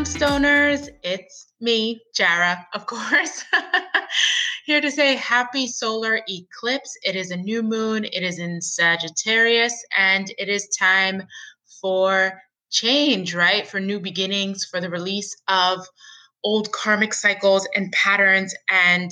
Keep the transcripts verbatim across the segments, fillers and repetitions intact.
Brownstoners, it's me, Jara, of course, here to say happy solar eclipse. It is a new moon, it is in Sagittarius, and it is time for change, right? For new beginnings, for the release of old karmic cycles and patterns. And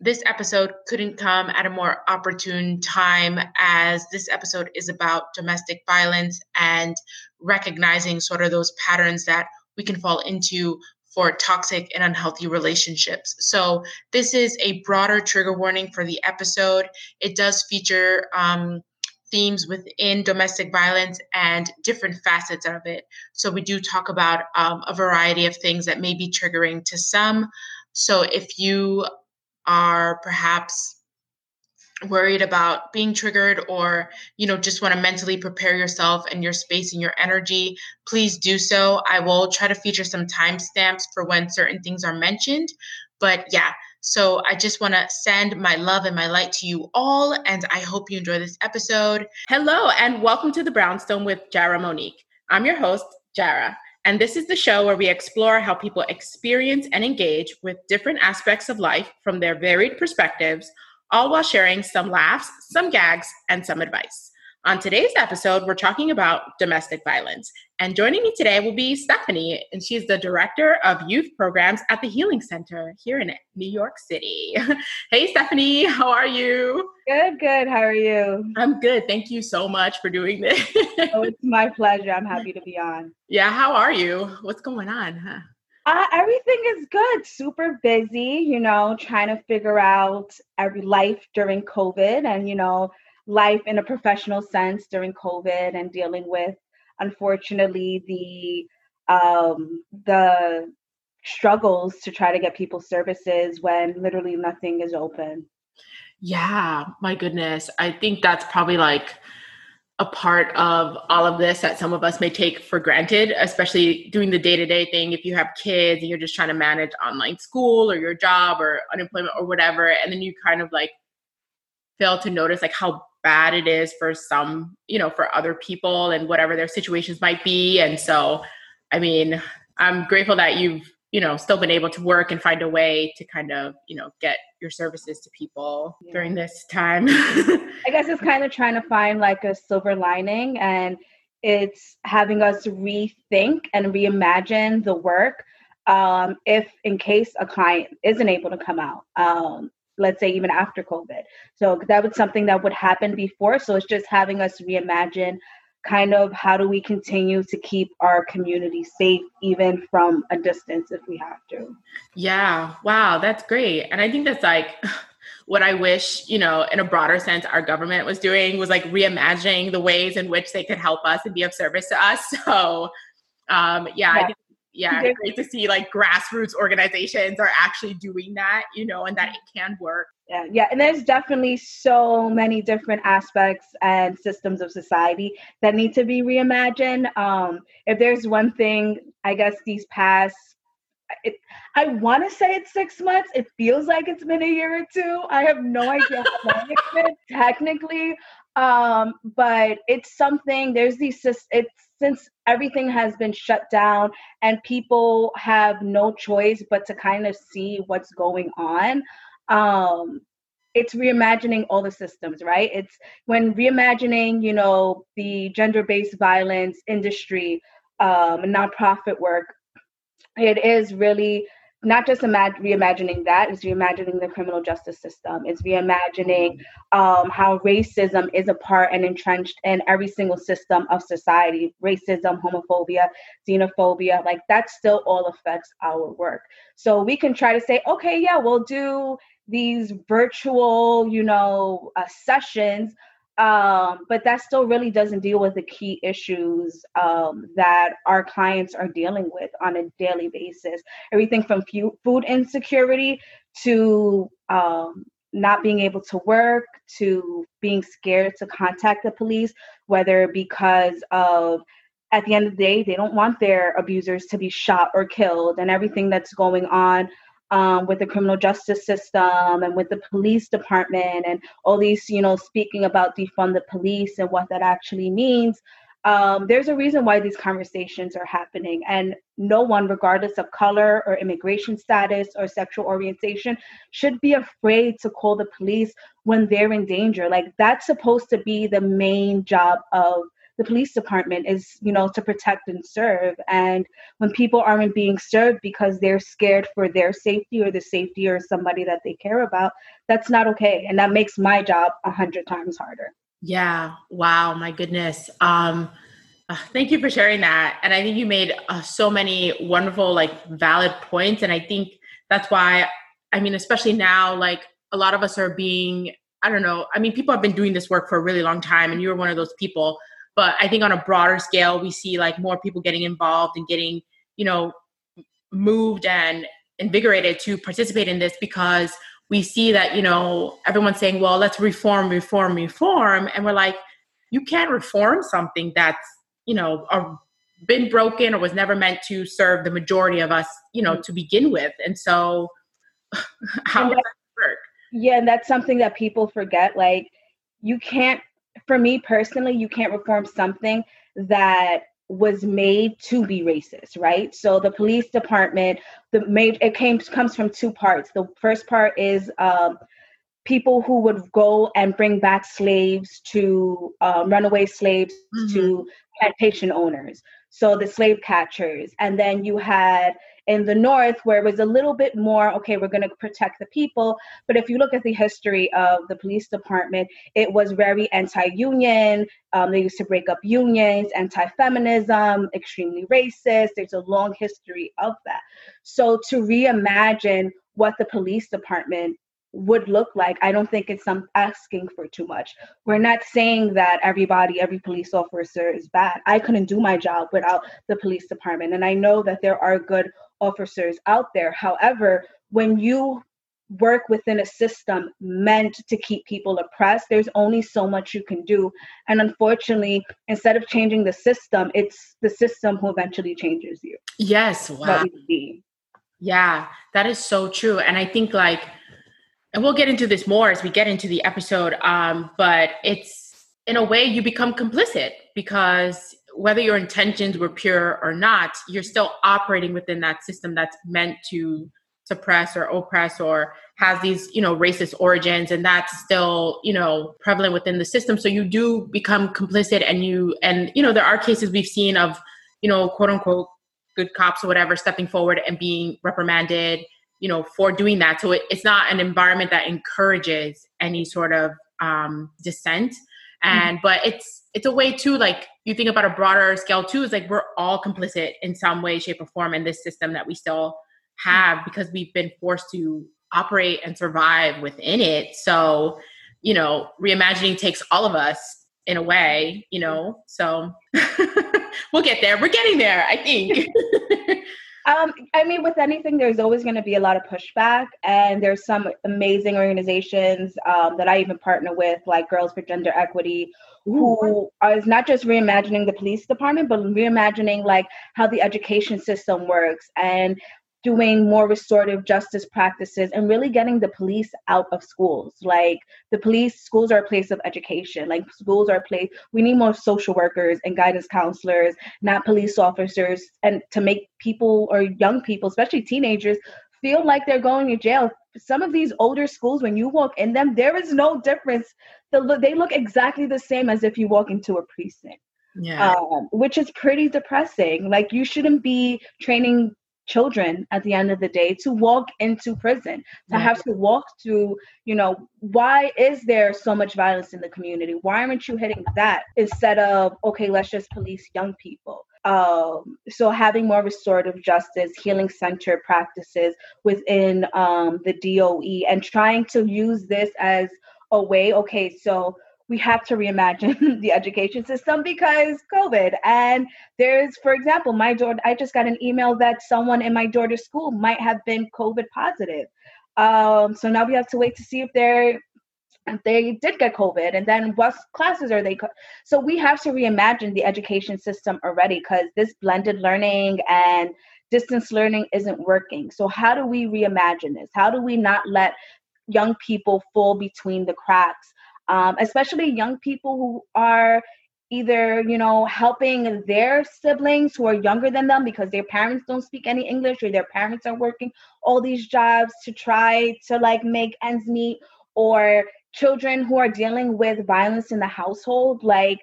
this episode couldn't come at a more opportune time, as this episode is about domestic violence and recognizing sort of those patterns that we can fall into for toxic and unhealthy relationships. So this is a broader trigger warning for the episode. It does feature um, themes within domestic violence and different facets of it. So we do talk about um, a variety of things that may be triggering to some. So if you are perhaps worried about being triggered, or, you know, just want to mentally prepare yourself and your space and your energy, please do so. I will try to feature some timestamps for when certain things are mentioned. But yeah, so I just want to send my love and my light to you all, and I hope you enjoy this episode. Hello, and welcome to The Brownstone with Jara Monique. I'm your host, Jara. And this is the show where we explore how people experience and engage with different aspects of life from their varied perspectives, all while sharing some laughs, some gags, and some advice. On today's episode, we're talking about domestic violence. And joining me today will be Stephanie, and she's the Director of Youth Programs at the Healing Center here in New York City. Hey, Stephanie, how are you? Good, good. How are you? I'm good. Thank you so much for doing this. Oh, it's my pleasure. I'm happy to be on. Yeah, how are you? What's going on? Huh? Uh, everything is good. Super busy, you know, trying to figure out every life during COVID and, you know, life in a professional sense during COVID, and dealing with, unfortunately, the um, the struggles to try to get people services when literally nothing is open. Yeah, my goodness. I think that's probably like a part of all of this that some of us may take for granted, especially doing the day-to-day thing. If you have kids and you're just trying to manage online school or your job or unemployment or whatever, and then you kind of like fail to notice like how bad it is for some, you know, for other people and whatever their situations might be. And so, I mean, I'm grateful that you've, you know, still been able to work and find a way to kind of, you know, get your services to people yeah. during this time. I guess it's kind of trying to find like a silver lining, and it's having us rethink and reimagine the work. Um, if in case a client isn't able to come out, um, let's say even after COVID. So that was something that would happen before. So it's just having us reimagine kind of how do we continue to keep our community safe, even from a distance if we have to. Yeah. Wow. That's great. And I think that's like what I wish, you know, in a broader sense, our government was doing, was like reimagining the ways in which they could help us and be of service to us. So um, yeah, yeah. I think Yeah, it's great to see like grassroots organizations are actually doing that, you know, and that it can work. Yeah, yeah, and there's definitely so many different aspects and systems of society that need to be reimagined. Um, if there's one thing, I guess these past, it, I want to say it's six months. It feels like it's been a year or two. I have no idea how long it's been technically, um, but it's something. There's these it's. Since everything has been shut down and people have no choice but to kind of see what's going on, um, it's reimagining all the systems, right? It's when reimagining, you know, the gender-based violence industry, um, nonprofit work, it is really not just imag- reimagining that, it's reimagining the criminal justice system. It's reimagining um, how racism is a part and entrenched in every single system of society. Racism, homophobia, xenophobia, like that still all affects our work. So we can try to say, okay, yeah, we'll do these virtual, you know, uh, sessions, um, but that still really doesn't deal with the key issues um, that our clients are dealing with on a daily basis. Everything from fu- food insecurity to um, not being able to work, to being scared to contact the police, whether because of, at the end of the day, they don't want their abusers to be shot or killed, and everything that's going on Um, with the criminal justice system and with the police department and all these, you know, speaking about defund the police and what that actually means. Um, there's a reason why these conversations are happening, and no one, regardless of color or immigration status or sexual orientation, should be afraid to call the police when they're in danger. Like, that's supposed to be the main job of the police department, is, you know, to protect and serve. And when people aren't being served because they're scared for their safety or the safety or somebody that they care about, that's not okay. And that makes my job a hundred times harder. Yeah. Wow. My goodness. Um, uh, thank you for sharing that. And I think you made uh, so many wonderful, like, valid points. And I think that's why, I mean, especially now, like, a lot of us are being, I don't know, I mean, people have been doing this work for a really long time, and you were one of those people, but I think on a broader scale, we see, like, more people getting involved and getting, you know, moved and invigorated to participate in this, because we see that, you know, everyone's saying, well, let's reform, reform, reform. And we're like, you can't reform something that's, you know, a, been broken or was never meant to serve the majority of us, you know, to begin with. And so how and that, does that work? Yeah. And that's something that people forget. Like, you can't, for me personally, you can't reform something that was made to be racist, right? So the police department, the made it came comes from two parts. The first part is um, people who would go and bring back slaves to um, runaway slaves mm-hmm. to plantation owners. So the slave catchers, and then you had in the North where it was a little bit more, okay, we're going to protect the people. But if you look at the history of the police department, it was very anti-union. Um, they used to break up unions, anti-feminism, extremely racist. There's a long history of that. So to reimagine what the police department would look like, I don't think it's some asking for too much. We're not saying that everybody, every police officer is bad. I couldn't do my job without the police department. And I know that there are good officers out there. However, when you work within a system meant to keep people oppressed, there's only so much you can do. And unfortunately, instead of changing the system, it's the system who eventually changes you. Yes. Wow. Yeah, that is so true. And I think, like, and we'll get into this more as we get into the episode, um, but it's, in a way, you become complicit, because whether your intentions were pure or not, you're still operating within that system that's meant to suppress or oppress or has these, you know, racist origins, and that's still, you know, prevalent within the system. So you do become complicit, and you, and, you know, there are cases we've seen of, you know, quote unquote, good cops or whatever, stepping forward and being reprimanded, you know, for doing that. So it, it's not an environment that encourages any sort of um, dissent. And, mm-hmm. but it's, it's a way too, like, you think about a broader scale too, is like, we're all complicit in some way, shape or form in this system that we still have, mm-hmm. because we've been forced to operate and survive within it. So, you know, reimagining takes all of us in a way, you know, so we'll get there. We're getting there, I think. Um, I mean, with anything, there's always going to be a lot of pushback, and there's some amazing organizations um, that I even partner with, like Girls for Gender Equity, who are, is not just reimagining the police department, but reimagining, like, how the education system works, and doing more restorative justice practices, and really getting the police out of schools. Like, the police, schools are a place of education. Like, schools are a place, we need more social workers and guidance counselors, not police officers, and to make people, or young people, especially teenagers, feel like they're going to jail. Some of these older schools, when you walk in them, there is no difference. They look exactly the same as if you walk into a precinct, yeah. um, which is pretty depressing. Like, you shouldn't be training children at the end of the day to walk into prison, to yeah. have to walk through, you know, why is there so much violence in the community? Why aren't you hitting that instead of, okay, let's just police young people? Um, so having more restorative justice, healing center practices within um, the D O E, and trying to use this as a way, okay, so we have to reimagine the education system because COVID. And there's, for example, my daughter, I just got an email that someone in my daughter's school might have been COVID positive. Um, so now we have to wait to see if they're, if they did get COVID, and then what classes are they? Co- so we have to reimagine the education system already, because this blended learning and distance learning isn't working. So how do we reimagine this? How do we not let young people fall between the cracks? Um, especially young people who are either, you know, helping their siblings who are younger than them because their parents don't speak any English or their parents are working all these jobs to try to like make ends meet, or children who are dealing with violence in the household. Like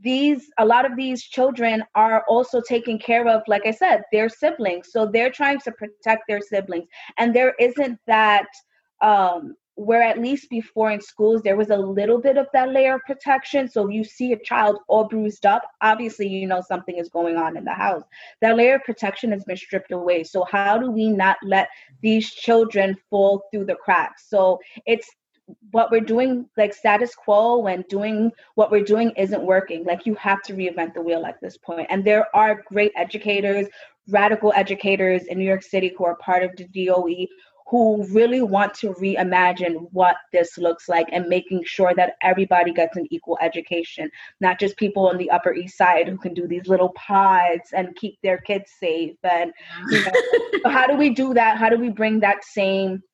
these, a lot of these children are also taking care of, like I said, their siblings. So they're trying to protect their siblings. And there isn't that, um, where at least before in schools, there was a little bit of that layer of protection. So you see a child all bruised up, obviously, you know, something is going on in the house. That layer of protection has been stripped away. So how do we not let these children fall through the cracks? So it's what we're doing, like status quo and doing what we're doing isn't working. Like you have to reinvent the wheel at this point. And there are great educators, radical educators in New York City who are part of the D O E who really want to reimagine what this looks like and making sure that everybody gets an equal education, not just people on the Upper East Side who can do these little pods and keep their kids safe. And you know, so how do we do that? How do we bring that same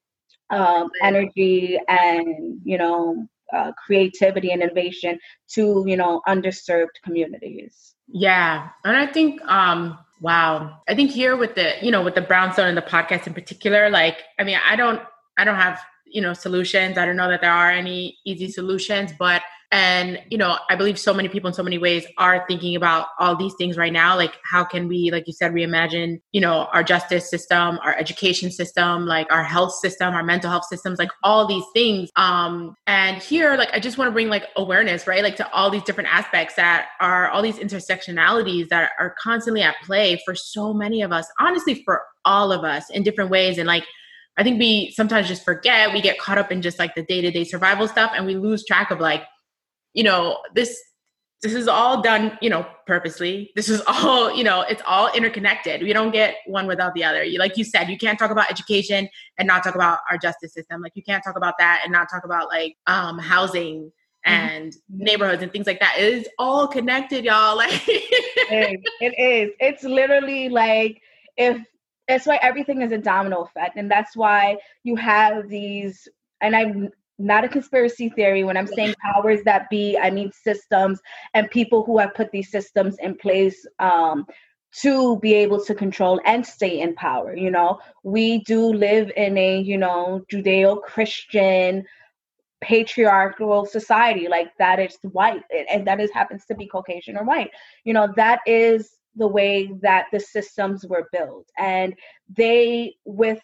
um, energy and, you know, uh, creativity and innovation to, you know, underserved communities? Yeah. And I think, um, wow. I think here with the, you know, with the Brownstone and the podcast in particular, like, I mean, I don't, I don't have, you know, solutions. I don't know that there are any easy solutions, but, and, you know, I believe so many people in so many ways are thinking about all these things right now. Like, how can we, like you said, reimagine, you know, our justice system, our education system, like our health system, our mental health systems, like all these things. Um, and here, like, I just want to bring like awareness, right? Like to all these different aspects that are all these intersectionalities that are constantly at play for so many of us, honestly, for all of us in different ways. And like, I think we sometimes just forget, we get caught up in just like the day-to-day survival stuff and we lose track of like, you know, this, this is all done, you know, purposely. This is all, you know, it's all interconnected. We don't get one without the other. You, like you said, you can't talk about education and not talk about our justice system. Like you can't talk about that and not talk about like um, housing and mm-hmm. neighborhoods and things like that. It is all connected, y'all. Like it, is. it is. It's literally like if, that's why everything is a domino effect. And that's why you have these, and I'm not a conspiracy theory. When I'm saying powers that be, I mean systems and people who have put these systems in place um, to be able to control and stay in power. You know, we do live in a, you know, Judeo-Christian patriarchal society. Like that is white, and that is happens to be Caucasian or white. You know, that is the way that the systems were built. And they, with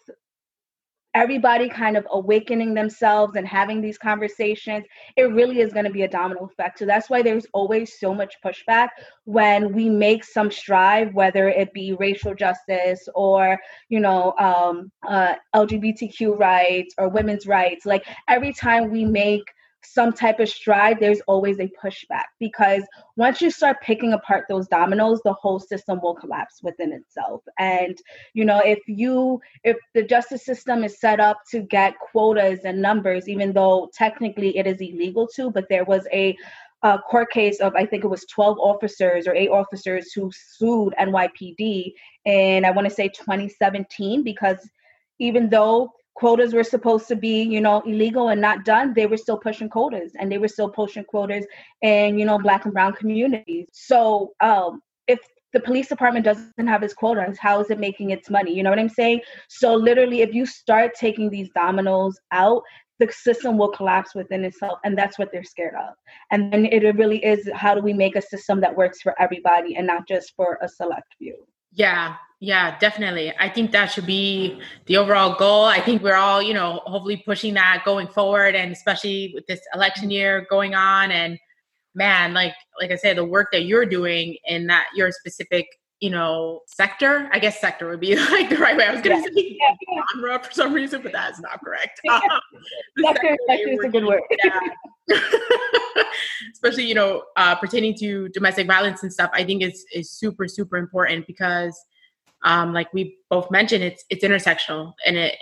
everybody kind of awakening themselves and having these conversations, it really is going to be a domino effect. So that's why there's always so much pushback when we make some strive, whether it be racial justice or, you know, um, uh, L G B T Q rights or women's rights. Like every time we make some type of stride, there's always a pushback, because once you start picking apart those dominoes, the whole system will collapse within itself. And, you know, if you, if the justice system is set up to get quotas and numbers, even though technically it is illegal to, but there was a a court case of, I think it was twelve officers or eight officers who sued N Y P D in, I want to say twenty seventeen, because even though quotas were supposed to be, you know, illegal and not done, they were still pushing quotas, and they were still pushing quotas in, you know, Black and Brown communities. So um, if the police department doesn't have its quotas, how is it making its money? You know what I'm saying? So literally, if you start taking these dominoes out, the system will collapse within itself. And that's what they're scared of. And then it really is, how do we make a system that works for everybody and not just for a select few? Yeah. Yeah, definitely. I think that should be the overall goal. I think we're all, you know, hopefully pushing that going forward, and especially with this election year going on. And man, like, like I said, the work that you're doing in that your specific, you know, sector, I guess sector would be like the right way. I was going to yeah, say yeah. genre for some reason, but that's not correct. Um, sector is a good word. Yeah. Especially, you know, uh, pertaining to domestic violence and stuff, I think is is super, super important, because Um, like we both mentioned, it's it's intersectional, and it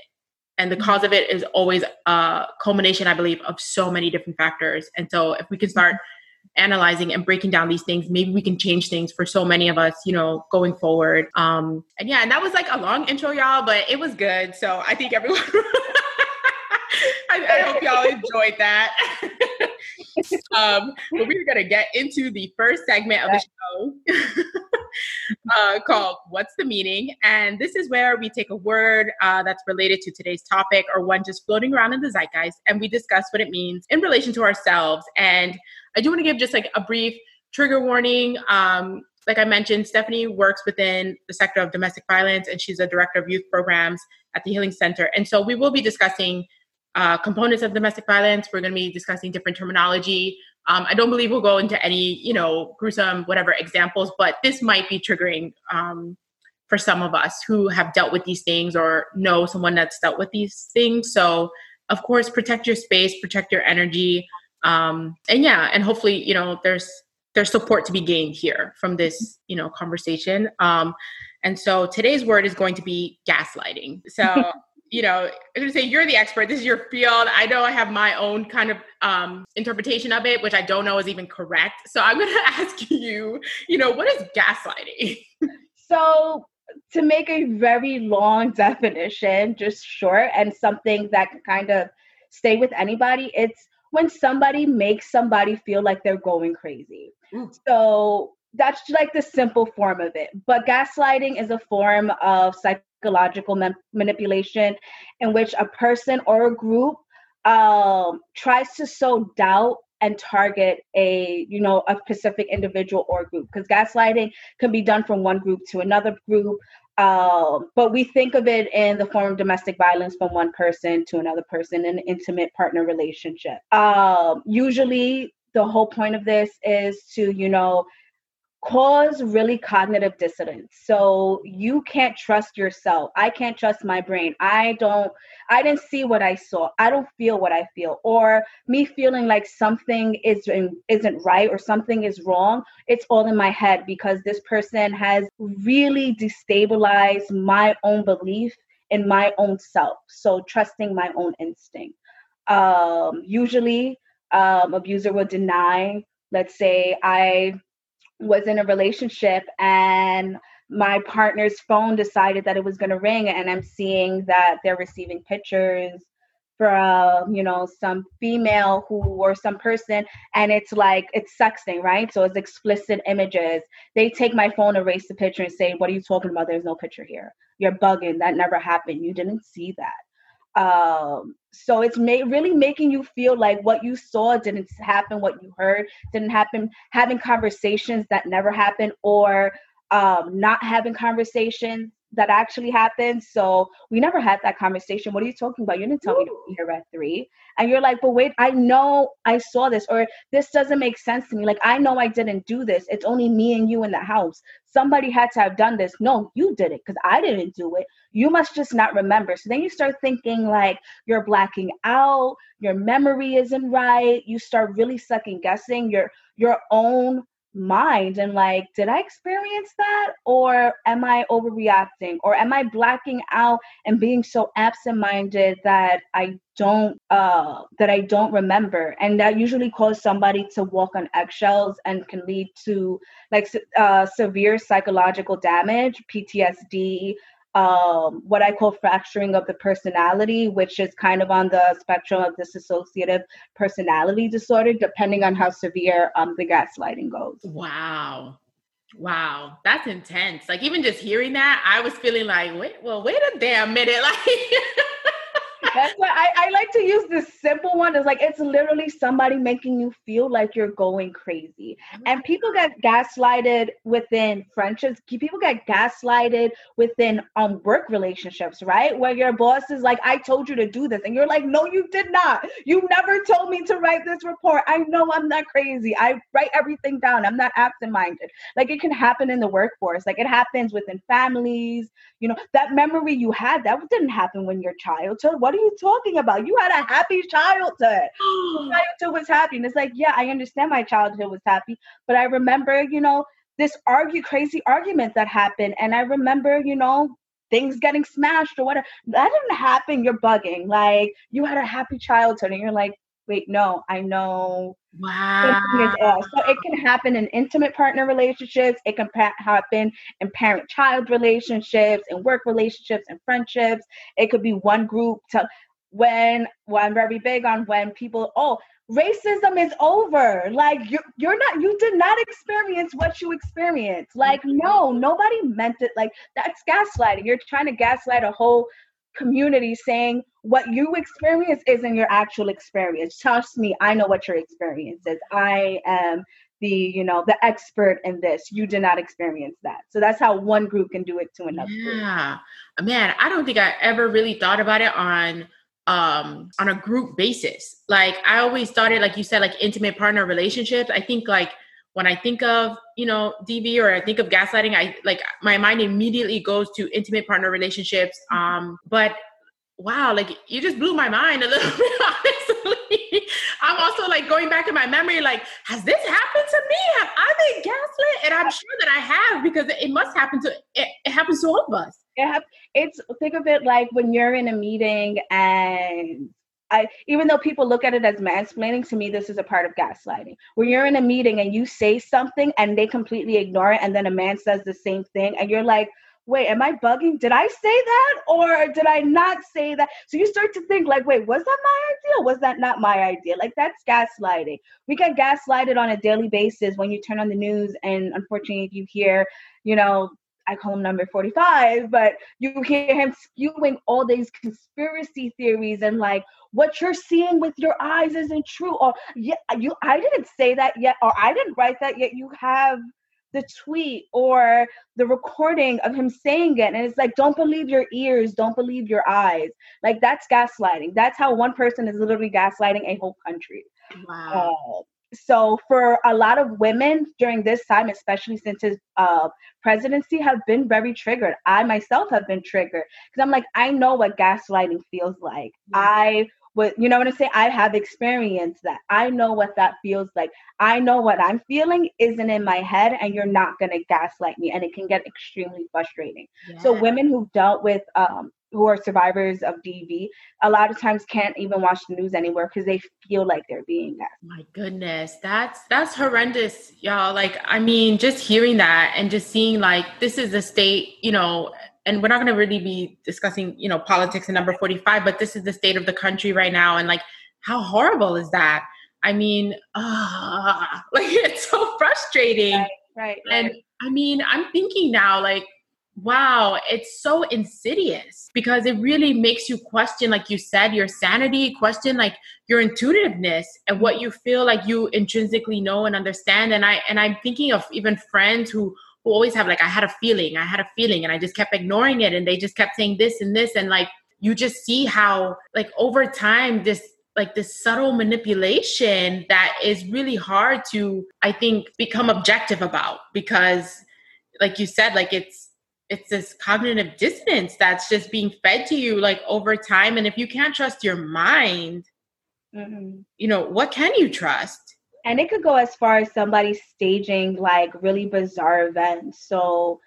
and the cause of it is always a culmination, I believe, of so many different factors. And so if we can start analyzing and breaking down these things, maybe we can change things for so many of us, you know, going forward. Um, and yeah, and that was like a long intro, y'all, but it was good. So I think everyone, I, I hope y'all enjoyed that. um, but we're going to get into the first segment of the show uh, called What's the Meaning? And this is where we take a word uh, that's related to today's topic or one just floating around in the zeitgeist, and we discuss what it means in relation to ourselves. And I do want to give just like a brief trigger warning. Um, like I mentioned, Stephanie works within the sector of domestic violence, and she's a director of youth programs at the Healing Center. And so we will be discussing Uh, components of domestic violence. We're going to be discussing different terminology. Um, I don't believe we'll go into any, you know, gruesome, whatever examples, but this might be triggering um, for some of us who have dealt with these things or know someone that's dealt with these things. So of course, protect your space, protect your energy. Um, and yeah, and hopefully, you know, there's, there's support to be gained here from this, you know, conversation. Um, and so today's word is going to be gaslighting. So you know, I'm going to say you're the expert. This is your field. I know I have my own kind of um, interpretation of it, which I don't know is even correct. So I'm going to ask you, you know, what is gaslighting? So to make a very long definition, just short, and something that can kind of stay with anybody, it's when somebody makes somebody feel like they're going crazy. Mm. So that's like the simple form of it. But gaslighting is a form of psych- psychological ma- manipulation in which a person or a group um, tries to sow doubt and target a, you know, a specific individual or group, because gaslighting can be done from one group to another group. Um, but we think of it in the form of domestic violence from one person to another person in an intimate partner relationship. Um, usually the whole point of this is to, you know, cause really cognitive dissonance. So you can't trust yourself. I can't trust my brain. I don't, I didn't see what I saw. I don't feel what I feel. Or me feeling like something isn't, isn't right or something is wrong. It's all in my head because this person has really destabilized my own belief in my own self. So trusting my own instinct. Um, usually um, abuser will deny, let's say I was in a relationship and my partner's phone decided that it was going to ring, and I'm seeing that they're receiving pictures from, you know, some female who or some person, and it's like it's sexting, right? So it's explicit images. They take my phone, erase the picture, and say, "What are you talking about? There's no picture here. You're bugging. That never happened. You didn't see that." Um, so it's ma- really making you feel like what you saw didn't happen, what you heard didn't happen, having conversations that never happened, or um, not having conversations that actually happened. So we never had that conversation. What are you talking about? You didn't tell Ooh. me to be here at three. And you're like, but wait, I know I saw this, or this doesn't make sense to me. Like, I know I didn't do this. It's only me and you in the house. Somebody had to have done this. No, you did it because I didn't do it. You must just not remember. So then you start thinking like you're blacking out, your memory isn't right. You start really second guessing your, your own mind and like, did I experience that, or am I overreacting, or am I blacking out and being so absent-minded that I don't uh that I don't remember? And that usually causes somebody to walk on eggshells and can lead to like uh severe psychological damage, P T S D, um what I call fracturing of the personality, which is kind of on the spectrum of dissociative personality disorder, depending on how severe um the gaslighting goes. Wow. Wow. That's intense. Like, even just hearing that, I was feeling like, wait, well, wait a damn minute. Like that's why I, I like to use this simple one. It's like, it's literally somebody making you feel like you're going crazy. And people get gaslighted within friendships. People get gaslighted within um, work relationships, right? Where your boss is like, I told you to do this. And you're like, no, you did not. You never told me to write this report. I know I'm not crazy. I write everything down. I'm not absent-minded. Like, it can happen in the workforce. Like, it happens within families. You know, that memory you had, that didn't happen when your childhood. What are you talking about? You had a happy childhood. Childhood was happy. And it's like, yeah, I understand my childhood was happy, but I remember, you know, this argue crazy argument that happened. And I remember, you know, things getting smashed or whatever. That didn't happen. You're bugging. Like, you had a happy childhood, and you're like, wait, no, I know. Wow. So it can happen in intimate partner relationships. It can pa- happen in parent-child relationships, in work relationships, and friendships. It could be one group to when, well, I'm very big on when people, oh, racism is over. Like, you're, you're not, you did not experience what you experienced. Like, no, nobody meant it. Like, that's gaslighting. You're trying to gaslight a whole community saying what you experience isn't your actual experience. Trust me, I know what your experience is. I am the, you know, the expert in this. You did not experience that. So that's how one group can do it to another. Yeah, group. Man, I don't think I ever really thought about it on um, on a group basis. Like, I always started, like you said, like intimate partner relationships. I think like when I think of, you know, D V or I think of gaslighting, I like my mind immediately goes to intimate partner relationships. Um, but wow, like you just blew my mind a little bit, honestly. I'm also like going back in my memory, like, has this happened to me? Have I been gaslit? And I'm sure that I have, because it must happen to, it, it happens to all of us. Yeah, it's, think of it like when you're in a meeting and I, even though people look at it as mansplaining, to me, this is a part of gaslighting. When you're in a meeting and you say something and they completely ignore it, and then a man says the same thing and you're like, wait, am I bugging? Did I say that or did I not say that? So you start to think like, wait, was that my idea? Was that not my idea? Like, that's gaslighting. We get gaslighted on a daily basis when you turn on the news, and unfortunately you hear, you know, I call him number forty-five, but you hear him skewing all these conspiracy theories and like, what you're seeing with your eyes isn't true, or yeah, you, I didn't say that yet, or I didn't write that yet. You have the tweet or the recording of him saying it. And it's like, don't believe your ears, don't believe your eyes. Like, that's gaslighting. That's how one person is literally gaslighting a whole country. Wow. Uh, So for a lot of women during this time, especially since his uh, presidency, have been very triggered. I myself have been triggered because I'm like, I know what gaslighting feels like. Mm-hmm. I would, you know what I'm saying? I have experienced that. I know what that feels like. I know what I'm feeling isn't in my head, and you're not going to gaslight me. And it can get extremely frustrating. Yeah. So women who've dealt with um, who are survivors of D V, a lot of times can't even watch the news anywhere because they feel like they're being that. My goodness, that's that's horrendous, y'all. Like, I mean, just hearing that and just seeing like, this is the state, you know, and we're not going to really be discussing, you know, politics and number forty-five, but this is the state of the country right now. And like, how horrible is that? I mean, uh, like, it's so frustrating. Right, right, right. And I mean, I'm thinking now, like, wow, it's so insidious because it really makes you question, like you said, your sanity, question like your intuitiveness and what you feel like you intrinsically know and understand. And I and I'm thinking of even friends who who always have like, I had a feeling, I had a feeling, and I just kept ignoring it, and they just kept saying this and this, and like you just see how like over time this like this subtle manipulation that is really hard to, I think, become objective about, because like you said, like it's it's this cognitive dissonance that's just being fed to you like over time. And if you can't trust your mind, mm-hmm. you know, what can you trust? And it could go as far as somebody staging like really bizarre events. So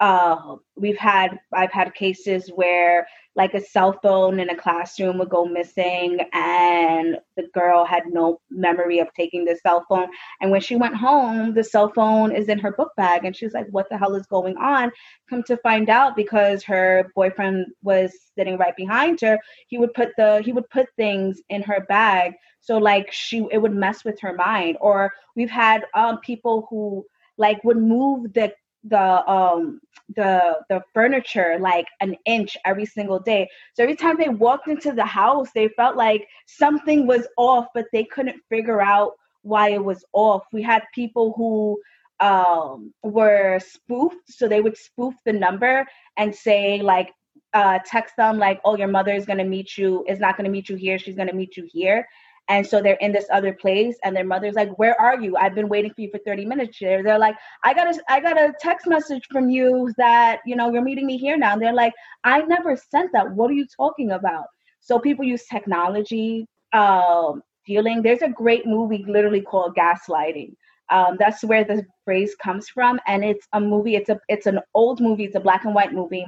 uh, we've had, I've had cases where like a cell phone in a classroom would go missing, and the girl had no memory of taking the cell phone. And when she went home, the cell phone is in her book bag, and she's like, what the hell is going on? Come to find out, because her boyfriend was sitting right behind her, he would put the, he would put things in her bag. So like she, it would mess with her mind. Or we've had um, people who like would move the the um the the furniture like an inch every single day. So every time they walked into the house, they felt like something was off, but they couldn't figure out why it was off. We had people who um were spoofed, so they would spoof the number and say like uh text them like, oh, your mother is going to meet you, is not going to meet you here, she's going to meet you here. And so they're in this other place, and their mother's like, where are you? I've been waiting for you for thirty minutes. They're like, I got a, I got a text message from you that, you know, you're meeting me here now. And they're like, I never sent that. What are you talking about? So people use technology, um, healing. There's a great movie literally called Gaslighting. Um, that's where the phrase comes from. And it's a movie. It's a, it's an old movie. It's a black and white movie.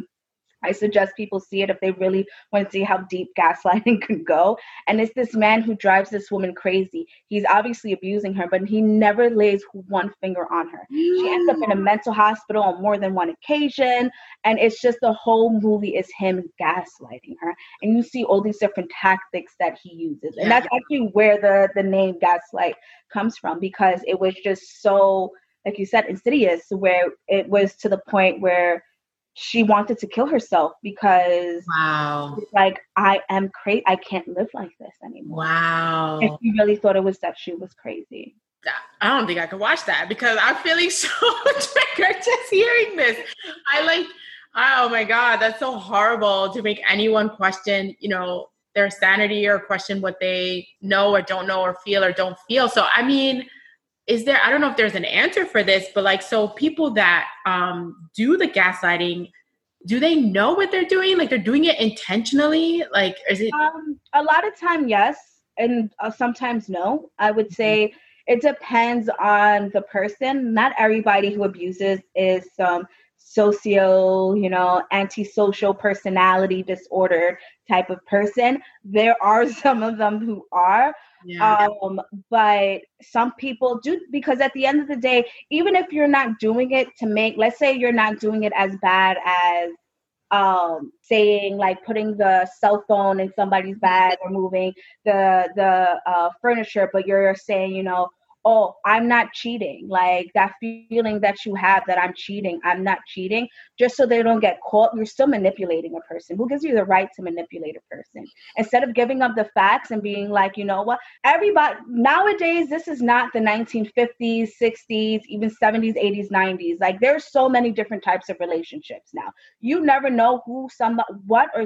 I suggest people see it if they really want to see how deep gaslighting can go. And it's this man who drives this woman crazy. He's obviously abusing her, but he never lays one finger on her. Mm. She ends up in a mental hospital on more than one occasion. And it's just the whole movie is him gaslighting her. And you see all these different tactics that he uses. And that's actually where the, the name gaslight comes from, because it was just so, like you said, insidious, where it was to the point where she wanted to kill herself because wow. It's like, I am crazy. I can't live like this anymore. Wow. And she really thought it was that she was crazy. I don't think I could watch that because I'm feeling so triggered just hearing this. I like, oh my God, that's so horrible to make anyone question, you know, their sanity or question what they know or don't know or feel or don't feel. So, I mean, is there, I don't know if there's an answer for this, but like, so people that um, do the gaslighting, do they know what they're doing? Like they're doing it intentionally? Like, is it? Um, a lot of time, yes. And uh, sometimes no. I would say mm-hmm. It depends on the person. Not everybody who abuses is some um, socio, you know, antisocial personality disorder type of person. There are some of them who are. Yeah. Um, but some people do, because at the end of the day, even if you're not doing it to make, let's say you're not doing it as bad as um, saying like putting the cell phone in somebody's bag or moving the, the uh, furniture, but you're saying, you know, oh, I'm not cheating. Like that feeling that you have that I'm cheating, I'm not cheating, just so they don't get caught. You're still manipulating a person. Who gives you the right to manipulate a person? Instead of giving up the facts and being like, you know what, everybody nowadays, this is not the nineteen fifties, sixties, even seventies, eighties, nineties. Like there's so many different types of relationships now. You never know who some, what or,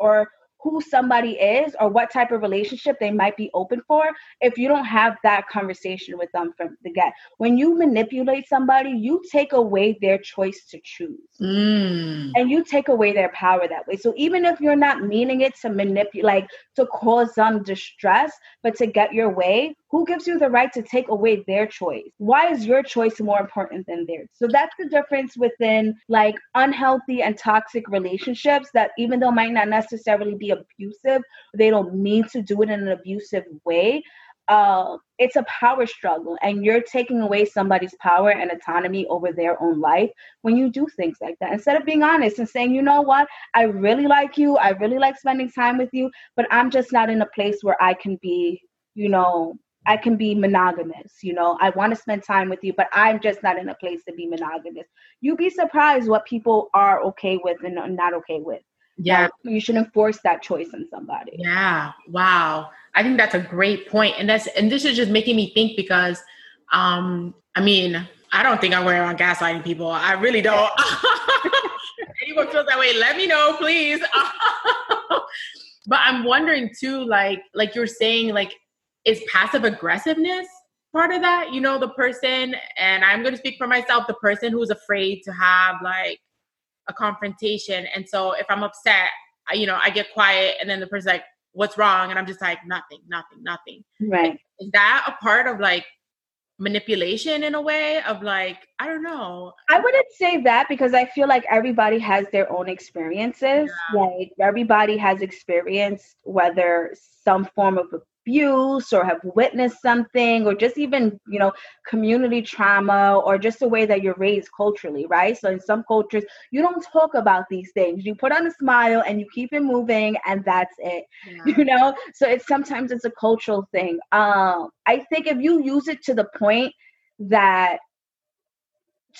or, who somebody is or what type of relationship they might be open for if you don't have that conversation with them from the get. When you manipulate somebody, you take away their choice to choose. Mm. And you take away their power that way. So even if you're not meaning it to manipulate, like to cause them distress, but to get your way, who gives you the right to take away their choice? Why is your choice more important than theirs? So that's the difference within like unhealthy and toxic relationships that even though might not necessarily be abusive, they don't mean to do it in an abusive way. Uh, it's a power struggle, and you're taking away somebody's power and autonomy over their own life when you do things like that. Instead of being honest and saying, you know what, I really like you. I really like spending time with you, but I'm just not in a place where I can be, you know, I can be monogamous, you know, I want to spend time with you, but I'm just not in a place to be monogamous. You'd be surprised what people are okay with and are not okay with. Yeah. Like, you shouldn't force that choice on somebody. Yeah. Wow. I think that's a great point. And that's, and this is just making me think because, um, I mean, I don't think I'm going around gaslighting people. I really don't. Anyone feels that way, let me know, please. But I'm wondering too, like, like you're saying, like, is passive aggressiveness part of that? You know, the person, and I'm going to speak for myself, the person who's afraid to have like a confrontation. And so if I'm upset, I, you know, I get quiet and then the person's like, what's wrong? And I'm just like, nothing, nothing, nothing. Right. Like, is that a part of like manipulation in a way of like, I don't know. I wouldn't say that because I feel like everybody has their own experiences. Yeah. Like everybody has experienced whether some form of abuse or have witnessed something or just even, you know, community trauma or just the way that you're raised culturally, right? So in some cultures, you don't talk about these things. You put on a smile and you keep it moving and that's it, yeah. You know? So it's sometimes it's a cultural thing. Um, I think if you use it to the point that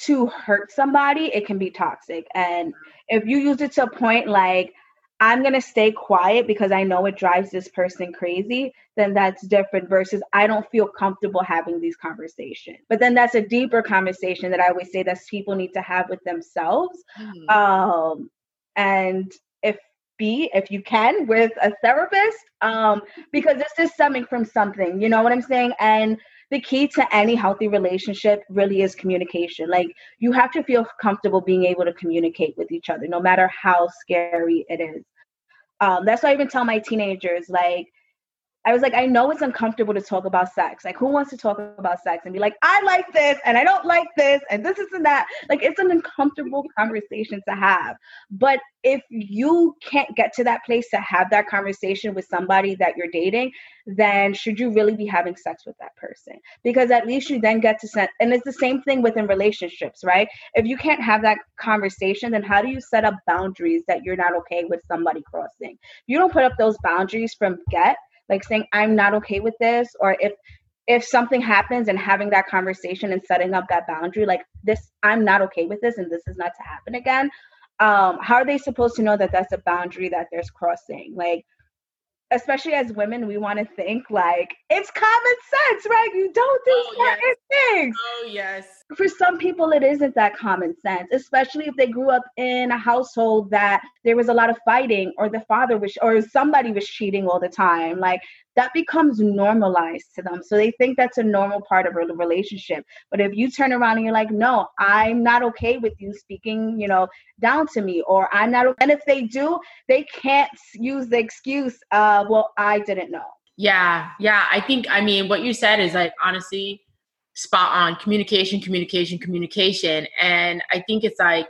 to hurt somebody, it can be toxic. And if you use it to a point like, I'm going to stay quiet because I know it drives this person crazy, then that's different versus I don't feel comfortable having these conversations. But then that's a deeper conversation that I always say that people need to have with themselves. Mm. Um, and if be, if you can, with a therapist, um, because this is stemming from something, you know what I'm saying? And the key to any healthy relationship really is communication. Like you have to feel comfortable being able to communicate with each other, no matter how scary it is. Um, that's why I even tell my teenagers, like, I was like, I know it's uncomfortable to talk about sex. Like, who wants to talk about sex and be like, I like this and I don't like this and this isn't that. Like, it's an uncomfortable conversation to have. But if you can't get to that place to have that conversation with somebody that you're dating, then should you really be having sex with that person? Because at least you then get to set, and it's the same thing within relationships, right? If you can't have that conversation, then how do you set up boundaries that you're not okay with somebody crossing? You don't put up those boundaries from get, like saying, I'm not okay with this, or if if something happens and having that conversation and setting up that boundary, like this, I'm not okay with this and this is not to happen again. Um, how are they supposed to know that that's a boundary that they're crossing? Like, especially as women, we want to think like, it's common sense, right? You don't do oh, certain yes. things. Oh, yes. For some people, it isn't that common sense, especially if they grew up in a household that there was a lot of fighting, or the father was, or somebody was cheating all the time. Like, that becomes normalized to them. So they think that's a normal part of a relationship. But if you turn around and you're like, no, I'm not okay with you speaking, you know, down to me, or I'm not. And if they do, they can't use the excuse of, well, I didn't know. Yeah. Yeah. I think, I mean, what you said is like, honestly, spot on. Communication, communication, communication. And I think it's like,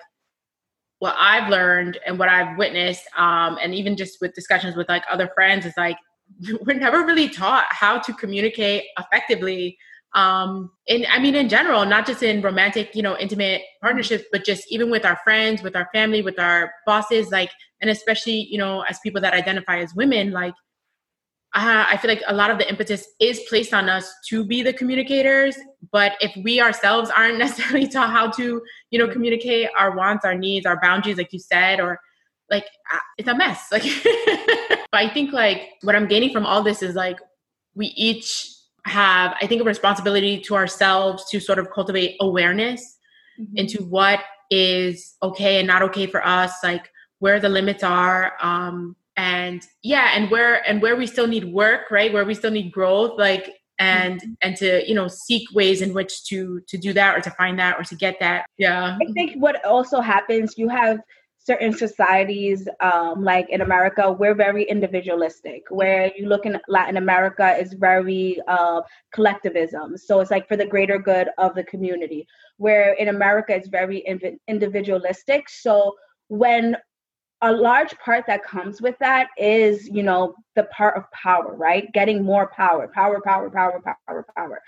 what I've learned and what I've witnessed, um, and even just with discussions with like other friends, is like, we're never really taught how to communicate effectively. Um, and I mean, in general, not just in romantic, you know, intimate partnerships, but just even with our friends, with our family, with our bosses, like, and especially, you know, as people that identify as women, like, uh, I feel like a lot of the impetus is placed on us to be the communicators. But if we ourselves aren't necessarily taught how to, you know, communicate our wants, our needs, our boundaries, like you said, or like, it's a mess. Like, but I think like what I'm gaining from all this is like, we each have, I think, a responsibility to ourselves to sort of cultivate awareness mm-hmm. into what is okay and not okay for us, like where the limits are. Um, and yeah, and where, and where we still need work, right? Where we still need growth, like, and, mm-hmm. and to, you know, seek ways in which to, to do that, or to find that, or to get that. Yeah. I think what also happens, you have certain societies, um, like in America, we're very individualistic, where you look in Latin America is very uh, collectivism. So it's like for the greater good of the community, where in America, it's very inv- individualistic. So when a large part that comes with that is, you know, the part of power, right? Getting more power, power, power, power, power, power.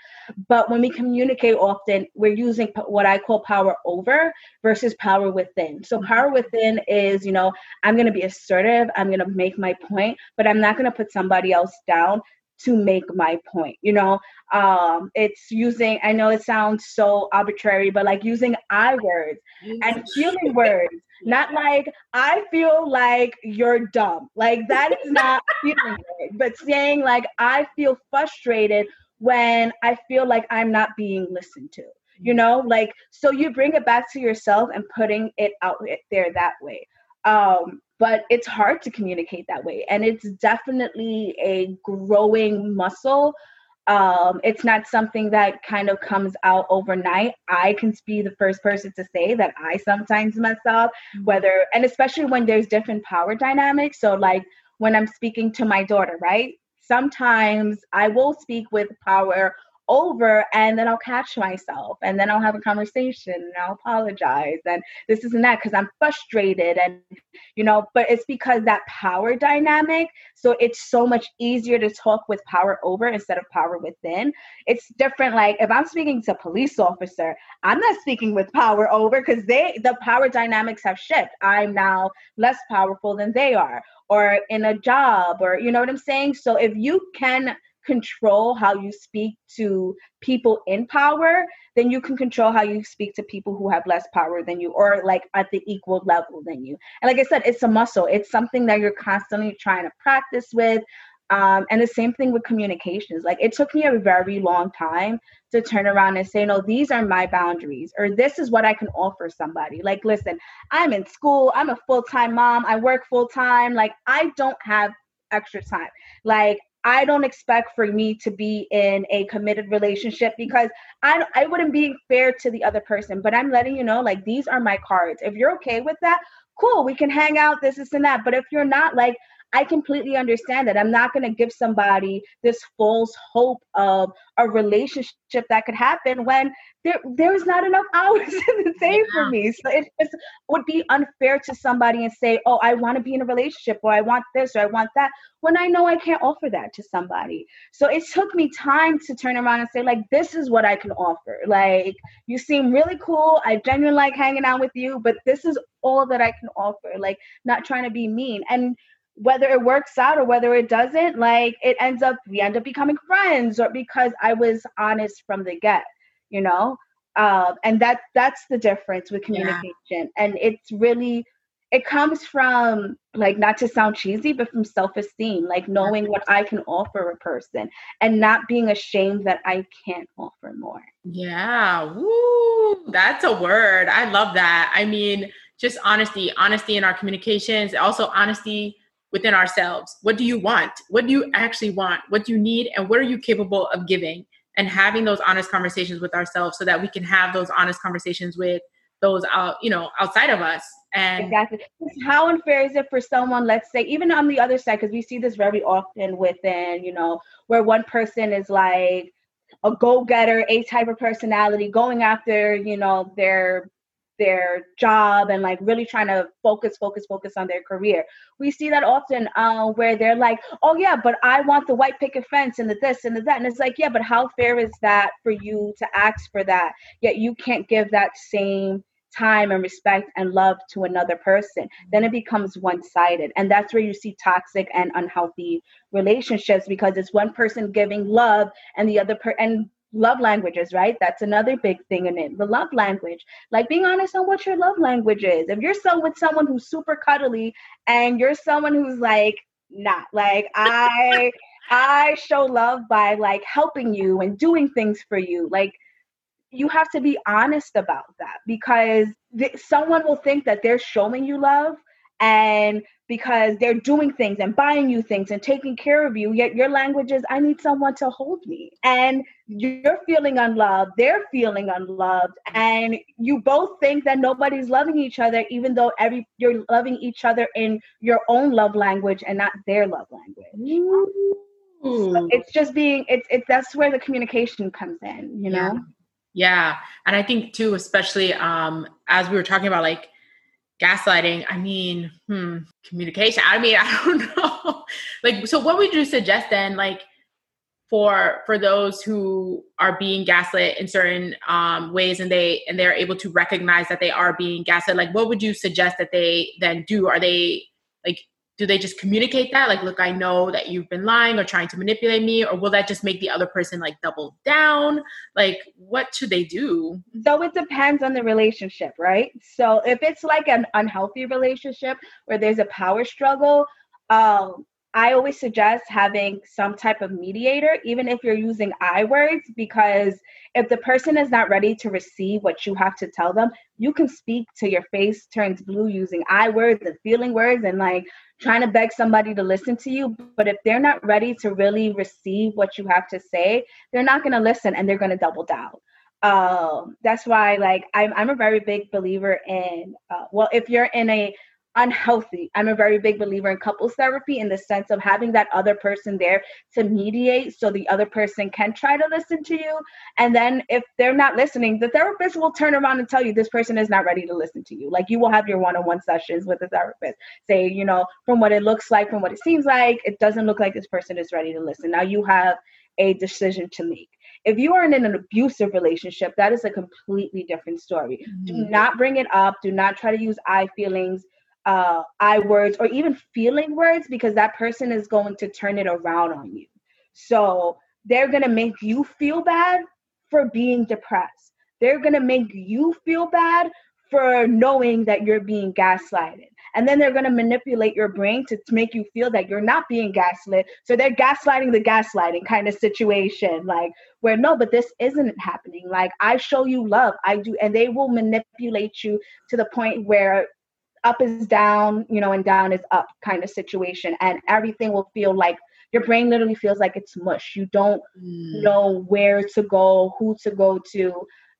But when we communicate often, we're using what I call power over versus power within. So power within is, you know, I'm going to be assertive. I'm going to make my point, but I'm not going to put somebody else down to make my point. You know, um, it's using, I know it sounds so arbitrary, but like using I words and healing words, not like, I feel like you're dumb. Like that is not feeling it, but saying like, I feel frustrated when I feel like I'm not being listened to, you know, like, so you bring it back to yourself and putting it out there that way. Um, But it's hard to communicate that way. And it's definitely a growing muscle. Um, it's not something that kind of comes out overnight. I can be the first person to say that I sometimes mess up, whether, and especially when there's different power dynamics. So like when I'm speaking to my daughter, right? Sometimes I will speak with power over, and then I'll catch myself, and then I'll have a conversation, and I'll apologize, and this isn't that, because I'm frustrated, and you know, but it's because that power dynamic. So it's so much easier to talk with power over instead of power within. It's different. Like if I'm speaking to a police officer, I'm not speaking with power over, because they, the power dynamics have shifted. I'm now less powerful than they are, or in a job, or you know what I'm saying? So if you can control how you speak to people in power, then you can control how you speak to people who have less power than you, or like at the equal level than you. And like I said, it's a muscle. It's something that you're constantly trying to practice with. Um, and the same thing with communications. Like it took me a very long time to turn around and say, no, these are my boundaries, or this is what I can offer somebody. Like, listen, I'm in school. I'm a full-time mom. I work full-time. Like I don't have extra time. Like I don't expect for me to be in a committed relationship, because I I wouldn't be fair to the other person, but I'm letting you know, like, these are my cards. If you're okay with that, cool, we can hang out, this, this, and that. But if you're not, like, I completely understand that. I'm not going to give somebody this false hope of a relationship that could happen when there there's not enough hours in the day for me. So it just would be unfair to somebody and say, oh, I want to be in a relationship, or I want this, or I want that, when I know I can't offer that to somebody. So it took me time to turn around and say, like, this is what I can offer. Like, you seem really cool. I genuinely like hanging out with you, but this is all that I can offer. Like, not trying to be mean. And whether it works out or whether it doesn't, like, it ends up, we end up becoming friends, or because I was honest from the get, you know? Um, and that that's the difference with communication. Yeah. And it's really, it comes from, like, not to sound cheesy, but from self-esteem, like knowing what I can offer a person and not being ashamed that I can't offer more. Yeah. Woo. That's a word. I love that. I mean, just honesty, honesty in our communications, also honesty within ourselves. What do you want? What do you actually want? What do you need? And what are you capable of giving? And having those honest conversations with ourselves so that we can have those honest conversations with those, out, you know, outside of us. And exactly. How unfair is it for someone, let's say, even on the other side, because we see this very often within, you know, where one person is like a go-getter, a type of personality going after, you know, their their job and like really trying to focus, focus, focus on their career. We see that often uh, where they're like, oh yeah, but I want the white picket fence and the this and the that. And it's like, yeah, but how fair is that for you to ask for that, yet you can't give that same time and respect and love to another person? Then it becomes one-sided. And that's where you see toxic and unhealthy relationships, because it's one person giving love and the other per- and love languages, right? That's another big thing in it. The love language, like being honest on what your love language is. If you're so with someone who's super cuddly and you're someone who's like, not like, I, I show love by like helping you and doing things for you. Like, you have to be honest about that, because th- someone will think that they're showing you love and because they're doing things and buying you things and taking care of you, yet your language is, I need someone to hold me. And you're feeling unloved, they're feeling unloved, and you both think that nobody's loving each other, even though every you're loving each other in your own love language and not their love language. Ooh. So it's just being, it's it's that's where the communication comes in, you know? Yeah. yeah. And I think too, especially um, as we were talking about, like, gaslighting, I mean, hmm, communication. I mean, I don't know. Like, so what would you suggest then, like, for for those who are being gaslit in certain um, ways, and they and they're able to recognize that they are being gaslit? Like, what would you suggest that they then do? Are they, like, do they just communicate that? Like, look, I know that you've been lying or trying to manipulate me, or will that just make the other person, like, double down? Like, what should they do? So it depends on the relationship, right? So if it's like an unhealthy relationship where there's a power struggle, um, I always suggest having some type of mediator, even if you're using I words, because if the person is not ready to receive what you have to tell them, you can speak till your face turns blue using I words and feeling words and like trying to beg somebody to listen to you. But if they're not ready to really receive what you have to say, they're not going to listen and they're going to double down. Um, that's why, like, I'm, I'm a very big believer in, uh, well, if you're in a unhealthy. I'm a very big believer in couples therapy, in the sense of having that other person there to mediate so the other person can try to listen to you. And then if they're not listening, the therapist will turn around and tell you this person is not ready to listen to you. Like, you will have your one-on-one sessions with the therapist. Say, you know, from what it looks like, from what it seems like, it doesn't look like this person is ready to listen. Now you have a decision to make. If you are in an abusive relationship, that is a completely different story. Mm-hmm. Do not bring it up. Do not try to use I feelings, uh, I words, or even feeling words, because that person is going to turn it around on you. So they're going to make you feel bad for being depressed. They're going to make you feel bad for knowing that you're being gaslighted. And then they're going to manipulate your brain to make you feel that you're not being gaslit. So they're gaslighting the gaslighting kind of situation, like where, no, but this isn't happening. Like, I show you love. I do. And they will manipulate you to the point where up is down, you know, and down is up kind of situation. And everything will feel like, your brain literally feels like it's mush. You don't mm. know where to go, who to go to.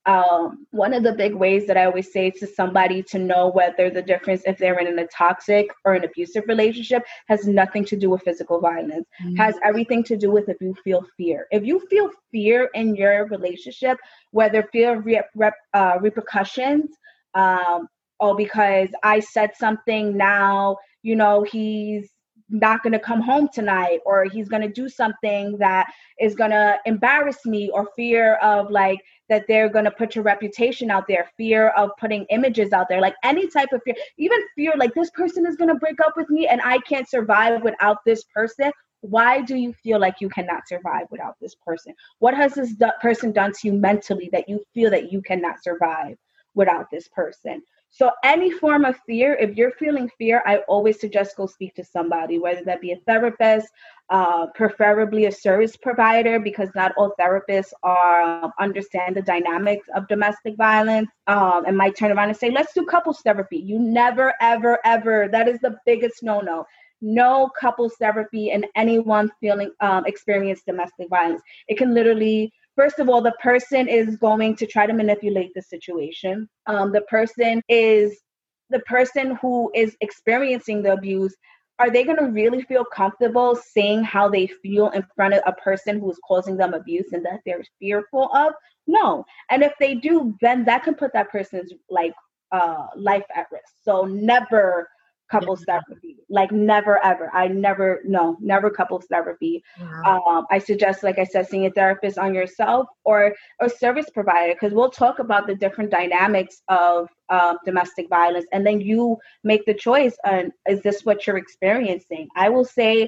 Um, one of the big ways that I always say to somebody to know whether the difference if they're in a toxic or an abusive relationship has nothing to do with physical violence, mm-hmm. has everything to do with if you feel fear. If you feel fear in your relationship, whether fear of re- rep, uh, repercussions, um, or because I said something, now, you know, he's not going to come home tonight, or he's going to do something that is going to embarrass me, or fear of like that they're going to put your reputation out there, fear of putting images out there, like any type of fear, even fear like this person is going to break up with me and I can't survive without this person. Why do you feel like you cannot survive without this person? What has this do- person done to you mentally that you feel that you cannot survive without this person? So any form of fear, if you're feeling fear, I always suggest go speak to somebody, whether that be a therapist, uh, preferably a service provider, because not all therapists are understand the dynamics of domestic violence, um, and might turn around and say, let's do couples therapy. You never, ever, ever, that is the biggest no-no. No couples therapy in anyone feeling um, experienced domestic violence. It can literally... First of all, the person is going to try to manipulate the situation. Um, the person is the person who is experiencing the abuse. Are they going to really feel comfortable saying how they feel in front of a person who is causing them abuse and that they're fearful of? No. And if they do, then that can put that person's like uh, life at risk. So never couples therapy, like never, ever. I never, no, never couples therapy. Wow. Um, I suggest, like I said, seeing a therapist on yourself or a service provider, because we'll talk about the different dynamics of um, domestic violence. And then you make the choice on, is this what you're experiencing? I will say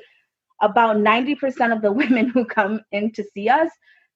about ninety percent of the women who come in to see us,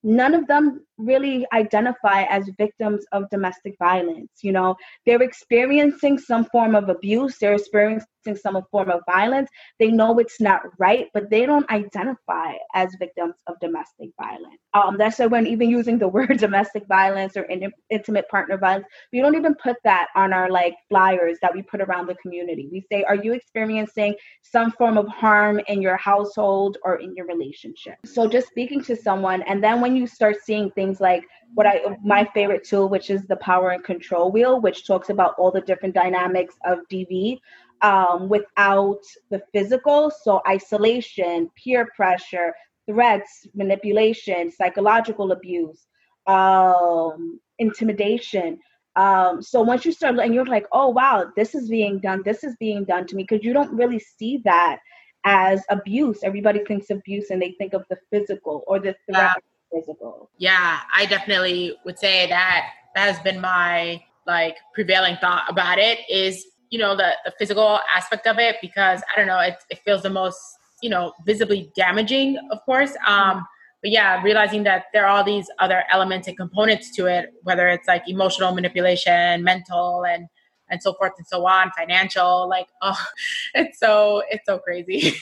none of them really identify as victims of domestic violence. You know, they're experiencing some form of abuse. They're experiencing some form of violence. They know it's not right, but they don't identify as victims of domestic violence. Um, that's why when even using the word domestic violence or in, intimate partner violence, we don't even put that on our like flyers that we put around the community. We say, are you experiencing some form of harm in your household or in your relationship? So just speaking to someone, and then when you start seeing things like what I, my favorite tool, which is the power and control wheel, which talks about all the different dynamics of D V um, without the physical. So isolation, peer pressure, threats, manipulation, psychological abuse, um, intimidation. Um, so once you start and you're like, oh, wow, this is being done. This is being done to me, because you don't really see that as abuse. Everybody thinks abuse and they think of the physical or the threat. Yeah. Physical. Yeah, I definitely would say that that has been my like prevailing thought about it is, you know, the, the physical aspect of it, because I don't know, it, it feels the most, you know, visibly damaging, of course. Um, but yeah, realizing that there are all these other elements and components to it, whether it's like emotional manipulation, mental and, and so forth and so on, financial, like, oh, it's so, it's so crazy.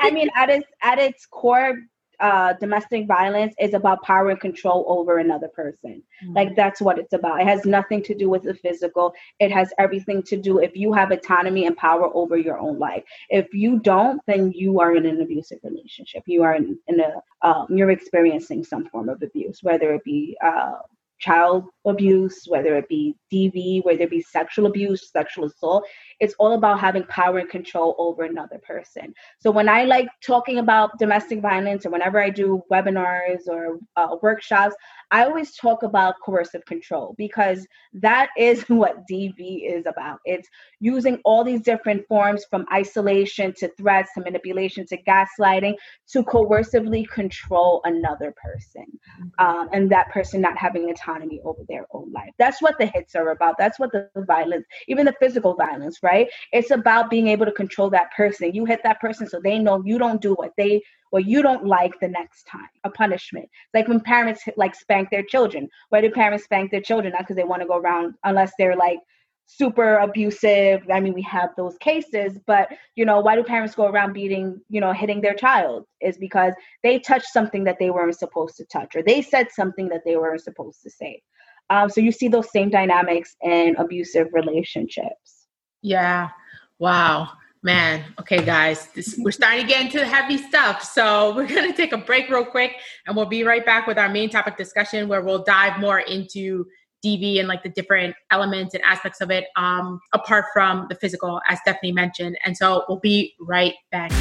I mean, at its, at its core, Uh, domestic violence is about power and control over another person. Mm-hmm. Like that's what it's about. It has nothing to do with the physical. It has everything to do if you have autonomy and power over your own life. If you don't, then you are in an abusive relationship. You are in, in a um, you're experiencing some form of abuse, whether it be uh, child abuse, whether it be D V, whether it be sexual abuse, sexual assault. It's all about having power and control over another person. So when I like talking about domestic violence, or whenever I do webinars or uh, workshops, I always talk about coercive control, because that is what D V is about. It's using all these different forms, from isolation to threats to manipulation to gaslighting, to coercively control another person, um, and that person not having autonomy over their own life. That's what the hits are about. That's what the violence, even the physical violence, right? It's about being able to control that person. You hit that person so they know you don't do what they Well, you don't like the next time, a punishment. Like when parents like spank their children. Why do parents spank their children? Not because they want to go around, unless they're like super abusive. I mean, we have those cases, but you know, why do parents go around beating, you know, hitting their child? Is because they touched something that they weren't supposed to touch, or they said something that they weren't supposed to say. Um, so you see those same dynamics in abusive relationships. Yeah. Wow. Man, okay, guys, this, we're starting to get into the heavy stuff. So we're going to take a break real quick, and we'll be right back with our main topic discussion, where we'll dive more into D V and like the different elements and aspects of it, um, apart from the physical, as Stephanie mentioned. And so we'll be right back.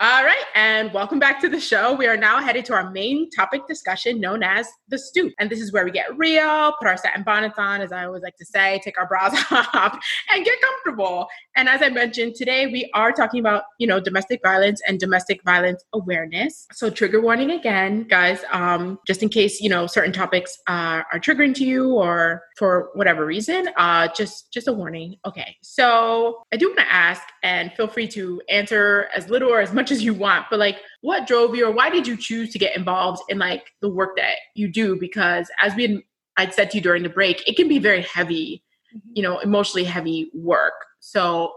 All right. And welcome back to the show. We are now headed to our main topic discussion known as the stoop. And this is where we get real, put our satin bonnets on, as I always like to say, take our bras off and get comfortable. And as I mentioned, today we are talking about, you know, domestic violence and domestic violence awareness. So trigger warning again, guys, um, just in case, you know, certain topics uh, are triggering to you or for whatever reason, uh, just, just a warning. Okay. So I do want to ask, and feel free to answer as little or as much as you want, but like, what drove you or why did you choose to get involved in like the work that you do? Because as we had, I'd said to you during the break, it can be very heavy, you know, emotionally heavy work. So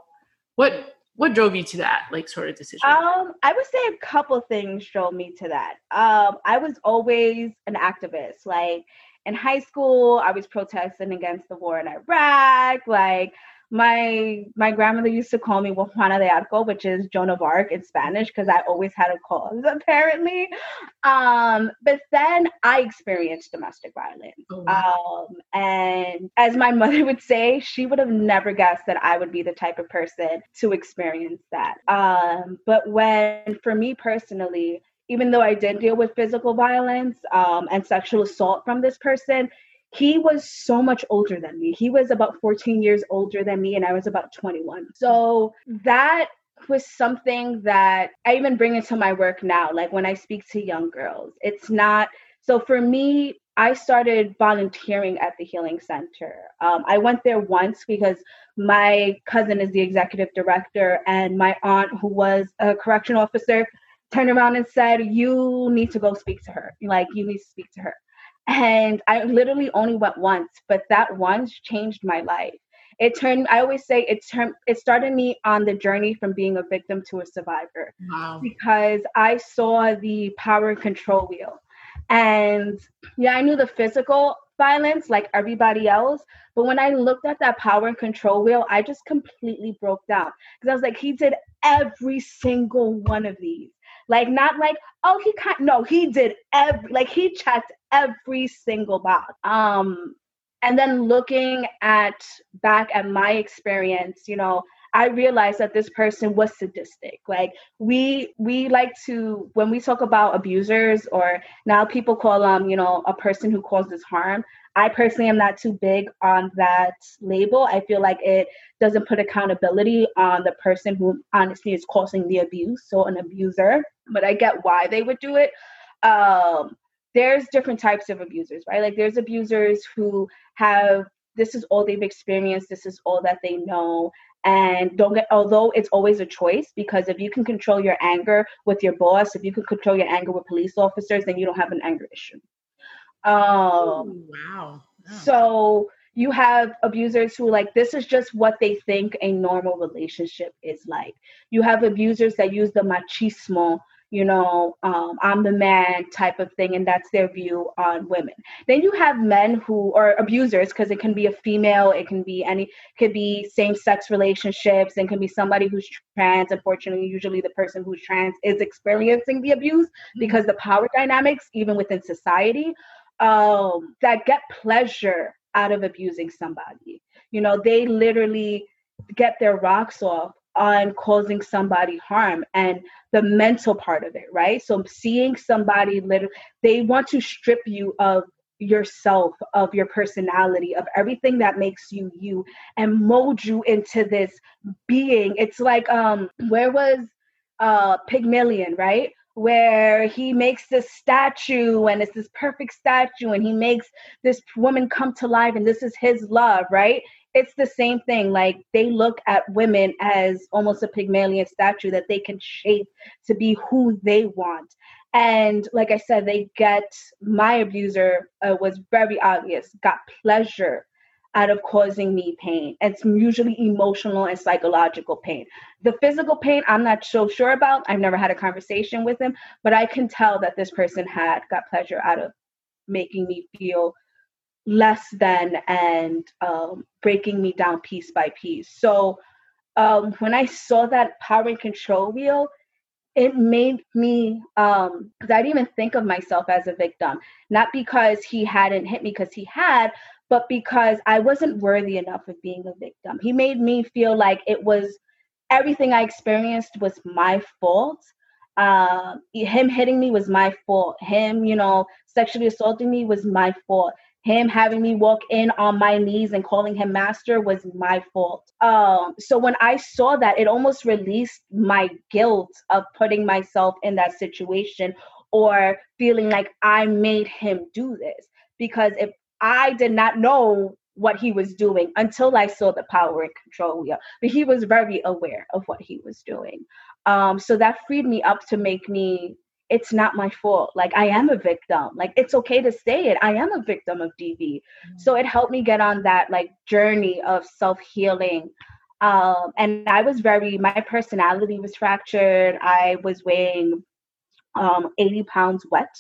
what, what drove you to that like sort of decision? Um, I would say a couple things drove me to that. Um, I was always an activist. Like in high school, I was protesting against the war in Iraq. Like My my grandmother used to call me Juana de Arco, which is Joan of Arc in Spanish, because I always had a cause, apparently. Um, but then I experienced domestic violence. Oh. Um, and as my mother would say, she would have never guessed that I would be the type of person to experience that. Um, but when, for me personally, even though I did deal with physical violence um, and sexual assault from this person, he was so much older than me. He was about fourteen years older than me, and I was about twenty-one. So that was something that I even bring into my work now. Like when I speak to young girls, it's not, so for me, I started volunteering at the Healing Center. Um, I went there once because my cousin is the executive director, and my aunt, who was a correctional officer, turned around and said, you need to go speak to her. Like, you need to speak to her. And I literally only went once, but that once changed my life. It turned, I always say it turned, it started me on the journey from being a victim to a survivor. Wow. Because I saw the power control wheel. And yeah, I knew the physical violence like everybody else. But when I looked at that power and control wheel, I just completely broke down. Because I was like, he did every single one of these. Like, not like, oh, he can't, no, he did every, like, he checked every single box. Um, and then looking at back at my experience, you know, I realized that this person was sadistic. Like we, we like to, when we talk about abusers, or now people call them, you know, a person who causes harm. I personally am not too big on that label. I feel like it doesn't put accountability on the person who honestly is causing the abuse. So an abuser, but I get why they would do it. Um, there's different types of abusers, right? Like there's abusers who have, this is all they've experienced. This is all that they know. And don't get, although it's always a choice, because if you can control your anger with your boss, if you can control your anger with police officers, then you don't have an anger issue. Um, wow. wow. So you have abusers who like, this is just what they think a normal relationship is like. You have abusers that use the machismo, you know, um, I'm the man type of thing. And that's their view on women. Then you have men who are abusers, because it can be a female, it can be any, could be same sex relationships, and can be somebody who's trans. Unfortunately, usually the person who's trans is experiencing the abuse because the power dynamics, even within society, um, that get pleasure out of abusing somebody. You know, they literally get their rocks off on causing somebody harm, and the mental part of it, right? So seeing somebody literally, they want to strip you of yourself, of your personality, of everything that makes you you, and mold you into this being. It's like, um, where was uh, Pygmalion, right? Where he makes this statue, and it's this perfect statue, and he makes this woman come to life, and this is his love, right? It's the same thing. Like they look at women as almost a Pygmalion statue that they can shape to be who they want. And like I said, they get, my abuser uh, was very obvious, got pleasure out of causing me pain. It's usually emotional and psychological pain. The physical pain, I'm not so sure about. I've never had a conversation with him, but I can tell that this person had got pleasure out of making me feel less than and um, breaking me down piece by piece. So um, when I saw that power and control wheel, it made me, um, because I didn't even think of myself as a victim, not because he hadn't hit me, because he had, but because I wasn't worthy enough of being a victim. He made me feel like it was, everything I experienced was my fault. Uh, him hitting me was my fault. Him, you know, sexually assaulting me was my fault. Him having me walk in on my knees and calling him master was my fault. Um, so when I saw that, it almost released my guilt of putting myself in that situation or feeling like I made him do this, because if I did not know what he was doing until I saw the power and control wheel, but he was very aware of what he was doing. Um, so that freed me up to make me, it's not my fault. Like, I am a victim. Like, it's okay to say it. I am a victim of D V. Mm-hmm. So it helped me get on that like journey of self-healing. Um, and I was very, my personality was fractured. I was weighing um, eighty pounds wet.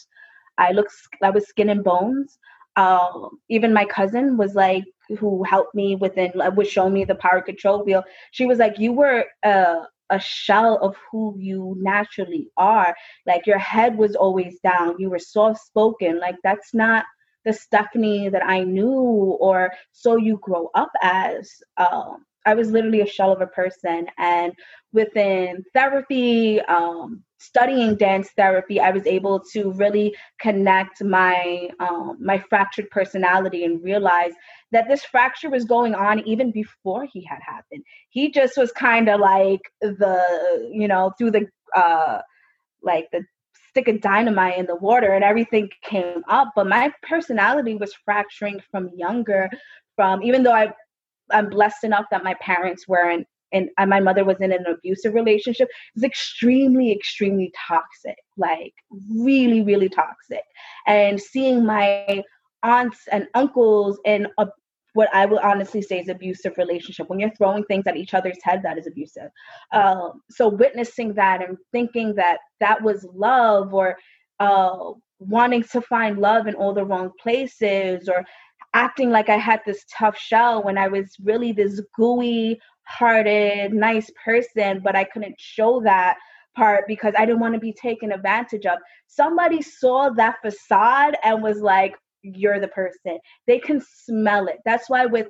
I looked, I was skin and bones. Um, even my cousin was like, who helped me within, would show me the power control wheel. She was like, you were uh, a shell of who you naturally are. Like, your head was always down. You were soft spoken. Like, that's not the Stephanie that I knew, or so you grow up as. Um, I was literally a shell of a person. And within therapy, um, studying dance therapy, I was able to really connect my um, my fractured personality and realize that this fracture was going on even before he had happened. He just was kind of like the, you know, through the, uh, like the stick of dynamite in the water and everything came up. But my personality was fracturing from younger, from, even though I, I'm blessed enough that my parents weren't, and my mother was in an abusive relationship. It was extremely, extremely toxic, like really, really toxic. And seeing my aunts and uncles in a, what I would honestly say is abusive relationship, when you're throwing things at each other's head, that is abusive. Um, so witnessing that and thinking that that was love, or uh, wanting to find love in all the wrong places, or acting like I had this tough shell when I was really this gooey, hearted, nice person, but I couldn't show that part because I didn't want to be taken advantage of. Somebody saw that facade and was like, you're the person. They can smell it. That's why with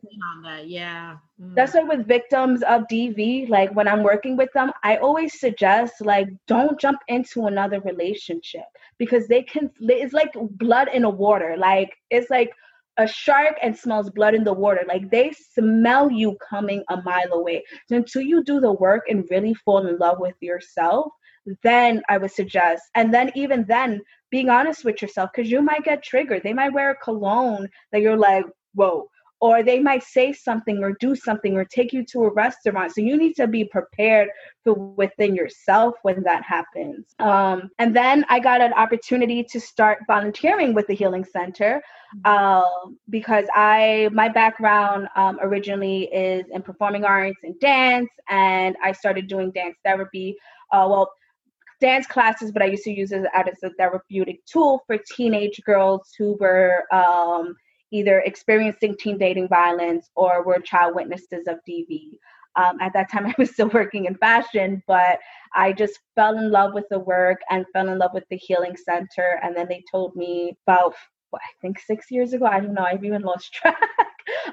yeah. Mm. That's why with victims of D V, like when I'm working with them, I always suggest, like, don't jump into another relationship, because they can, it's like blood in the water. Like, it's like a shark and smells blood in the water. Like, they smell you coming a mile away. So until you do the work and really fall in love with yourself, then I would suggest, and then even then, being honest with yourself, because you might get triggered. They might wear a cologne that you're like, whoa, or they might say something or do something or take you to a restaurant. So you need to be prepared for within yourself when that happens. Um, and then I got an opportunity to start volunteering with the Healing Center, uh, because I my background um, originally is in performing arts and dance, and I started doing dance therapy. Uh, well, dance classes, but I used to use it as a therapeutic tool for teenage girls who were um, either experiencing teen dating violence or were child witnesses of D V. Um, at that time, I was still working in fashion, but I just fell in love with the work and fell in love with the Healing Center. And then they told me about, what, I think six years ago, I don't know, I've even lost track,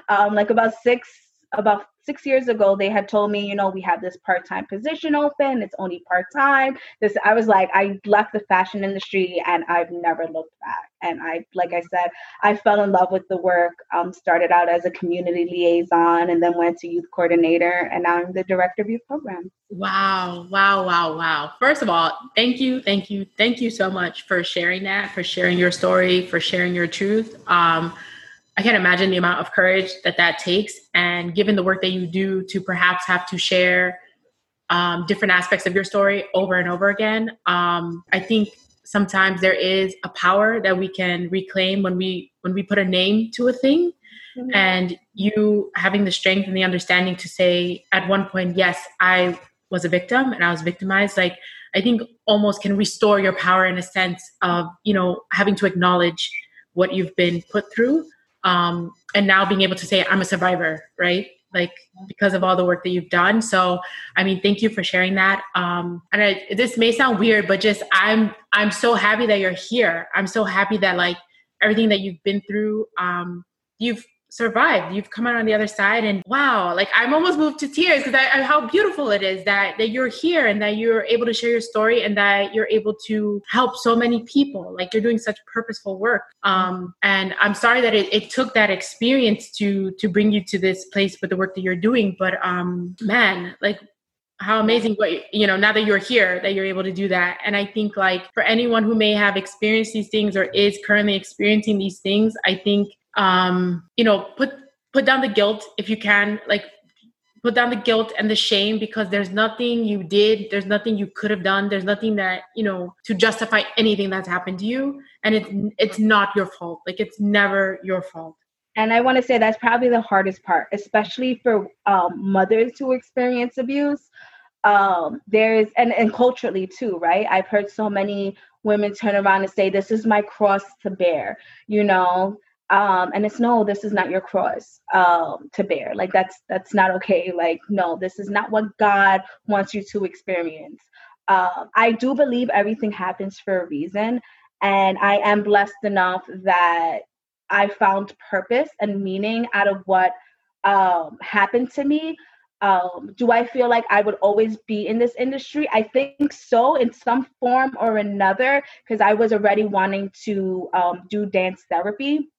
um, like about six About six years ago, they had told me, you know, we have this part-time position open. It's only part-time. This, I was like, I left the fashion industry and I've never looked back. And I, like I said, I fell in love with the work. Um, started out as a community liaison and then went to youth coordinator. And now I'm the director of youth programs. Wow, wow, wow, wow. First of all, thank you, thank you, thank you so much for sharing that, for sharing your story, for sharing your truth. Um, I can't imagine the amount of courage that that takes. And given the work that you do, to perhaps have to share um, different aspects of your story over and over again. Um, I think sometimes there is a power that we can reclaim when we, when we put a name to a thing. Mm-hmm. And you having the strength and the understanding to say at one point, yes, I was a victim and I was victimized. Like, I think almost can restore your power in a sense of, you know, having to acknowledge what you've been put through. Um, and now being able to say, I'm a survivor, right? like because of all the work that you've done. So, I mean, thank you for sharing that. Um, and I, this may sound weird, but just, I'm, I'm so happy that you're here. I'm so happy that like everything that you've been through, um, you've survived, you've come out on the other side, and wow, like I'm almost moved to tears because I, I how beautiful it is that that you're here and that you're able to share your story and that you're able to help so many people. Like you're doing such purposeful work. Um, and I'm sorry that it, it took that experience to to bring you to this place with the work that you're doing. But um, man, like how amazing what you know now that you're here that you're able to do that. And I think like for anyone who may have experienced these things or is currently experiencing these things, I think. Um, you know, put, put down the guilt if you can, like put down the guilt and the shame, because there's nothing you did. There's nothing you could have done. There's nothing that, you know, to justify anything that's happened to you. And it's, it's not your fault. Like it's never your fault. And I want to say that's probably the hardest part, especially for um, mothers who experience abuse. Um, there's, and, and culturally too, right? I've heard so many women turn around and say, this is my cross to bear, you know? Um, and it's, no, this is not your cross, um, to bear. Like that's, that's not okay. Like, no, this is not what God wants you to experience. Um, I do believe everything happens for a reason. And I am blessed enough that I found purpose and meaning out of what, um, happened to me. Um, do I feel like I would always be in this industry? I think so, in some form or another, because I was already wanting to, um, do dance therapy.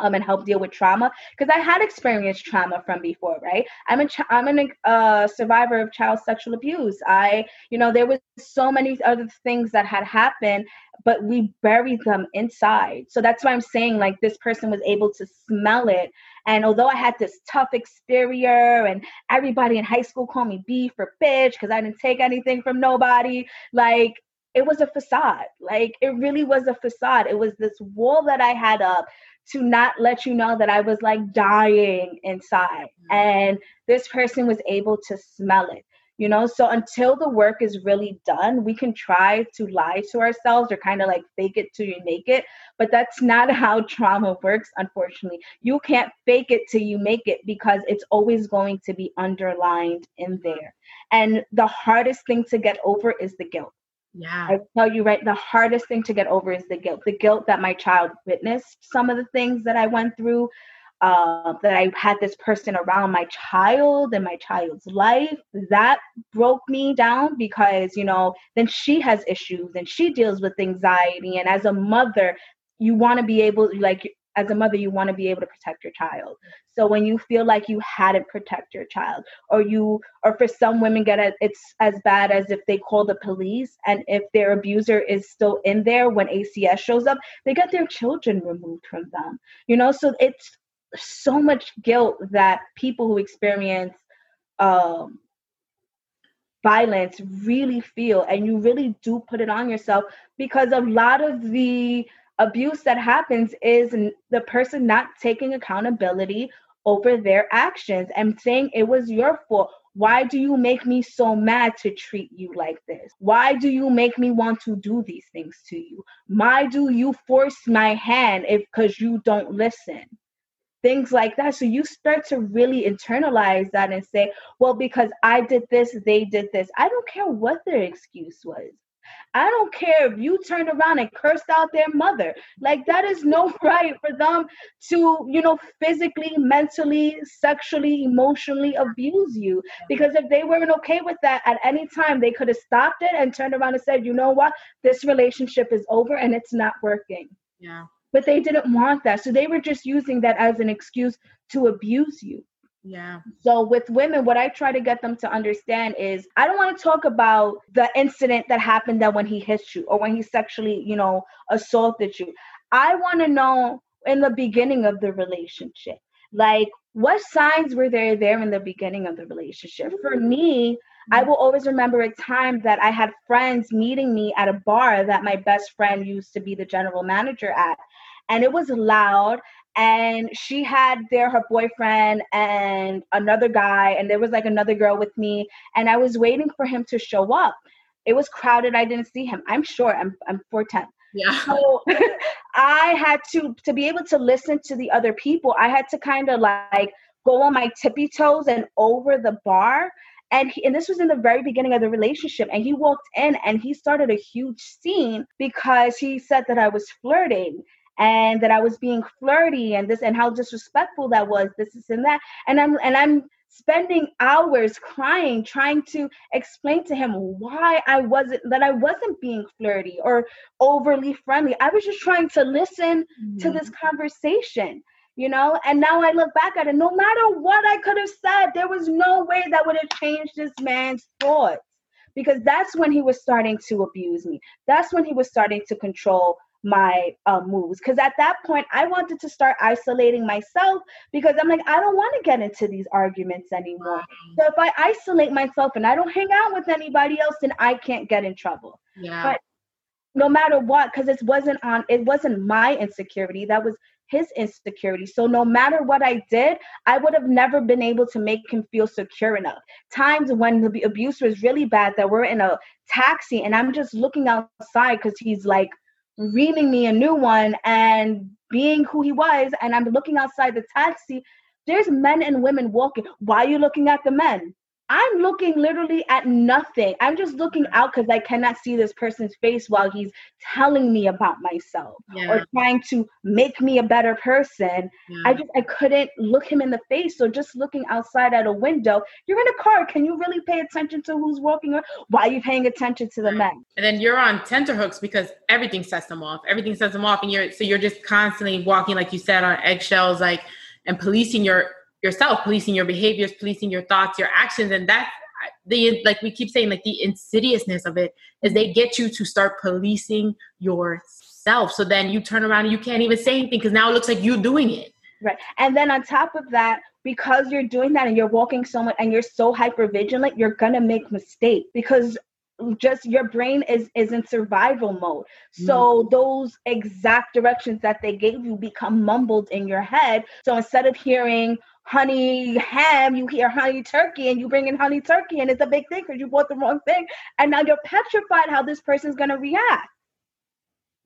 Um, and help deal with trauma, because I had experienced trauma from before, right? I'm a ch- I'm an, uh, survivor of child sexual abuse. I, you know, there was so many other things that had happened, but we buried them inside. So that's why I'm saying, like, this person was able to smell it. And although I had this tough exterior and everybody in high school called me B for bitch because I didn't take anything from nobody, like, it was a facade. Like, it really was a facade. It was this wall that I had up to not let you know that I was like dying inside. And this person was able to smell it, you know? So until the work is really done, we can try to lie to ourselves or kind of like fake it till you make it. But that's not how trauma works, unfortunately. You can't fake it till you make it, because it's always going to be underlined in there. And the hardest thing to get over is the guilt. Yeah, I tell you, right. The hardest thing to get over is the guilt, the guilt that my child witnessed some of the things that I went through, uh, that I had this person around my child and my child's life. That broke me down, because, you know, then she has issues and she deals with anxiety. And as a mother, you want to be able, like, as a mother, you want to be able to protect your child. So when you feel like you hadn't protected your child, or you, or for some women, get a, it's as bad as if they call the police, and if their abuser is still in there when A C S shows up, they get their children removed from them. You know, so it's so much guilt that people who experience um, violence really feel, and you really do put it on yourself, because a lot of the abuse that happens is the person not taking accountability over their actions and saying it was your fault. Why do you make me so mad to treat you like this? Why do you make me want to do these things to you? Why do you force my hand if because you don't listen? Things like that. So you start to really internalize that and say, well, because I did this, they did this. I don't care what their excuse was. I don't care if you turned around and cursed out their mother. Like, that is no right for them to, you know, physically, mentally, sexually, emotionally abuse you. Because if they weren't okay with that at any time, they could have stopped it and turned around and said, you know what, this relationship is over and it's not working. Yeah. But they didn't want that. So they were just using that as an excuse to abuse you. Yeah. So with women, what I try to get them to understand is, I don't want to talk about the incident that happened, that when he hit you or when he sexually, you know, assaulted you. I want to know in the beginning of the relationship, like, what signs were there there in the beginning of the relationship? For me, I will always remember a time that I had friends meeting me at a bar that my best friend used to be the general manager at. And it was loud. And she had there her boyfriend and another guy, and there was like another girl with me, and I was waiting for him to show up. It was crowded. I didn't see him. I'm short. I'm I'm four ten. Yeah. So I had to to be able to listen to the other people. I had to kind of like go on my tippy toes and over the bar. And he, and this was in the very beginning of the relationship. And he walked in and he started a huge scene because he said that I was flirting and that I was being flirty and this and how disrespectful that was, this, this, and that. And I'm and I'm spending hours crying, trying to explain to him why I wasn't, that I wasn't being flirty or overly friendly. I was just trying to listen mm-hmm. to this conversation. You know, and now I look back at it, no matter what I could have said, there was no way that would have changed this man's thoughts, because that's when he was starting to abuse me. That's when he was starting to control my uh, moves. Because at that point, I wanted to start isolating myself because I'm like, I don't want to get into these arguments anymore. So if I isolate myself and I don't hang out with anybody else, then I can't get in trouble. Yeah. But no matter what, because it wasn't on, it wasn't my insecurity. That was his insecurity. So no matter what I did, I would have never been able to make him feel secure enough. Times when the abuse was really bad, that we're in a taxi and I'm just looking outside because he's like reading me a new one and being who he was. And I'm looking outside the taxi. There's men and women walking. Why are you looking at the men? I'm looking literally at nothing. I'm just looking out because I cannot see this person's face while he's telling me about myself yeah. or trying to make me a better person. Yeah. I just, I couldn't look him in the face. So just looking outside at a window, you're in a car. Can you really pay attention to who's walking around? Why are you paying attention to the men? And then you're on tenterhooks because everything sets them off. Everything sets them off. And you're, so you're just constantly walking, like you said, on eggshells, like, and policing your, yourself, policing your behaviors, policing your thoughts, your actions. And that's the, like we keep saying, like the insidiousness of it is they get you to start policing yourself. So then you turn around and you can't even say anything because now it looks like you're doing it. Right. And then on top of that, because you're doing that and you're walking so much and you're so hypervigilant, you're going to make mistakes because just your brain is, is in survival mode. So mm. those exact directions that they gave you become mumbled in your head. So instead of hearing honey ham, you hear honey turkey, and you bring in honey turkey, and it's a big thing because you bought the wrong thing. And now you're petrified how this person's going to react.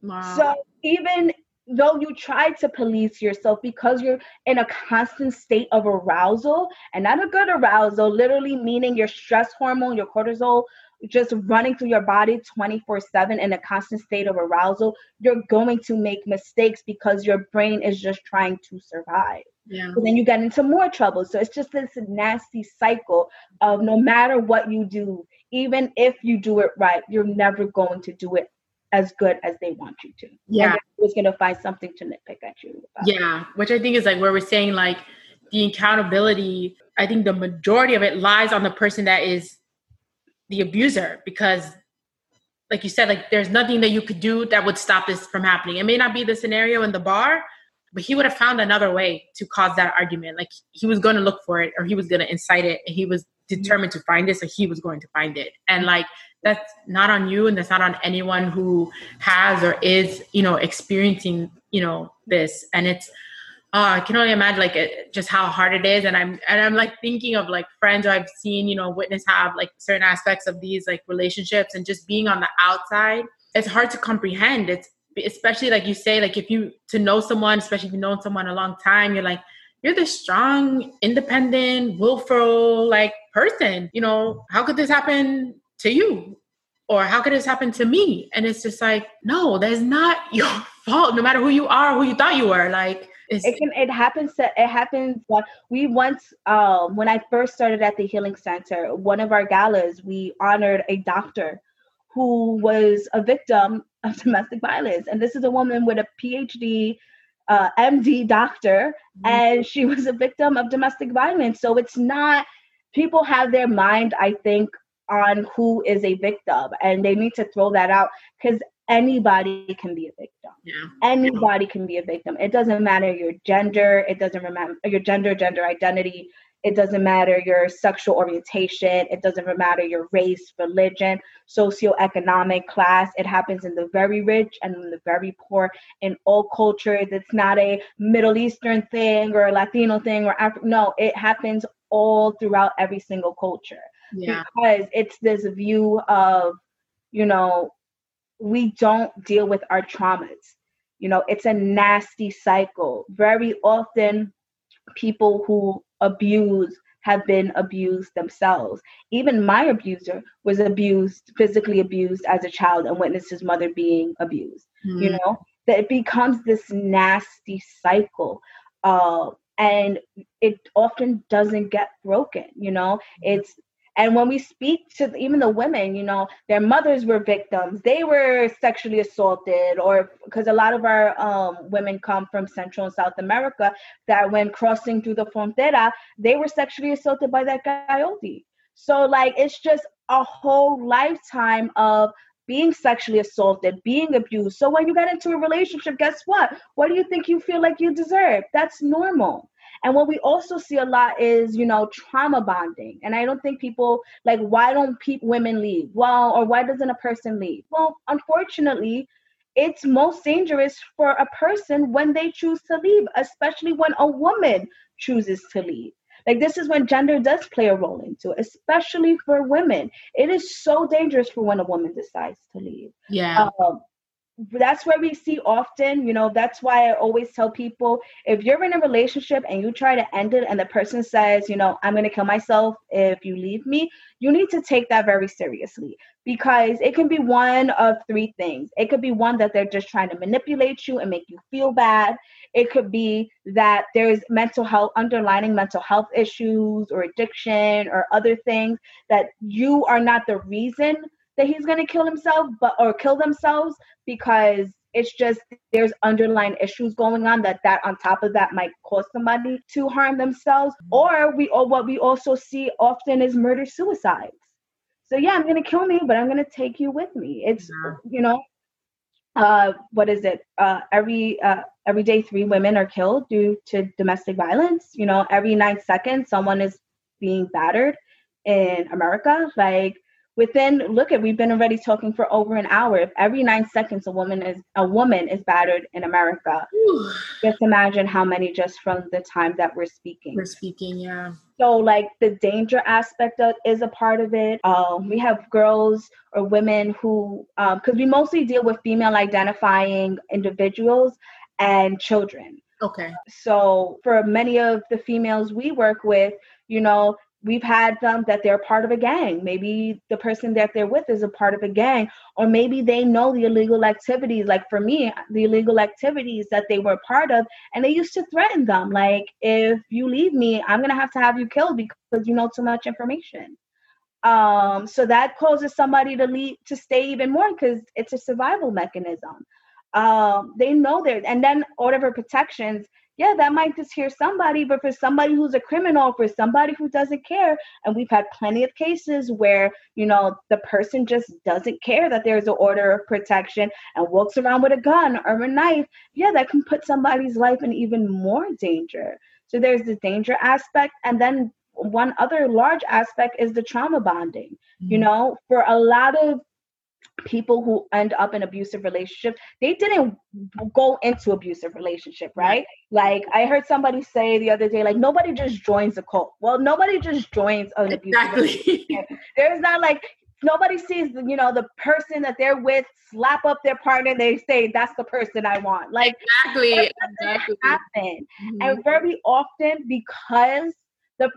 Wow. So even though you try to police yourself because you're in a constant state of arousal, and not a good arousal, literally meaning your stress hormone, your cortisol, just running through your body twenty-four seven in a constant state of arousal, you're going to make mistakes because your brain is just trying to survive. Yeah. But then you get into more trouble. So it's just this nasty cycle of no matter what you do, even if you do it right, you're never going to do it as good as they want you to. Yeah. And they're always going to find something to nitpick at you about. Yeah. Which I think is like where we're saying like the accountability, I think the majority of it lies on the person that is the abuser, because like you said, like there's nothing that you could do that would stop this from happening. It may not be the scenario in the bar, but he would have found another way to cause that argument. Like he was going to look for it, or he was going to incite it, and he was determined to find it, so he was going to find it. And like, that's not on you, and that's not on anyone who has or is, you know, experiencing, you know, this. And it's, Uh, I can only imagine like it, just how hard it is. And I'm, and I'm like thinking of like friends who I've seen, you know, witness have like certain aspects of these like relationships, and just being on the outside, it's hard to comprehend. It's especially like you say, like if you, to know someone, especially if you've known someone a long time, you're like, you're this strong, independent, willful like person, you know, how could this happen to you? Or how could this happen to me? And it's just like, no, that's not your fault. No matter who you are, who you thought you were, like, It can. It happens. To, it happens. We once, um, when I first started at the Healing Center, one of our galas, we honored a doctor who was a victim of domestic violence, and this is a woman with a P H D, uh, M D doctor, mm-hmm. and she was a victim of domestic violence. So it's not. People have their mind, I think, on who is a victim, and they need to throw that out, because anybody can be a victim. Yeah. Anybody yeah. can be a victim. It doesn't matter your gender. It doesn't matter your gender, gender identity. It doesn't matter your sexual orientation. It doesn't matter your race, religion, socioeconomic class. It happens in the very rich and in the very poor, in all cultures. It's not a Middle Eastern thing or a Latino thing or Afri- no, it happens all throughout every single culture. Yeah. Because it's this view of, you know, we don't deal with our traumas. You know, it's a nasty cycle. Very often people who abused have been abused themselves. Even my abuser was abused, physically abused as a child, and witnessed his mother being abused. Mm. You know, that it becomes this nasty cycle. Uh, and it often doesn't get broken, you know, it's, and when we speak to even the women, you know, their mothers were victims, they were sexually assaulted, or because a lot of our um, women come from Central and South America, that when crossing through the frontera, they were sexually assaulted by that coyote. So like, it's just a whole lifetime of being sexually assaulted, being abused. So when you get into a relationship, guess what? What do you think you feel like you deserve? That's normal. And what we also see a lot is, you know, trauma bonding. And I don't think people, like, why don't pe- women leave? Well, or why doesn't a person leave? Well, unfortunately, it's most dangerous for a person when they choose to leave, especially when a woman chooses to leave. Like, this is when gender does play a role into it, especially for women. It is so dangerous for when a woman decides to leave. Yeah. Um, that's where we see often, you know, that's why I always tell people, if you're in a relationship and you try to end it and the person says, you know, I'm going to kill myself if you leave me, you need to take that very seriously, because it can be one of three things. It could be one that they're just trying to manipulate you and make you feel bad. It could be that there's mental health, underlining mental health issues or addiction or other things, that you are not the reason that he's going to kill himself, but or kill themselves, because it's just there's underlying issues going on that that on top of that might cause somebody to harm themselves. Or we or what we also see often is murder suicides. So yeah, I'm going to kill me, but I'm going to take you with me. It's, yeah. you know, uh, what is it? Uh, every uh, every day, three women are killed due to domestic violence. You know, every nine seconds, someone is being battered in America. Like, Within, look at, we've been already talking for over an hour. If every nine seconds a woman is a woman is battered in America, Ooh. just imagine how many just from the time that we're speaking. We're speaking, yeah. So like the danger aspect of, is a part of it. Um, we have girls or women who, because um, we mostly deal with female identifying individuals and children. Okay. So for many of the females we work with, you know, we've had them that they're part of a gang. Maybe the person that they're with is a part of a gang, or maybe they know the illegal activities. Like for me, the illegal activities that they were part of, and they used to threaten them. Like, if you leave me, I'm going to have to have you killed because you know too much information. Um, so that causes somebody to leave, to stay even more, because it's a survival mechanism. Um, they know they're, and then order for protections. Yeah, that might deter somebody, but for somebody who's a criminal, for somebody who doesn't care, and we've had plenty of cases where, you know, the person just doesn't care that there's an order of protection and walks around with a gun or a knife. Yeah, that can put somebody's life in even more danger. So there's the danger aspect. And then one other large aspect is the trauma bonding. Mm-hmm. You know, for a lot of people who end up in abusive relationships, they didn't go into abusive relationship, right? Like I heard somebody say the other day, like nobody just joins a cult. Well, nobody just joins an abusive exactly. relationship. There's not like nobody sees, you know, the person that they're with slap up their partner. And they say that's the person I want. Like exactly, that exactly. happen, mm-hmm. and very often because the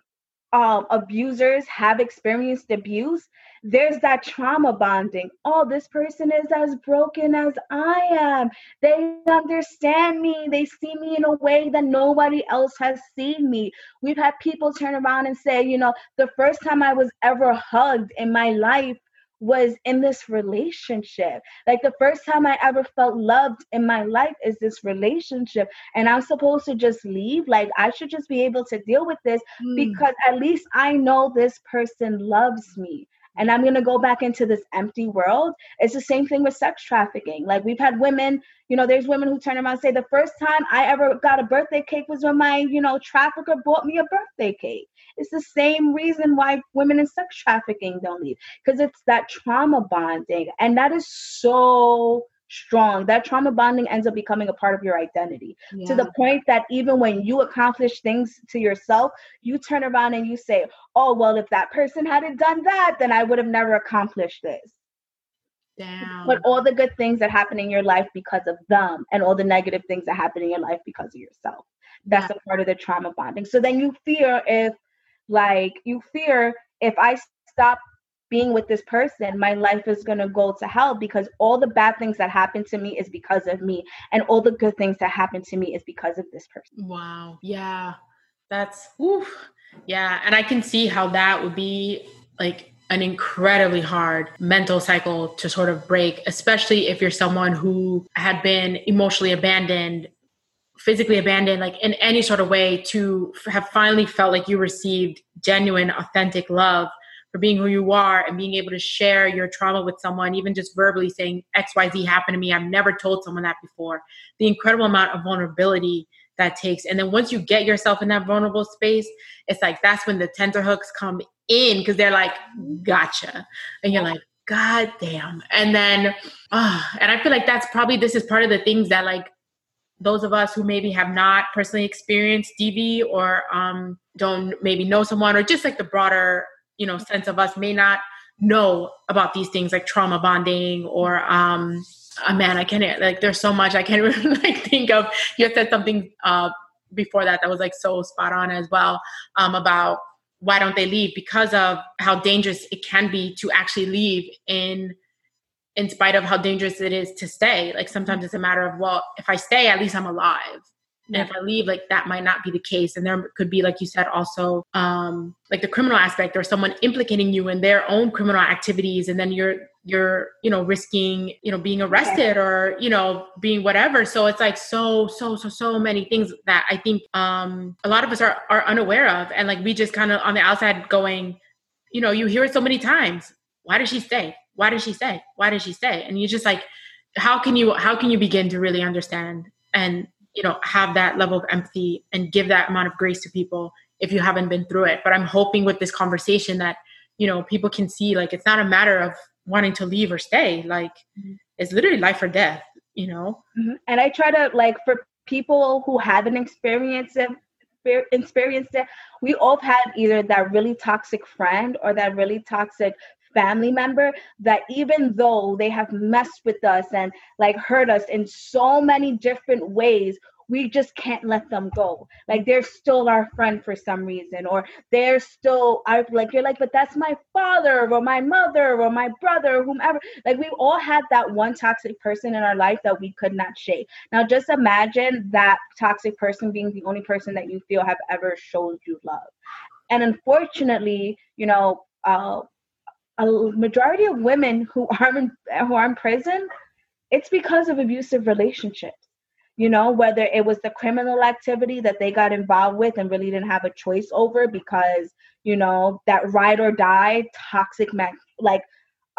um, abusers have experienced abuse. There's that trauma bonding. Oh, this person is as broken as I am. They understand me. They see me in a way that nobody else has seen me. We've had people turn around and say, you know, the first time I was ever hugged in my life was in this relationship. Like the first time I ever felt loved in my life is this relationship. And I'm supposed to just leave. Like I should just be able to deal with this mm. because at least I know this person loves me. And I'm going to go back into this empty world. It's the same thing with sex trafficking. Like we've had women, you know, there's women who turn around and say, the first time I ever got a birthday cake was when my, you know, trafficker bought me a birthday cake. It's the same reason why women in sex trafficking don't leave, because it's that trauma bonding. And that is so strong. That trauma bonding ends up becoming a part of your identity yeah. to the point that even when you accomplish things to yourself, you turn around and you say, oh, well, if that person hadn't done that, then I would have never accomplished this. Down. But all the good things that happen in your life because of them, and all the negative things that happen in your life because of yourself. That's yeah. a part of the trauma bonding. So then you fear if, like, you fear if I stop being with this person, my life is going to go to hell because all the bad things that happened to me is because of me, and all the good things that happened to me is because of this person. Wow. Yeah. That's, oof. Yeah. And I can see how that would be like an incredibly hard mental cycle to sort of break, especially if you're someone who had been emotionally abandoned, physically abandoned, like in any sort of way, to have finally felt like you received genuine, authentic love for being who you are and being able to share your trauma with someone, even just verbally saying X Y Z happened to me. I've never told someone that before. The incredible amount of vulnerability that takes. And then once you get yourself in that vulnerable space, it's like, that's when the tenterhooks come in, because they're like, gotcha. And you're like, God damn. And then, oh, and I feel like that's probably, this is part of the things that, like, those of us who maybe have not personally experienced D V or um, don't maybe know someone, or just like the broader, you know, sense of us may not know about these things like trauma bonding or, um, oh man, I can't, like, there's so much I can't even like think of. You said something uh, before that that was like so spot on as well, um, about why don't they leave, because of how dangerous it can be to actually leave in in spite of how dangerous it is to stay. Like sometimes it's a matter of, well, if I stay, at least I'm alive. And if I leave, like that might not be the case. And there could be, like you said, also um, like the criminal aspect, or someone implicating you in their own criminal activities. And then you're, you're, you know, risking, you know, being arrested okay. or, you know, being whatever. So it's like so, so, so, so many things that I think um, a lot of us are, are unaware of. And like, we just kind of on the outside going, you know, you hear it so many times. Why did she stay? Why did she stay? Why did she stay? And you're just like, how can you, how can you begin to really understand and, you know, have that level of empathy and give that amount of grace to people if you haven't been through it. But I'm hoping with this conversation that, you know, people can see, like, it's not a matter of wanting to leave or stay. Like mm-hmm. it's literally life or death, you know? Mm-hmm. And I try to, like, for people who haven't experienced it, experienced it, we all had either that really toxic friend or that really toxic family member that, even though they have messed with us and like hurt us in so many different ways, we just can't let them go. Like they're still our friend for some reason, or they're still our, like, you're like, but that's my father or my mother or my brother or whomever. Like we've all had that one toxic person in our life that we could not shake. Now just imagine that toxic person being the only person that you feel have ever showed you love. And unfortunately, you know, uh, a majority of women who are in, who are in prison, it's because of abusive relationships. You know, whether it was the criminal activity that they got involved with and really didn't have a choice over because, you know, that ride or die toxic, man, like,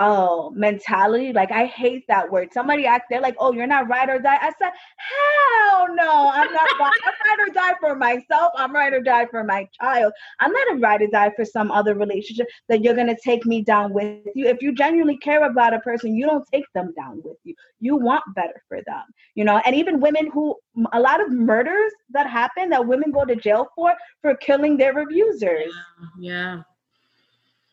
oh, mentality. Like, I hate that word. Somebody asked, they're like, oh, you're not ride or die. I said, hell no, I'm not I'm ride or die for myself. I'm ride or die for my child. I'm not a ride or die for some other relationship that you're going to take me down with you. If you genuinely care about a person, you don't take them down with you. You want better for them, you know? And even women who, a lot of murders that happen that women go to jail for, for killing their abusers. Yeah. yeah.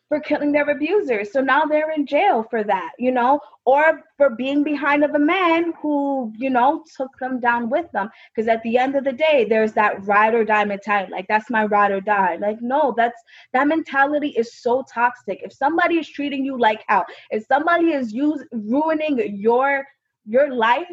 for killing their abusers. So now they're in jail for that, you know, or for being behind of a man who, you know, took them down with them. Because at the end of the day, there's that ride or die mentality. Like, that's my ride or die. Like, no, that's, that mentality is so toxic. If somebody is treating you like hell, if somebody is use, ruining your, your life,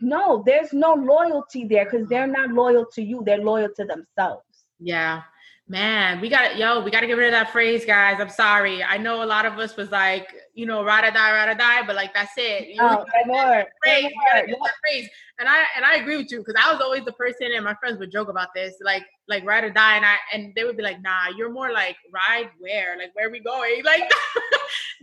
no, there's no loyalty there, because they're not loyal to you. They're loyal to themselves. Yeah. Man, we got it. Yo, we got to get rid of that phrase, guys. I'm sorry. I know a lot of us was like, you know, ride or die, ride or die, but like, that's it. You know, oh, my Lord. Phrase, my Lord. You that phrase. And I, and I agree with you, because I was always the person, and my friends would joke about this, like, like ride or die. And I, and they would be like, nah, you're more like ride where, like, where are we going? Like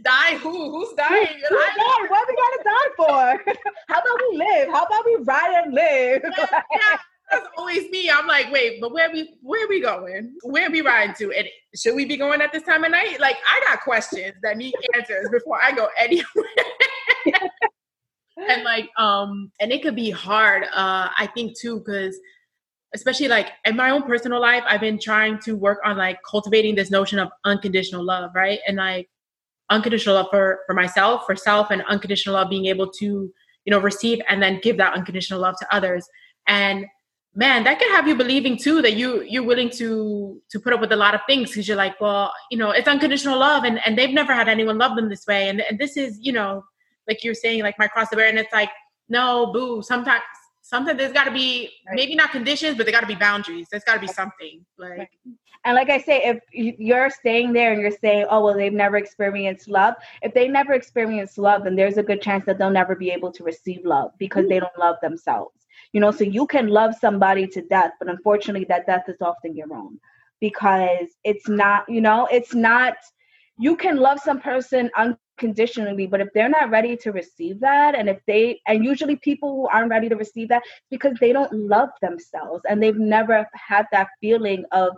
die, who, who's dying? Who's dying? What we got to die for? How about we live? How about we ride and live? Yeah. That's always me. I'm like, wait, but where we where we going? Where we riding to? And should we be going at this time of night? Like, I got questions that need answers before I go anywhere. And like, um, and it could be hard. Uh, I think too, because especially like in my own personal life, I've been trying to work on like cultivating this notion of unconditional love, right? And like, unconditional love for, for myself, for self, and unconditional love being able to, you know, receive and then give that unconditional love to others. And man, that can have you believing too that you, you're willing to to put up with a lot of things, because you're like, well, you know, it's unconditional love, and, and they've never had anyone love them this way. And, and this is, you know, like you're saying, like my cross to bear. And it's like, no, boo, sometimes sometimes there's got to be, maybe not conditions, but there got to be boundaries. There's got to be something. Like, and like I say, if you're staying there and you're saying, oh, well, they've never experienced love. If they never experienced love, then there's a good chance that they'll never be able to receive love, because mm-hmm. they don't love themselves. You know, so you can love somebody to death, but unfortunately that death is often your own, because it's not, you know, it's not, you can love some person unconditionally, but if they're not ready to receive that, and if they, and usually people who aren't ready to receive that, because they don't love themselves and they've never had that feeling of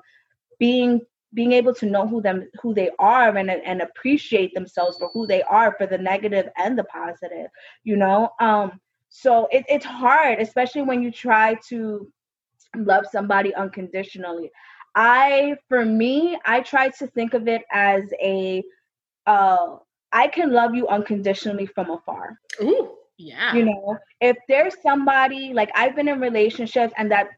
being being able to know who them who they are and and appreciate themselves for who they are, for the negative and the positive, you know. Um, so it, it's hard, especially when you try to love somebody unconditionally. I, for me, I try to think of it as a, uh, I can love you unconditionally from afar. Ooh, yeah. You know, if there's somebody, like I've been in relationships and that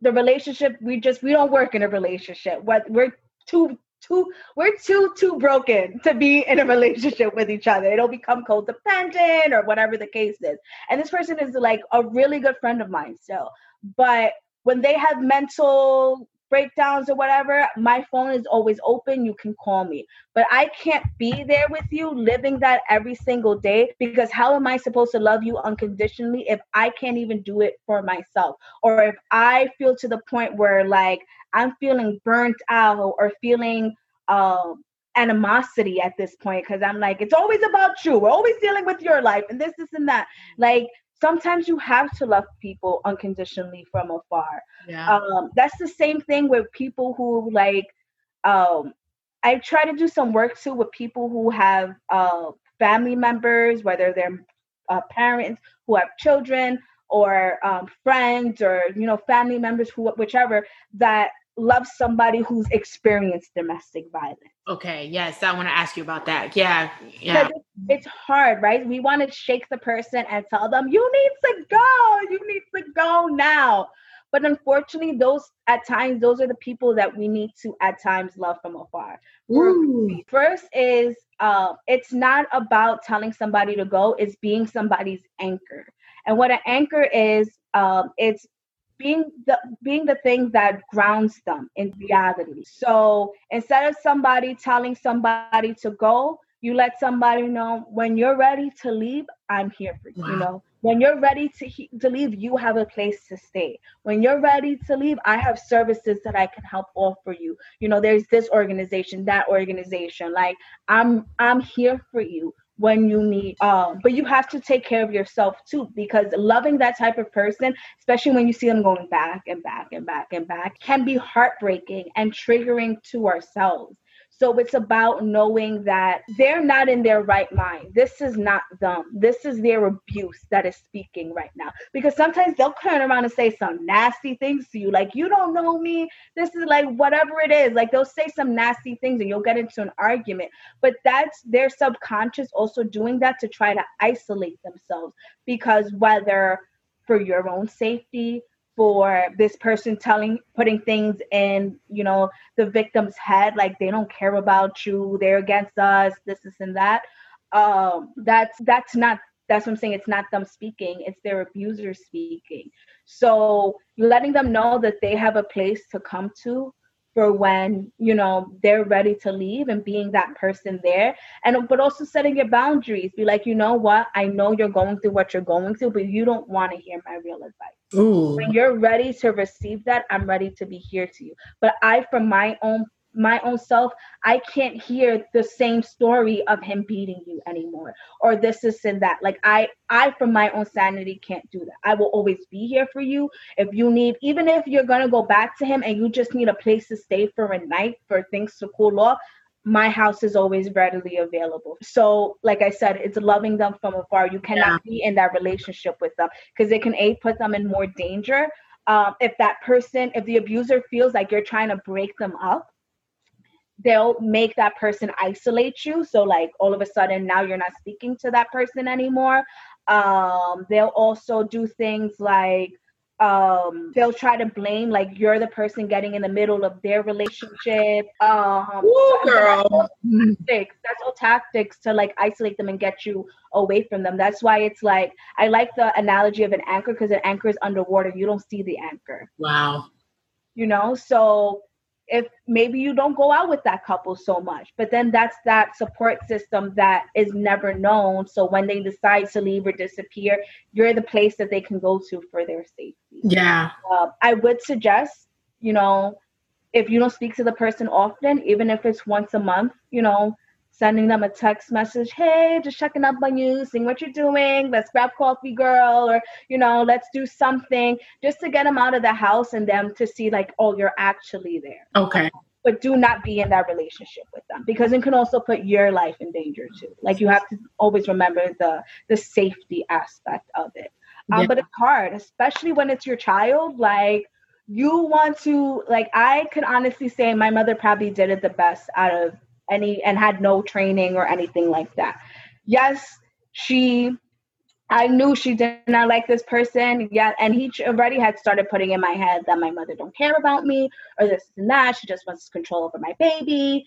the relationship, we just, we don't work in a relationship. What we're too, too, we're too, too broken to be in a relationship with each other. It'll become codependent or whatever the case is. And this person is like a really good friend of mine still, but when they have mental breakdowns or whatever, my phone is always open. You can call me, but I can't be there with you living that every single day, because how am I supposed to love you unconditionally if I can't even do it for myself? Or if I feel to the point where like I'm feeling burnt out or feeling um, animosity at this point, because I'm like, it's always about you. We're always dealing with your life and this, this, and that. Like, sometimes you have to love people unconditionally from afar. Yeah. Um, that's the same thing with people who like, um, I try to do some work too with people who have uh, family members, whether they're uh, parents who have children, or um, friends, or, you know, family members, who, whichever, that love somebody who's experienced domestic violence. Okay. Yes. I want to ask you about that. Yeah. Yeah. It's hard, right? We want to shake the person and tell them, you need to go, you need to go now. But unfortunately, those at times, those are the people that we need to at times love from afar. Ooh. First is, uh, it's not about telling somebody to go, it's being somebody's anchor. And what an anchor is, um, it's being the being the thing that grounds them in reality. So instead of somebody telling somebody to go, you let somebody know, when you're ready to leave, I'm here for you. Wow. You know, when you're ready to he- to leave, you have a place to stay. When you're ready to leave, I have services that I can help offer you. You know, there's this organization, that organization. Like, I'm I'm here for you when you need, um, but you have to take care of yourself too, because loving that type of person, especially when you see them going back and back and back and back, can be heartbreaking and triggering to ourselves. So it's about knowing that they're not in their right mind. This is not them. This is their abuse that is speaking right now. Because sometimes they'll turn around and say some nasty things to you. Like, you don't know me. This is like whatever it is. Like, they'll say some nasty things and you'll get into an argument. But that's their subconscious also doing that to try to isolate themselves. Because whether for your own safety, for this person telling, putting things in, you know, the victim's head, like they don't care about you, they're against us, this, this, and that. Um, that's that's not, that's what I'm saying. It's not them speaking, it's their abuser speaking. So letting them know that they have a place to come to for when, you know, they're ready to leave, and being that person there. And but also setting your boundaries. Be like, you know what? I know you're going through what you're going through, but you don't want to hear my real advice. Ooh. When you're ready to receive that, I'm ready to be here to you. But I, from my own my own self, I can't hear the same story of him beating you anymore, or this, this, and that. Like I, I, from my own sanity, can't do that. I will always be here for you. If you need, even if you're going to go back to him and you just need a place to stay for a night for things to cool off, my house is always readily available. So like I said, it's loving them from afar. You cannot yeah. be in that relationship with them, because it can A, put them in more danger. Um, if that person, if the abuser feels like you're trying to break them up, they'll make that person isolate you. So like all of a sudden now you're not speaking to that person anymore. Um, they'll also do things like um, they'll try to blame, like you're the person getting in the middle of their relationship. Um, Ooh, so, girl. I mean, that's all tactics. That's all tactics to like isolate them and get you away from them. That's why it's like, I like the analogy of an anchor, because an anchor is underwater. You don't see the anchor. Wow. You know, so if maybe you don't go out with that couple so much, but then that's that support system that is never known. So when they decide to leave or disappear, you're the place that they can go to for their safety. Yeah. Uh, I would suggest, you know, if you don't speak to the person often, even if it's once a month, you know, sending them a text message, hey, just checking up on you, seeing what you're doing, let's grab coffee, girl, or, you know, let's do something just to get them out of the house and them to see like, oh, you're actually there. Okay. But do not be in that relationship with them, because it can also put your life in danger too. Like you have to always remember the, the safety aspect of it. Um, yeah. But it's hard, especially when it's your child. Like you want to, like, I could honestly say my mother probably did it the best out of any and had no training or anything like that. Yes, she, I knew she did not like this person. Yeah, and he already had started putting in my head that my mother don't care about me or this and that. She just wants control over my baby.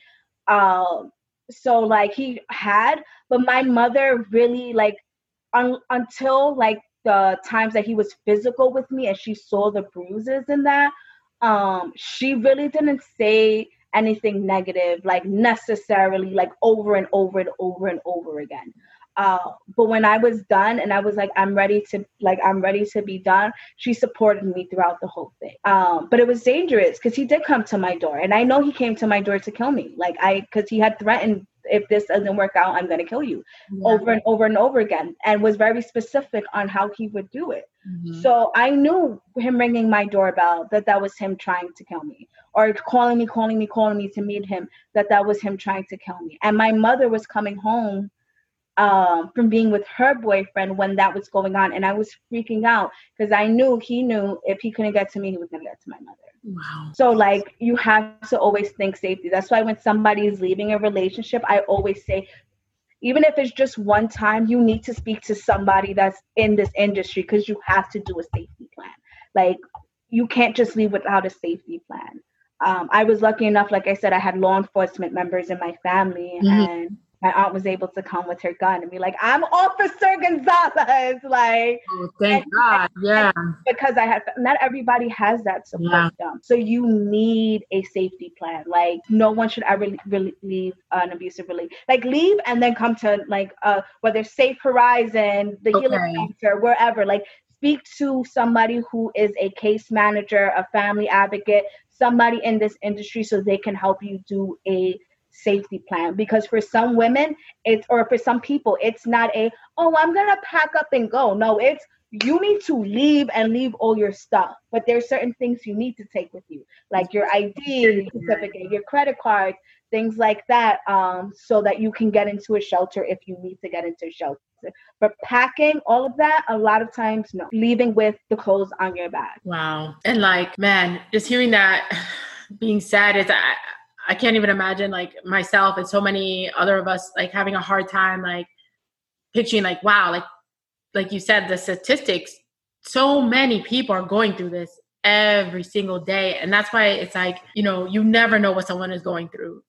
Um, so like he had, but my mother really like un- until like the times that he was physical with me and she saw the bruises in that, um, she really didn't say anything negative, like necessarily, like over and over and over and over again. Uh, but when I was done and I was like, I'm ready to, like, I'm ready to be done, she supported me throughout the whole thing. Um, but it was dangerous because he did come to my door, and I know he came to my door to kill me. Like I, because he had threatened, if this doesn't work out, I'm going to kill you, mm-hmm. over and over and over again, and was very specific on how he would do it. Mm-hmm. So I knew him ringing my doorbell, that that was him trying to kill me, or calling me, calling me, calling me to meet him, that that was him trying to kill me. And my mother was coming home um, from being with her boyfriend when that was going on. And I was freaking out because I knew he knew if he couldn't get to me, he was going to get to my mother. Wow. So like you have to always think safety. That's why when somebody is leaving a relationship, I always say, even if it's just one time, you need to speak to somebody that's in this industry, because you have to do a safety plan. Like you can't just leave without a safety plan. Um, I was lucky enough, like I said, I had law enforcement members in my family, mm-hmm. and my aunt was able to come with her gun and be like, I'm Officer Gonzalez. Like, oh, thank and, God. And, yeah. And because I had, not everybody has that support. Yeah. Them. So you need a safety plan. Like no one should ever really leave an abusive relationship. Like leave and then come to like, uh, whether Safe Horizon, the okay. Healing Center, wherever, like speak to somebody who is a case manager, a family advocate, somebody in this industry, so they can help you do a safety plan. Because for some women, it's, or for some people, it's not a, oh, I'm gonna pack up and go. No, it's you need to leave and leave all your stuff. But there's certain things you need to take with you, like your I D, certificate, your credit card, things like that, um, so that you can get into a shelter if you need to get into a shelter. But packing all of that, a lot of times, no, leaving with the clothes on your back. Wow. And like, man, just hearing that being said is, I, I can't even imagine like myself and so many other of us like having a hard time, like picturing like, wow, like, like you said, the statistics, so many people are going through this every single day. And that's why it's like, you know, you never know what someone is going through.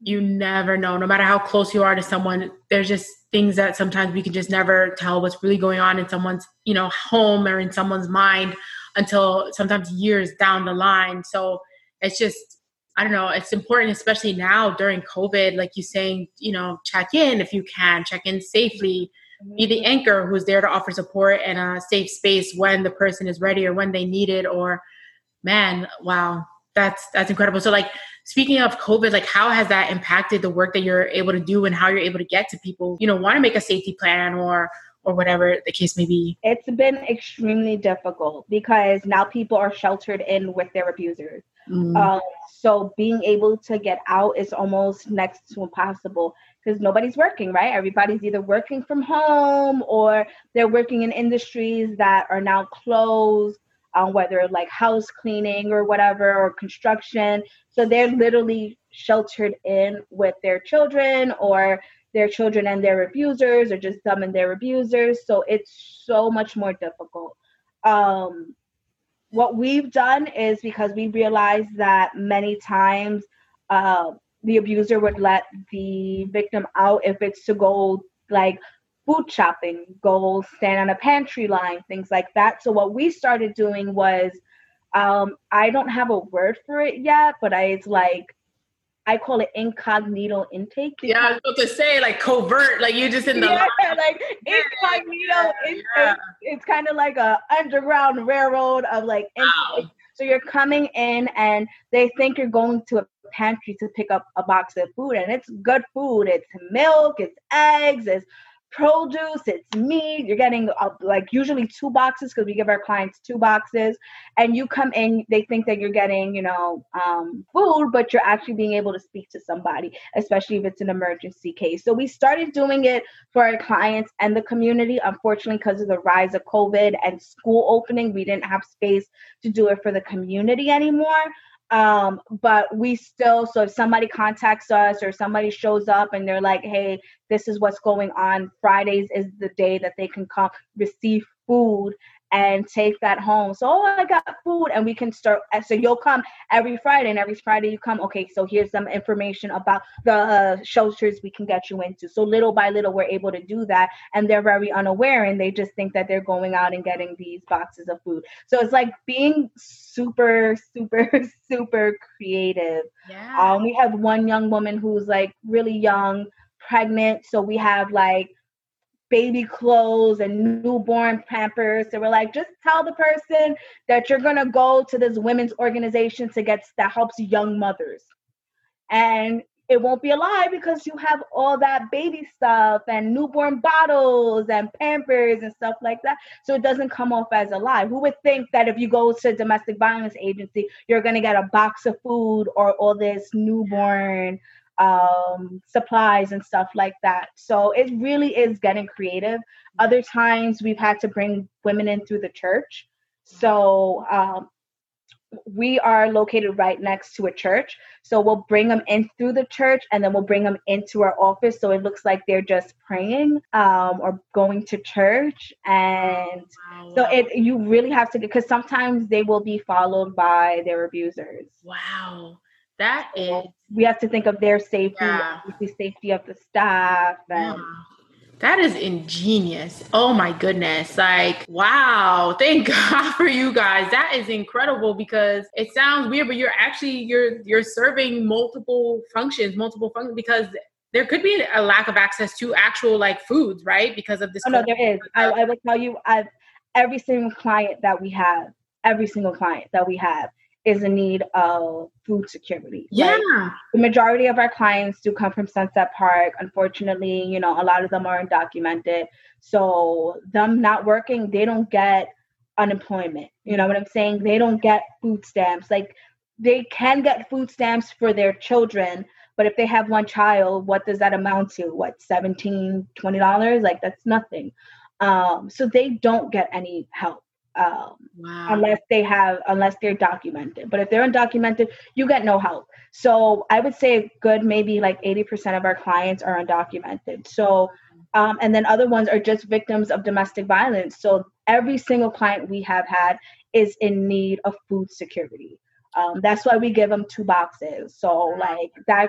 You never know, no matter how close you are to someone, there's just things that sometimes we can just never tell what's really going on in someone's, you know, home or in someone's mind until sometimes years down the line. So it's just, I don't know, it's important, especially now during COVID, like you saying, you know, check in if you can, check in safely, mm-hmm. be the anchor who's there to offer support and a safe space when the person is ready or when they need it. Or man, wow, that's, that's incredible. So like, speaking of COVID, like how has that impacted the work that you're able to do and how you're able to get to people, you know, want to make a safety plan or, or whatever the case may be? It's been extremely difficult because now people are sheltered in with their abusers. Mm. Um, so being able to get out is almost next to impossible because nobody's working, right? Everybody's either working from home or they're working in industries that are now closed. um, whether like house cleaning or whatever, or construction. So they're literally sheltered in with their children, or their children and their abusers, or just them and their abusers. So it's so much more difficult. Um, what we've done is, because we realized that many times uh, the abuser would let the victim out if it's to go like food shopping, go stand on a pantry line, things like that. So what we started doing was, um, I don't have a word for it yet, but I, it's like, I call it incognito intake. Yeah, I was about to say, like covert, like you just in the yeah, line. like incognito yeah, intake. Yeah. It's kind of like a underground railroad of like intake. Wow. So you're coming in and they think you're going to a pantry to pick up a box of food, and it's good food. It's milk, it's eggs, it's produce, it's meat. You're getting uh, like usually two boxes, because we give our clients two boxes, and you come in, they think that you're getting, you know, um, food, but you're actually being able to speak to somebody, especially if it's an emergency case. So we started doing it for our clients and the community. Unfortunately, because of the rise of COVID and school opening, we didn't have space to do it for the community anymore. Um, but we still, so if somebody contacts us or somebody shows up and they're like, hey, this is what's going on, Fridays is the day that they can come receive food and take that home. So, oh, I got food, and we can start. So you'll come every Friday, and every Friday you come, okay, so here's some information about the uh, shelters we can get you into. So little by little, we're able to do that. And they're very unaware, and they just think that they're going out and getting these boxes of food. So it's like being super, super, super creative. Yeah. Um, we have one young woman who's like really young, pregnant. So we have like baby clothes and newborn Pampers. So we're like, just tell the person that you're going to go to this women's organization to get that helps young mothers. And it won't be a lie, because you have all that baby stuff and newborn bottles and Pampers and stuff like that. So it doesn't come off as a lie. Who would think that if you go to a domestic violence agency, you're going to get a box of food or all this newborn um supplies and stuff like that. So it really is getting creative. Other times we've had to bring women in through the church. So um we are located right next to a church. So we'll bring them in through the church, and then we'll bring them into our office. So it looks like they're just praying um, or going to church. And wow. so it you really have to, because sometimes they will be followed by their abusers. Wow. That is, we have to think of their safety, yeah. the safety of the staff. And yeah. That is ingenious. Oh my goodness. Like, wow. Thank God for you guys. That is incredible, because it sounds weird, but you're actually, you're, you're serving multiple functions, multiple functions, because there could be a lack of access to actual like foods, right? Because of this. Oh, no, there is. I, I will tell you, I've, every single client that we have, every single client that we have, is in need of food security. Yeah. Like, the majority of our clients do come from Sunset Park. Unfortunately, you know, a lot of them are undocumented. So them not working, they don't get unemployment. You know what I'm saying? They don't get food stamps. Like, they can get food stamps for their children, but if they have one child, what does that amount to? What, seventeen dollars, twenty dollars? Like, that's nothing. Um, so they don't get any help. Um, wow. Unless they have, unless they're documented. But if they're undocumented, you get no help. So I would say a good, maybe like eighty percent of our clients are undocumented. So, um, and then other ones are just victims of domestic violence. So every single client we have had is in need of food security. Um, that's why we give them two boxes. So like that,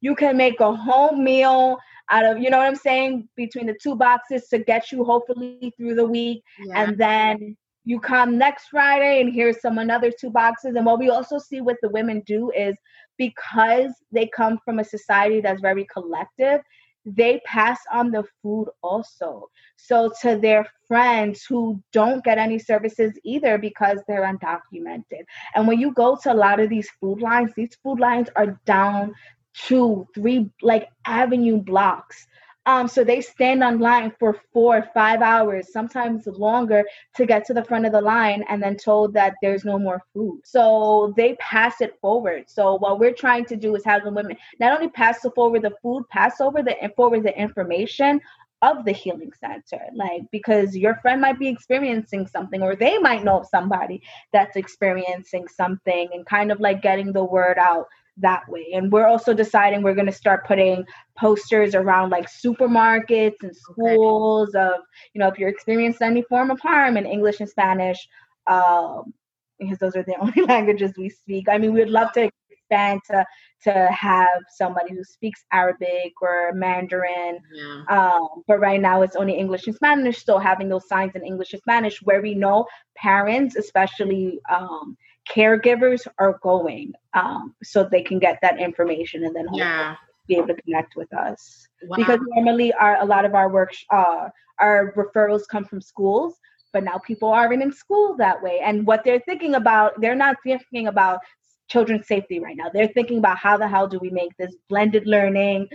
you can make a whole meal out of, you know what I'm saying? Between the two boxes to get you hopefully through the week. Yeah. And then you come next Friday and here's some another two boxes. And what we also see with the women do is, because they come from a society that's very collective, they pass on the food also. So to their friends who don't get any services either because they're undocumented. And when you go to a lot of these food lines, these food lines are down two, three, like avenue blocks. Um, so they stand online for four, five hours, sometimes longer, to get to the front of the line, and then told that there's no more food. So they pass it forward. So what we're trying to do is have the women not only pass forward the food, pass over the forward the information of the Healing Center, like, because your friend might be experiencing something, or they might know of somebody that's experiencing something, and kind of like getting the word out that way. And we're also deciding we're going to start putting posters around like supermarkets and schools of, you know, if you're experiencing any form of harm, in English and Spanish, um, because those are the only languages we speak. I mean, we'd love to expand to to have somebody who speaks Arabic or Mandarin. Yeah. Um, but right now it's only English and Spanish. So having those signs in English and Spanish where we know parents, especially um, caregivers, are going, um, so they can get that information and then hopefully yeah. be able to connect with us. Wow. Because normally our, a lot of our work, uh, our referrals come from schools. But now people aren't in school that way. And what they're thinking about, they're not thinking about children's safety right now. They're thinking about how the hell do we make this blended learning,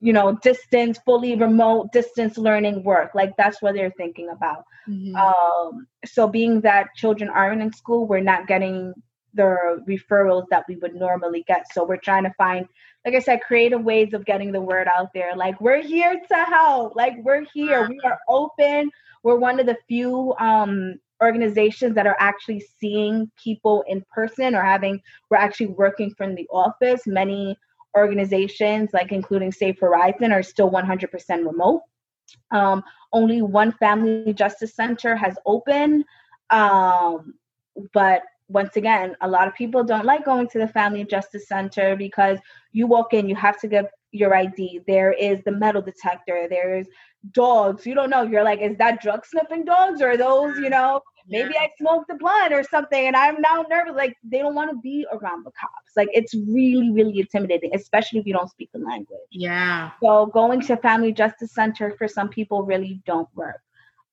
you know, distance, fully remote distance learning work. Like, that's what they're thinking about. Mm-hmm. Um, so being that children aren't in school, we're not getting the referrals that we would normally get. So we're trying to find, like I said, creative ways of getting the word out there. Like, we're here to help. Like, we're here. We are open. We're one of the few um, organizations that are actually seeing people in person, or having, we're actually working from the office. Many organizations, like including Safe Horizon, are still one hundred percent remote. Um, only one family justice center has opened. Um, but once again, a lot of people don't like going to the family justice center because you walk in, you have to give your I D. There is the metal detector. There's dogs. You don't know. You're like, is that drug sniffing dogs, or are those, you know, maybe yeah. I smoked the blunt or something and I'm now nervous. Like, they don't want to be around the cops. Like, it's really, really intimidating, especially if you don't speak the language. Yeah. So going to family justice center for some people really don't work.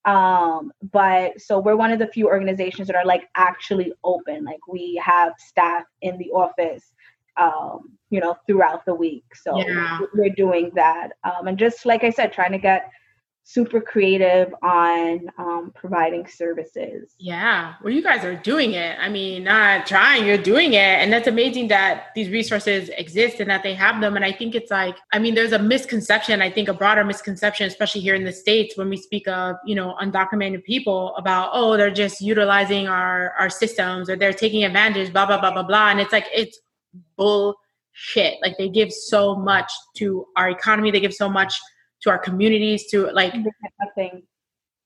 Um, but so we're one of the few organizations that are like actually open. Like, we have staff in the office, um, you know, throughout the week. So yeah. we're doing that. Um, and just like I said, trying to get super creative on, um, providing services. Yeah. Well, you guys are doing it. I mean, not trying, you're doing it. And that's amazing that these resources exist and that they have them. And I think it's like, I mean, there's a misconception, I think a broader misconception, especially here in the States, when we speak of, you know, undocumented people about, oh, they're just utilizing our, our systems, or they're taking advantage, blah, blah, blah, blah, blah. And it's like, it's bullshit. Like, they give so much to our economy. They give so much to our communities, to like nothing.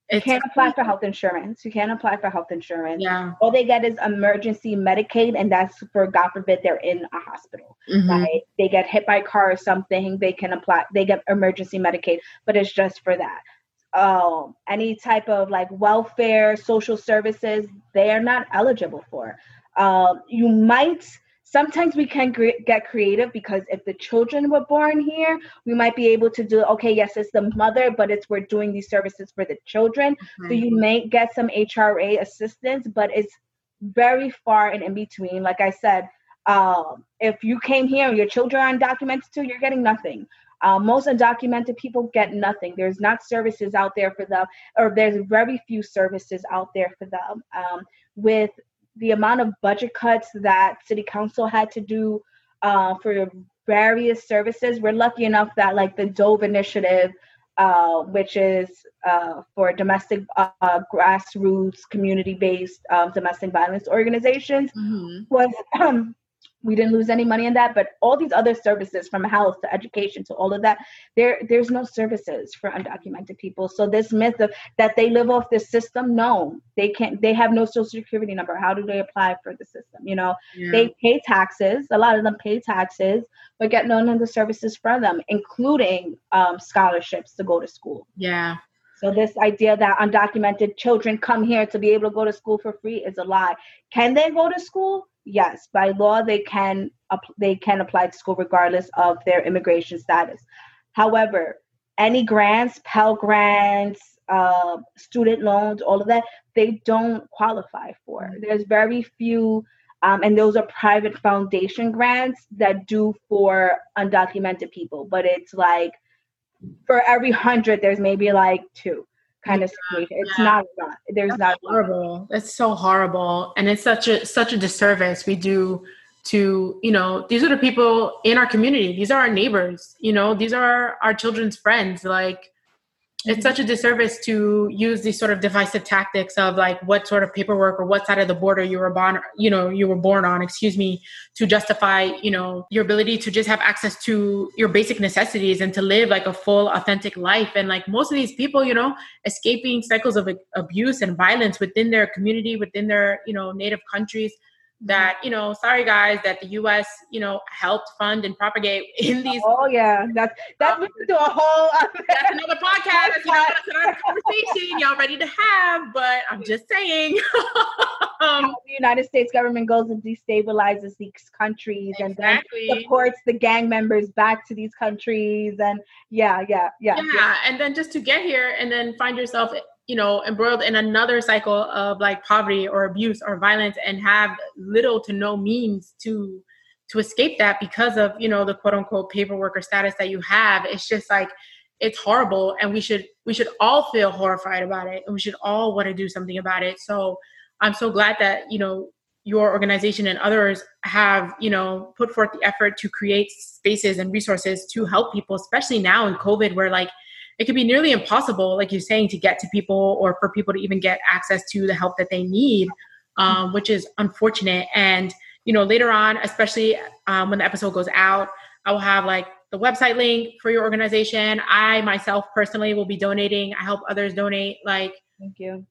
You can't apply for health insurance. You can't apply for health insurance. Yeah. All they get is emergency Medicaid, and that's for, God forbid, they're in a hospital. Mm-hmm. Like, they get hit by a car or something, they can apply, they get emergency Medicaid, but it's just for that. Um, any type of like welfare, social services, they are not eligible for. Um, you might Sometimes we can gr- get creative, because if the children were born here, we might be able to do, okay, yes, it's the mother, but it's, we're doing these services for the children. Mm-hmm. So you may get some H R A assistance, but it's very far and in between. Like I said, um, if you came here and your children are undocumented too, you're getting nothing. Uh, most undocumented people get nothing. There's not services out there for them, or there's very few services out there for them. Um, with the amount of budget cuts that city council had to do uh, for various services, we're lucky enough that like the Dove Initiative, uh, which is uh, for domestic uh, grassroots, community-based uh, domestic violence organizations, mm-hmm. was, um, we didn't lose any money in that, but all these other services, from health to education to all of that, there there's no services for undocumented people. So this myth of that they live off the system, no, they can't, they have no social security number. How do they apply for the system? You know, yeah. they pay taxes. A lot of them pay taxes, but get none of the services from them, including um, scholarships to go to school. Yeah. So this idea that undocumented children come here to be able to go to school for free is a lie. Can they go to school? Yes, by law, they can they can apply to school regardless of their immigration status. However, any grants, Pell Grants, uh, student loans, all of that, they don't qualify for. There's very few, um, and those are private foundation grants that do for undocumented people. But it's like for every hundred, there's maybe like two. Kind of situation. It's yeah. not, not. There's That's not horrible. That's so horrible, and it's such a such a disservice we do to, you know, these are the people in our community. These are our neighbors. You know, these are our, our children's friends. Like, it's such a disservice to use these sort of divisive tactics of like what sort of paperwork or what side of the border you were born, you know, you were born on, excuse me, to justify, you know, your ability to just have access to your basic necessities and to live like a full, authentic life. And like most of these people, you know, escaping cycles of abuse and violence within their community, within their, you know, native countries that, you know, sorry guys, that the U S, you know, helped fund and propagate in these. Oh yeah. That's, that moves um, to a whole other that's another podcast. You know, that's another conversation y'all ready to have, but I'm just saying. um, the United States government goes and destabilizes these countries exactly. and then supports the gang members back to these countries. And yeah, yeah, yeah, yeah. Yeah. And then just to get here and then find yourself, you know, embroiled in another cycle of like poverty or abuse or violence and have little to no means to, to escape that because of, you know, the quote unquote paperwork or status that you have. It's just like, it's horrible. And we should, we should all feel horrified about it. And we should all want to do something about it. So I'm so glad that, you know, your organization and others have, you know, put forth the effort to create spaces and resources to help people, especially now in COVID where like, it could be nearly impossible, like you're saying, to get to people or for people to even get access to the help that they need, um, which is unfortunate. And, you know, later on, especially um, when the episode goes out, I will have like the website link for your organization. I myself personally will be donating. I help others donate. Like, thank you.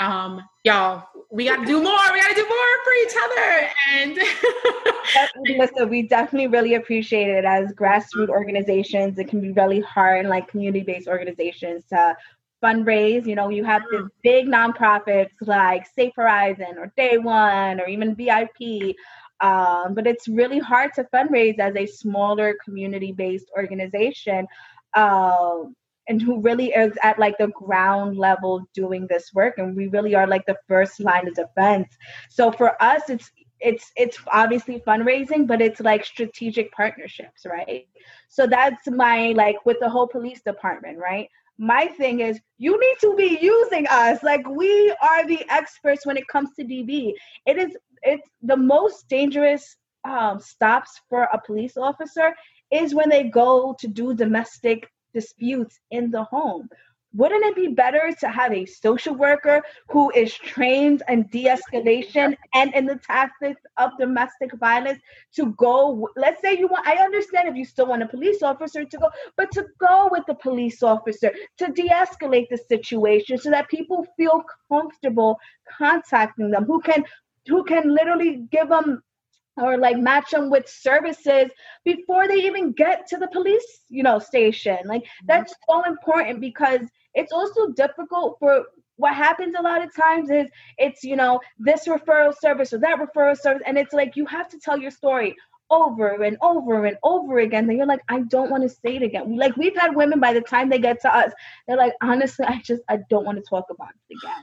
Um, y'all, we got to do more. We got to do more for each other. And listen, we definitely really appreciate it as grassroots organizations. It can be really hard in like community-based organizations to fundraise. You know, you have these big nonprofits like Safe Horizon or Day One or even V I P. Um, but it's really hard to fundraise as a smaller community-based organization. Um, and who really is at like the ground level doing this work. And we really are like the first line of defense. So for us, it's it's it's obviously fundraising, but it's like strategic partnerships, right? So that's my, like with the whole police department, right? My thing is you need to be using us. Like we are the experts when it comes to D V. It is, it's the most dangerous um, stops for a police officer is when they go to do domestic disputes in the home. Wouldn't it be better to have a social worker who is trained in de-escalation and in the tactics of domestic violence to go, let's say you want, I understand if you still want a police officer to go, but to go with the police officer to de-escalate the situation so that people feel comfortable contacting them, who can, who can literally give them or like match them with services before they even get to the police, you know, station. Like that's so important because it's also difficult for what happens a lot of times is it's, you know, this referral service or that referral service. And it's like, you have to tell your story over and over and over again. Then you're like, I don't want to say it again. Like we've had women by the time they get to us, they're like, honestly, I just, I don't want to talk about it again.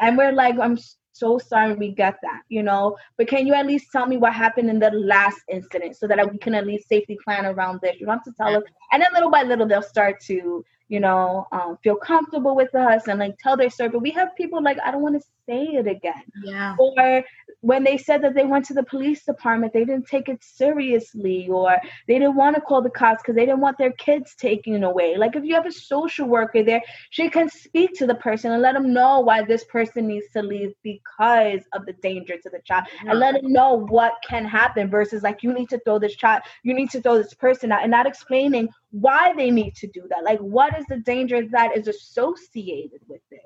And we're like, I'm so sorry we got that, you know, but can you at least tell me what happened in the last incident so that we can at least safely plan around this? You don't have to tell us. And then little by little, they'll start to, you know, um, feel comfortable with us and like tell their story. But we have people like, I don't want to say it again. Yeah. Or when they said that they went to the police department, they didn't take it seriously, or they didn't want to call the cops because they didn't want their kids taken away. Like if you have a social worker there, she can speak to the person and let them know why this person needs to leave because of the danger to the child, yeah. and let them know what can happen versus like, you need to throw this child, you need to throw this person out, and not explaining why they need to do that. Like what is the danger that is associated with this?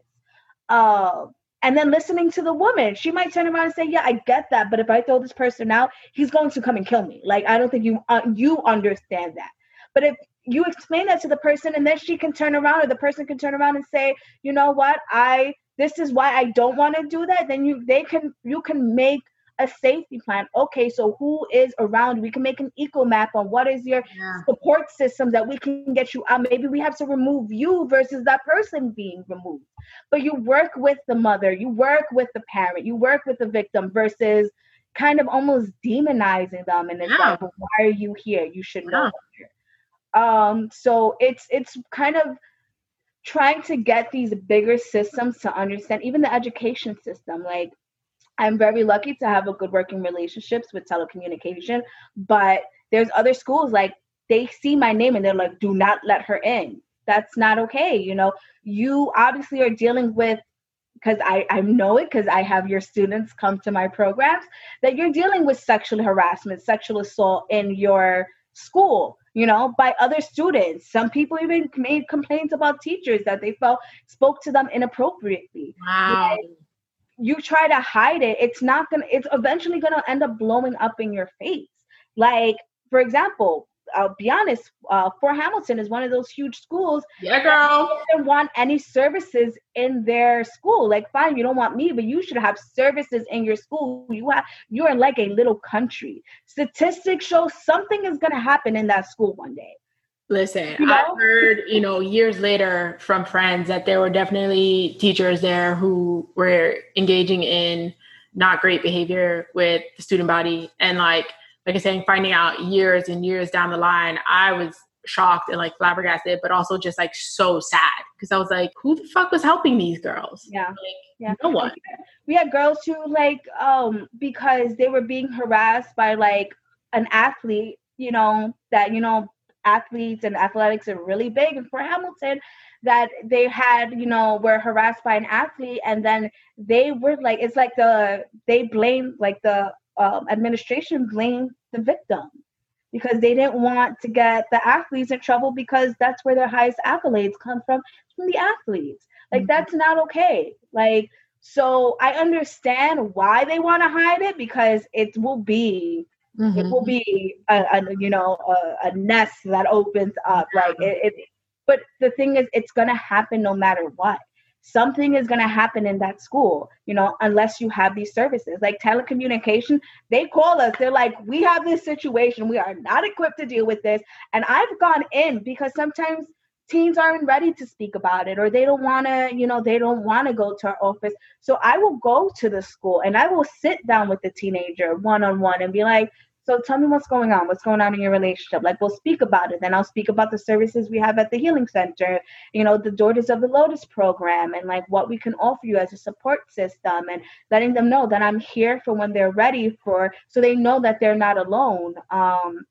Uh, And then listening to the woman, she might turn around and say, yeah, I get that. But if I throw this person out, he's going to come and kill me. Like, I don't think you uh, you understand that. But if you explain that to the person and then she can turn around or the person can turn around and say, you know what, I this is why I don't want to do that. Then you they can you can make a safety plan. Okay, so who is around? We can make an eco map on what is your yeah. support system that we can get you out. Maybe we have to remove you versus that person being removed. But you work with the mother, you work with the parent, you work with the victim versus kind of almost demonizing them. And it's yeah. like, why are you here? You should know. Yeah. Um, so it's it's kind of trying to get these bigger systems to understand, even the education system, like I'm very lucky to have a good working relationships with telecommunication, but there's other schools like they see my name and they're like, do not let her in. that's not okay. You know, you obviously are dealing with, because I, I know it, because I have your students come to my programs, that you're dealing with sexual harassment, sexual assault in your school, you know, by other students. Some people even made complaints about teachers that they felt spoke to them inappropriately. Wow. You know, you try to hide it, it's not going to, it's eventually going to end up blowing up in your face. Like, for example, I'll be honest, uh, Fort Hamilton is one of those huge schools. Yeah, girl. They don't want any services in their school. Like, fine, you don't want me, but you should have services in your school. You have, you're like a little country. Statistics show something is going to happen in that school one day. Listen, you know? I've heard, you know, years later from friends that there were definitely teachers there who were engaging in not great behavior with the student body. And like, like I'm saying, finding out years and years down the line, I was shocked and like flabbergasted, but also just like so sad because I was like, who the fuck was helping these girls? Yeah. Like, yeah. No one. We had girls who like, um, because they were being harassed by like an athlete, you know, that, you know, athletes and athletics are really big in Fort Hamilton, that they had, you know, were harassed by an athlete. And then they were like, it's like the, they blame like the, Um, administration blamed the victim because they didn't want to get the athletes in trouble because that's where their highest accolades come from, from the athletes. Like, mm-hmm. That's not okay. Like, so I understand why they want to hide it because it will be, mm-hmm. it will be a, a you know, a, a nest that opens up. Like, it, it, but the thing is, it's going to happen no matter what. Something is going to happen in that school, you know, unless you have these services like telecommunication. They call us. They're like, we have this situation. We are not equipped to deal with this. And I've gone in because sometimes teens aren't ready to speak about it or they don't want to, you know, they don't want to go to our office. So I will go to the school and I will sit down with the teenager one-on-one and be like, so tell me what's going on. What's going on in your relationship? Like, we'll speak about it. Then I'll speak about the services we have at the Healing Center, you know, the Daughters of the Lotus program, and like what we can offer you as a support system, and letting them know that I'm here for when they're ready for, so they know that they're not alone. Um,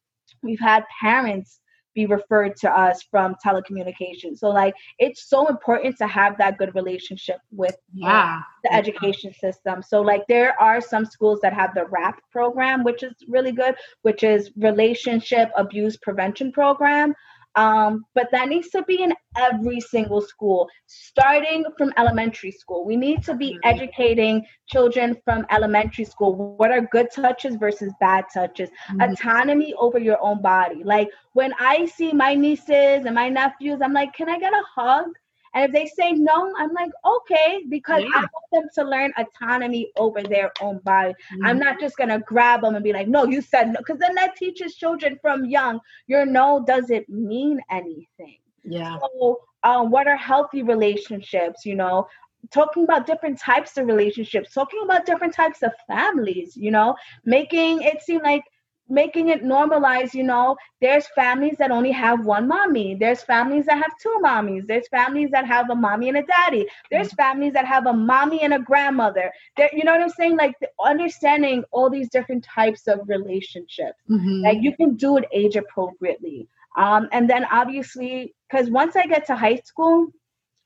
we've had parents be referred to us from telecommunications. So like, it's so important to have that good relationship with yeah. um, the education system. So like, there are some schools that have the RAP program, which is really good, which is Relationship Abuse Prevention Program. Um, but that needs to be in every single school, starting from elementary school. We need to be educating children from elementary school. What are good touches versus bad touches? Mm-hmm. Autonomy over your own body. Like, when I see my nieces and my nephews, I'm like, can I get a hug? And if they say no, I'm like, okay, because yeah. I want them to learn autonomy over their own body. Mm-hmm. I'm not just going to grab them and be like, no, you said no. Because then that teaches children from young, your no doesn't mean anything. Yeah. So um, what are healthy relationships, you know? Talking about different types of relationships, talking about different types of families, you know, making it seem like, making it normalize, you know, there's families that only have one mommy. There's families that have two mommies. There's families that have a mommy and a daddy. There's mm-hmm. families that have a mommy and a grandmother. There, you know what I'm saying? Like, the, understanding all these different types of relationships. Mm-hmm. Like, you can do it age appropriately. Um, and then obviously, because once I get to high school,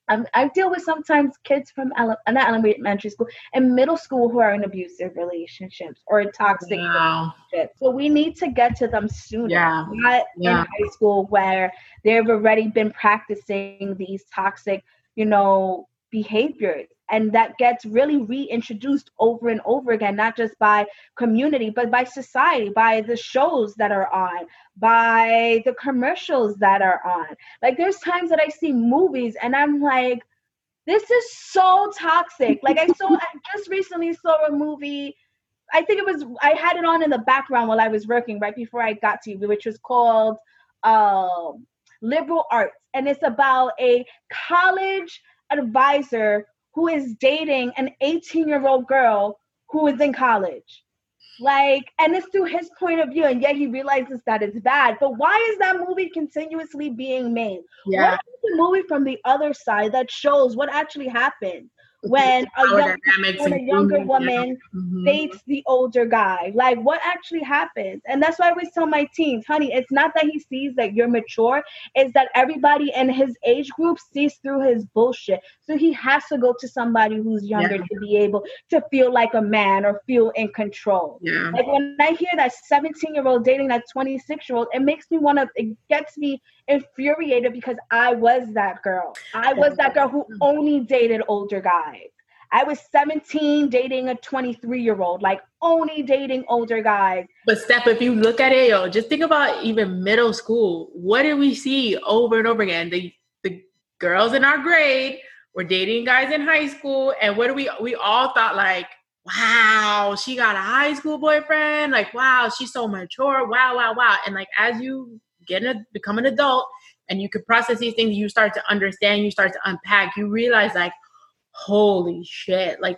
I'm, I deal with sometimes kids from ele- not elementary school and middle school who are in abusive relationships or toxic wow. relationships. So we need to get to them sooner, yeah. not yeah. in high school where they've already been practicing these toxic, you know, behaviors. And that gets really reintroduced over and over again, not just by community, but by society, by the shows that are on, by the commercials that are on. Like, there's times that I see movies and I'm like, this is so toxic. Like, I saw, I just recently saw a movie. I think it was, I had it on in the background while I was working right before I got to you, which was called um, Liberal Arts. And it's about a college advisor who is dating an eighteen-year-old girl who is in college. Like, and it's through his point of view, and yet he realizes that it's bad. But why is that movie continuously being made? Yeah. What is the movie from the other side that shows what actually happened? when a, young, when a younger woman mm-hmm. dates the older guy. Like, what actually happens? And that's why I always tell my teens, honey, it's not that he sees that you're mature. It's that everybody in his age group sees through his bullshit. So he has to go to somebody who's younger yeah. to be able to feel like a man or feel in control. Yeah. Like, when I hear that seventeen-year-old dating that twenty-six-year-old, it makes me want to, it gets me infuriated, because I was that girl. I was that girl who only dated older guys. I was seventeen dating a twenty-three-year-old, like only dating older guys. But Steph, if you look at it, yo, just think about even middle school. What did we see over and over again? The the girls in our grade were dating guys in high school, and what do we we all thought, like, wow, she got a high school boyfriend. Like, wow, she's so mature. Wow, wow, wow. And like, as you get to become an adult and you can process these things, you start to understand, you start to unpack, you realize, like, holy shit, like,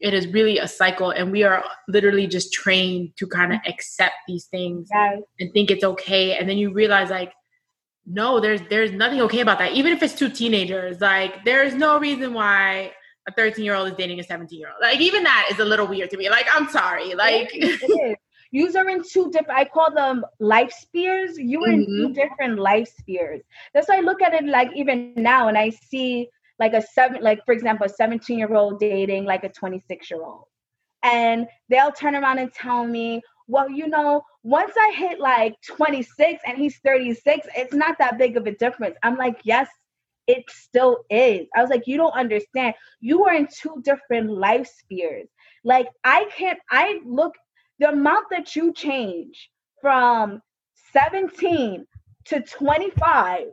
it is really a cycle. And we are literally just trained to kind of accept these things yes. and think it's okay. And then you realize, like, no, there's, there's nothing okay about that. Even if it's two teenagers, like, there's no reason why a thirteen-year-old is dating a seventeen-year-old. Like, even that is a little weird to me. Like, I'm sorry. Like, it is. It is. Yous are in two different, I call them life spheres. You are mm-hmm. in two different life spheres. That's why I look at it, like, even now, and I see, like, a seven, like, for example, a seventeen-year-old dating, like, a twenty-six-year-old. And they'll turn around and tell me, well, you know, once I hit, like, twenty-six and he's thirty-six, it's not that big of a difference. I'm like, yes, it still is. I was like, you don't understand. You are in two different life spheres. Like, I can't, I look, the amount that you change from seventeen to twenty-five,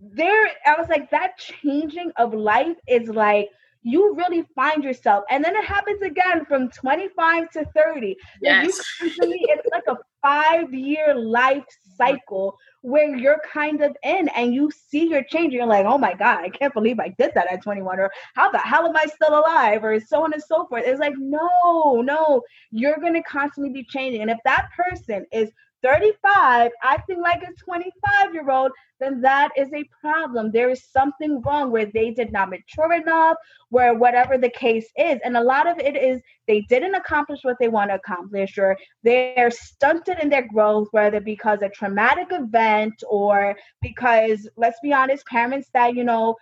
there, I was like, that changing of life is like, you really find yourself. And then it happens again from twenty-five to thirty. Yes. Like, you usually, it's like a five-year life cycle where you're kind of in, and you see your change. You're like, oh my God, I can't believe I did that at twenty-one, or how the hell am I still alive, or so on and so forth. It's like, no, no, you're going to constantly be changing. And if that person is thirty-five acting like a twenty-five-year-old, then that is a problem. There is something wrong where they did not mature enough, where whatever the case is. And a lot of it is they didn't accomplish what they want to accomplish, or they're stunted in their growth, whether because a traumatic event, or because, let's be honest, parents that, you know,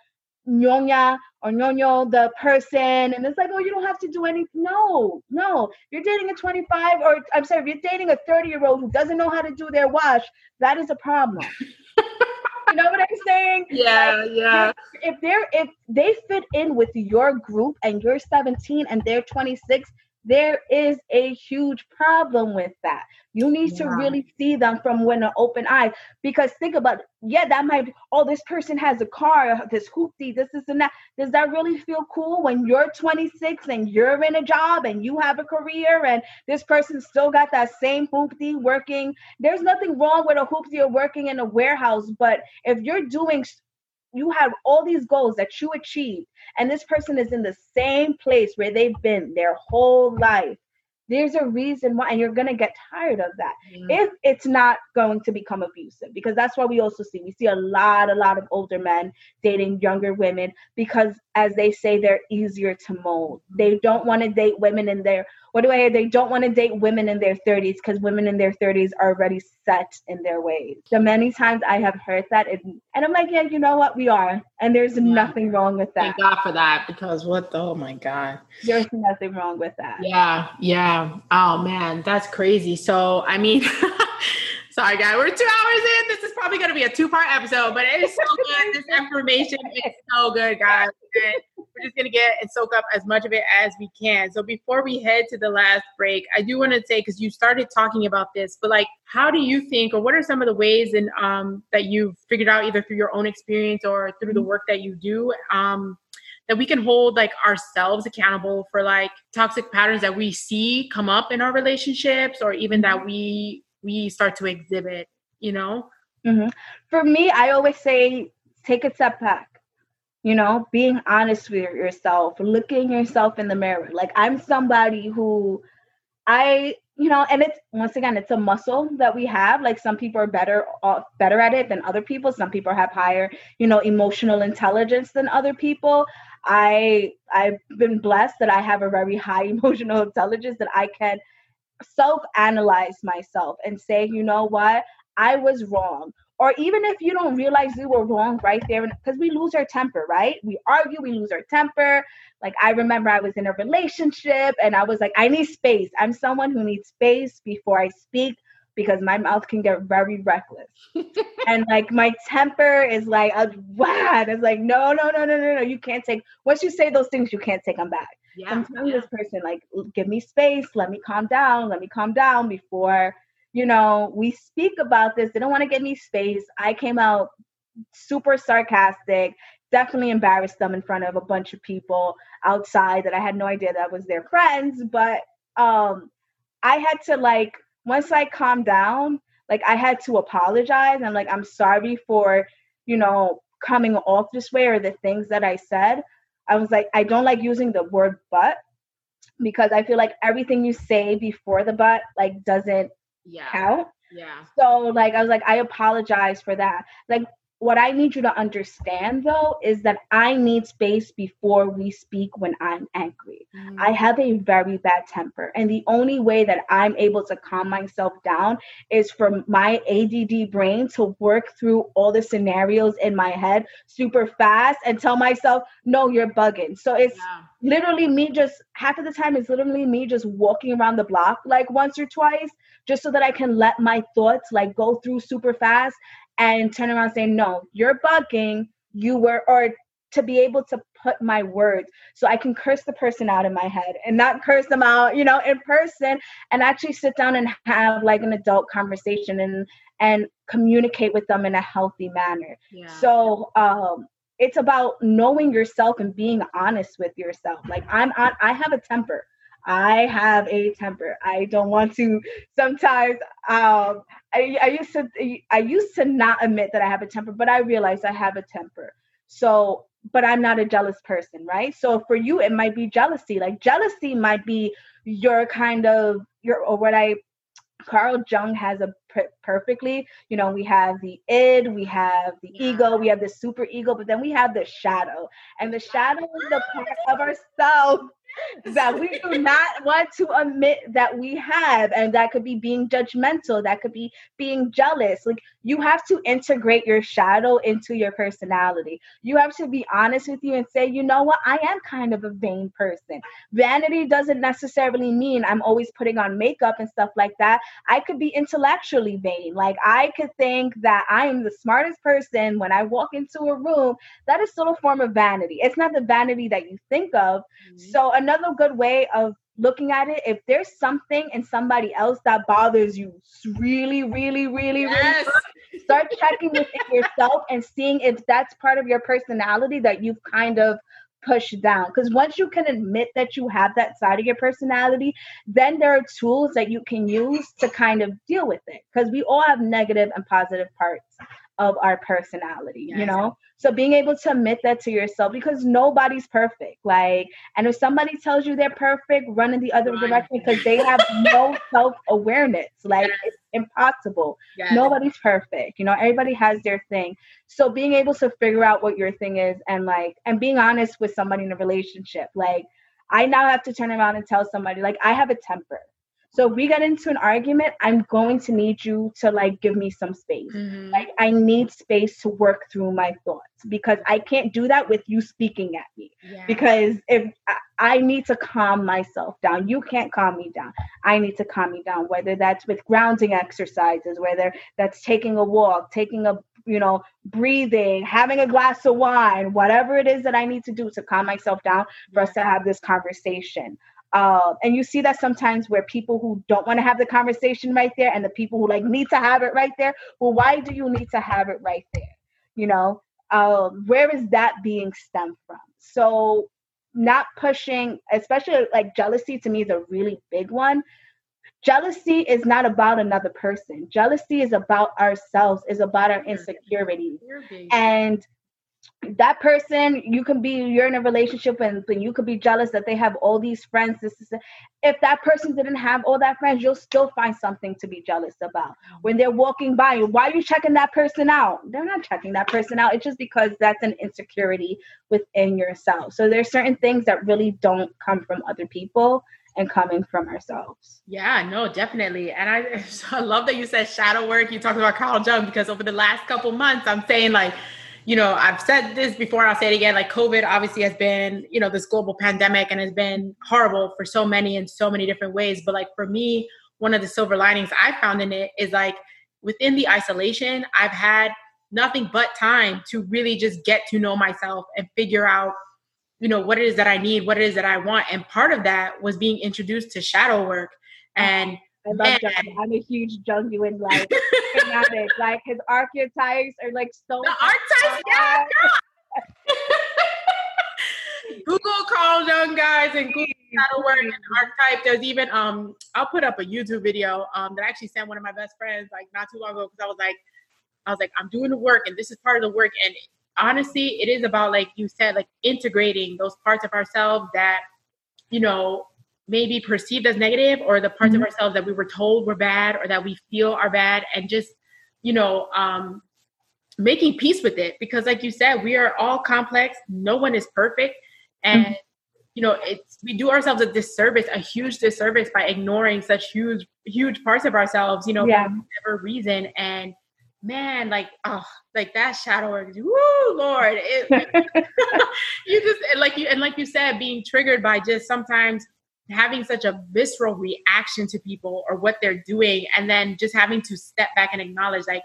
Nyonya or Nyonyo, the person, and it's like, oh, you don't have to do anything. No, no. You're dating a twenty-five, or I'm sorry, if you're dating a thirty-year-old who doesn't know how to do their wash, that is a problem. You know what I'm saying? Yeah, like, yeah. If they're if they fit in with your group, and you're seventeen and they're twenty-six, there is a huge problem with that. You need yeah. to really see them from with an open eye, because think about, yeah, that might be, oh, this person has a car, this hoopty, this, this, and that. Does that really feel cool when you're twenty-six and you're in a job and you have a career, and this person still got that same hoopty working? There's nothing wrong with a hoopty or working in a warehouse, but if you're doing, you have all these goals that you achieved, and this person is in the same place where they've been their whole life, there's a reason why, and you're going to get tired of that mm. if it's not going to become abusive. Because that's what we also see. We see a lot, a lot of older men dating younger women because, as they say, they're easier to mold. They don't want to date women in their, what do I hear? They don't want to date women in their thirties because women in their thirties are already set in their ways. So many times I have heard that, and, and I'm like, yeah, you know what? We are. And there's yeah. nothing wrong with that. Thank God for that, because what the, oh my God. There's nothing wrong with that. Yeah. Yeah. Oh man, that's crazy. So, I mean, sorry guys, we're two hours in. This is probably going to be a two-part episode, but it is so good. This information is so good, guys. And we're just going to get and soak up as much of it as we can. So before we head to the last break, I do want to say, because you started talking about this, but like, how do you think, or what are some of the ways in, um, that you've figured out either through your own experience or through the work that you do, um, that we can hold like ourselves accountable for like toxic patterns that we see come up in our relationships, or even that we we start to exhibit, you know? Mm-hmm. For me, I always say, take a step back, you know, being honest with yourself, looking yourself in the mirror. Like, I'm somebody who I, you know, and it's, once again, it's a muscle that we have. Like, some people are better off, better at it than other people. Some people have higher, you know, emotional intelligence than other people. I, I've been blessed that I have a very high emotional intelligence, that I can self-analyze myself and say, you know what, I was wrong. Or even if you don't realize you were wrong right there, because we lose our temper, right? We argue, we lose our temper. Like, I remember I was in a relationship and I was like, I need space. I'm someone who needs space before I speak, because my mouth can get very reckless. And like, my temper is like, wow, it's like, no, no, no, no, no, no. You can't take, once you say those things, you can't take them back. Yeah. So I'm telling yeah. this person, like, give me space. Let me calm down. Let me calm down before... You know, we speak about this. They don't want to give me space. I came out super sarcastic, definitely embarrassed them in front of a bunch of people outside that I had no idea that was their friends. But um, I had to, like, once I calmed down, like, I had to apologize. And like, I'm sorry for, you know, coming off this way or the things that I said. I was like, I don't like using the word but, because I feel like everything you say before the but, like, doesn't Yeah. count. Yeah. So like, I was like, I apologize for that. Like, what I need you to understand though, is that I need space before we speak when I'm angry. Mm. I have a very bad temper. And the only way that I'm able to calm myself down is for my A D D brain to work through all the scenarios in my head super fast and tell myself, no, you're bugging. So it's yeah. literally me just, half of the time it's literally me just walking around the block, like once or twice, just so that I can let my thoughts like go through super fast and turn around and say, no, you're bugging, you were, or to be able to put my words so I can curse the person out in my head and not curse them out, you know, in person, and actually sit down and have like an adult conversation and, and communicate with them in a healthy manner. Yeah. So, um, it's about knowing yourself and being honest with yourself. Like, I'm on, I have a temper. I have a temper. I don't want to sometimes, um, I, I used to, I used to not admit that I have a temper, but I realized I have a temper. So, but I'm not a jealous person, right? So for you, it might be jealousy. Like, jealousy might be your kind of, your, or what I, Carl Jung has a per- perfectly, you know, we have the id, we have the yeah. ego, we have the super ego, but then we have the shadow. And the shadow is the part of ourselves that we do not want to admit that we have. And that could be being judgmental. That could be being jealous. Like, you have to integrate your shadow into your personality. You have to be honest with you and say, you know what? I am kind of a vain person. Vanity doesn't necessarily mean I'm always putting on makeup and stuff like that. I could be intellectually vain. Like, I could think that I am the smartest person when I walk into a room. That is still a form of vanity. It's not the vanity that you think of. Mm-hmm. So another good way of looking at it, if there's something in somebody else that bothers you really, really, really, yes. really, start checking within yourself and seeing if that's part of your personality that you've kind of pushed down. Because once you can admit that you have that side of your personality, then there are tools that you can use to kind of deal with it. Because we all have negative and positive parts of our personality, yes. you know? So being able to admit that to yourself, because nobody's perfect. Like, and if somebody tells you they're perfect, run in the other Run. direction, because they have no self-awareness. Like, yes. it's impossible. Yes. Nobody's perfect. You know, everybody has their thing. So being able to figure out what your thing is, and like, and being honest with somebody in a relationship. Like, I now have to turn around and tell somebody, like, I have a temper. So if we got into an argument, I'm going to need you to like give me some space. Mm-hmm. Like, I need space to work through my thoughts, because I can't do that with you speaking at me. Yeah. Because if I, I need to calm myself down, you can't calm me down. I need to calm me down, whether that's with grounding exercises, whether that's taking a walk, taking a, you know, breathing, having a glass of wine, whatever it is that I need to do to calm myself down for yeah. us to have this conversation. Uh, and you see that sometimes where people who don't want to have the conversation right there, and the people who like need to have it right there. Well, why do you need to have it right there? You know, uh, where is that being stemmed from? So not pushing, especially like jealousy to me is a really big one. Jealousy is not about another person. Jealousy is about ourselves, is about our insecurities. And that person, you can be, you're in a relationship and, and you could be jealous that they have all these friends. This is, if that person didn't have all that friends, you'll still find something to be jealous about. When they're walking by you, why are you checking that person out? They're not checking that person out. It's just because that's an insecurity within yourself. So there's certain things that really don't come from other people and coming from ourselves. Yeah, no, definitely. And I, I love that you said shadow work. You talked about Carl Jung, because over the last couple months, I'm saying like, you know, I've said this before, I'll say it again, like COVID obviously has been, you know, this global pandemic, and has been horrible for so many in so many different ways. But like for me, one of the silver linings I found in it is like within the isolation, I've had nothing but time to really just get to know myself and figure out, you know, what it is that I need, what it is that I want. And part of that was being introduced to shadow work. And I love Jung. I'm a huge Jungian, like, fanatic. Like, his archetypes are, like, so... The archetypes, yeah, girl! Google Carl Jung, guys, and Google shadow work and archetype. There's even, um, I'll put up a YouTube video um, that I actually sent one of my best friends, like, not too long ago, because I was like, I was like, I'm doing the work, and this is part of the work. And honestly, it is about, like you said, like, integrating those parts of ourselves that, you know, maybe perceived as negative, or the parts mm-hmm. of ourselves that we were told were bad, or that we feel are bad, and just, you know, um, making peace with it. Because like you said, we are all complex. No one is perfect. And, mm-hmm. you know, it's, we do ourselves a disservice, a huge disservice by ignoring such huge, huge parts of ourselves, you know, yeah. for whatever reason. And man, like, oh, like that shadow work, woo, Lord. It, you just, like you, and like you said, being triggered by just sometimes having such a visceral reaction to people or what they're doing, and then just having to step back and acknowledge, like,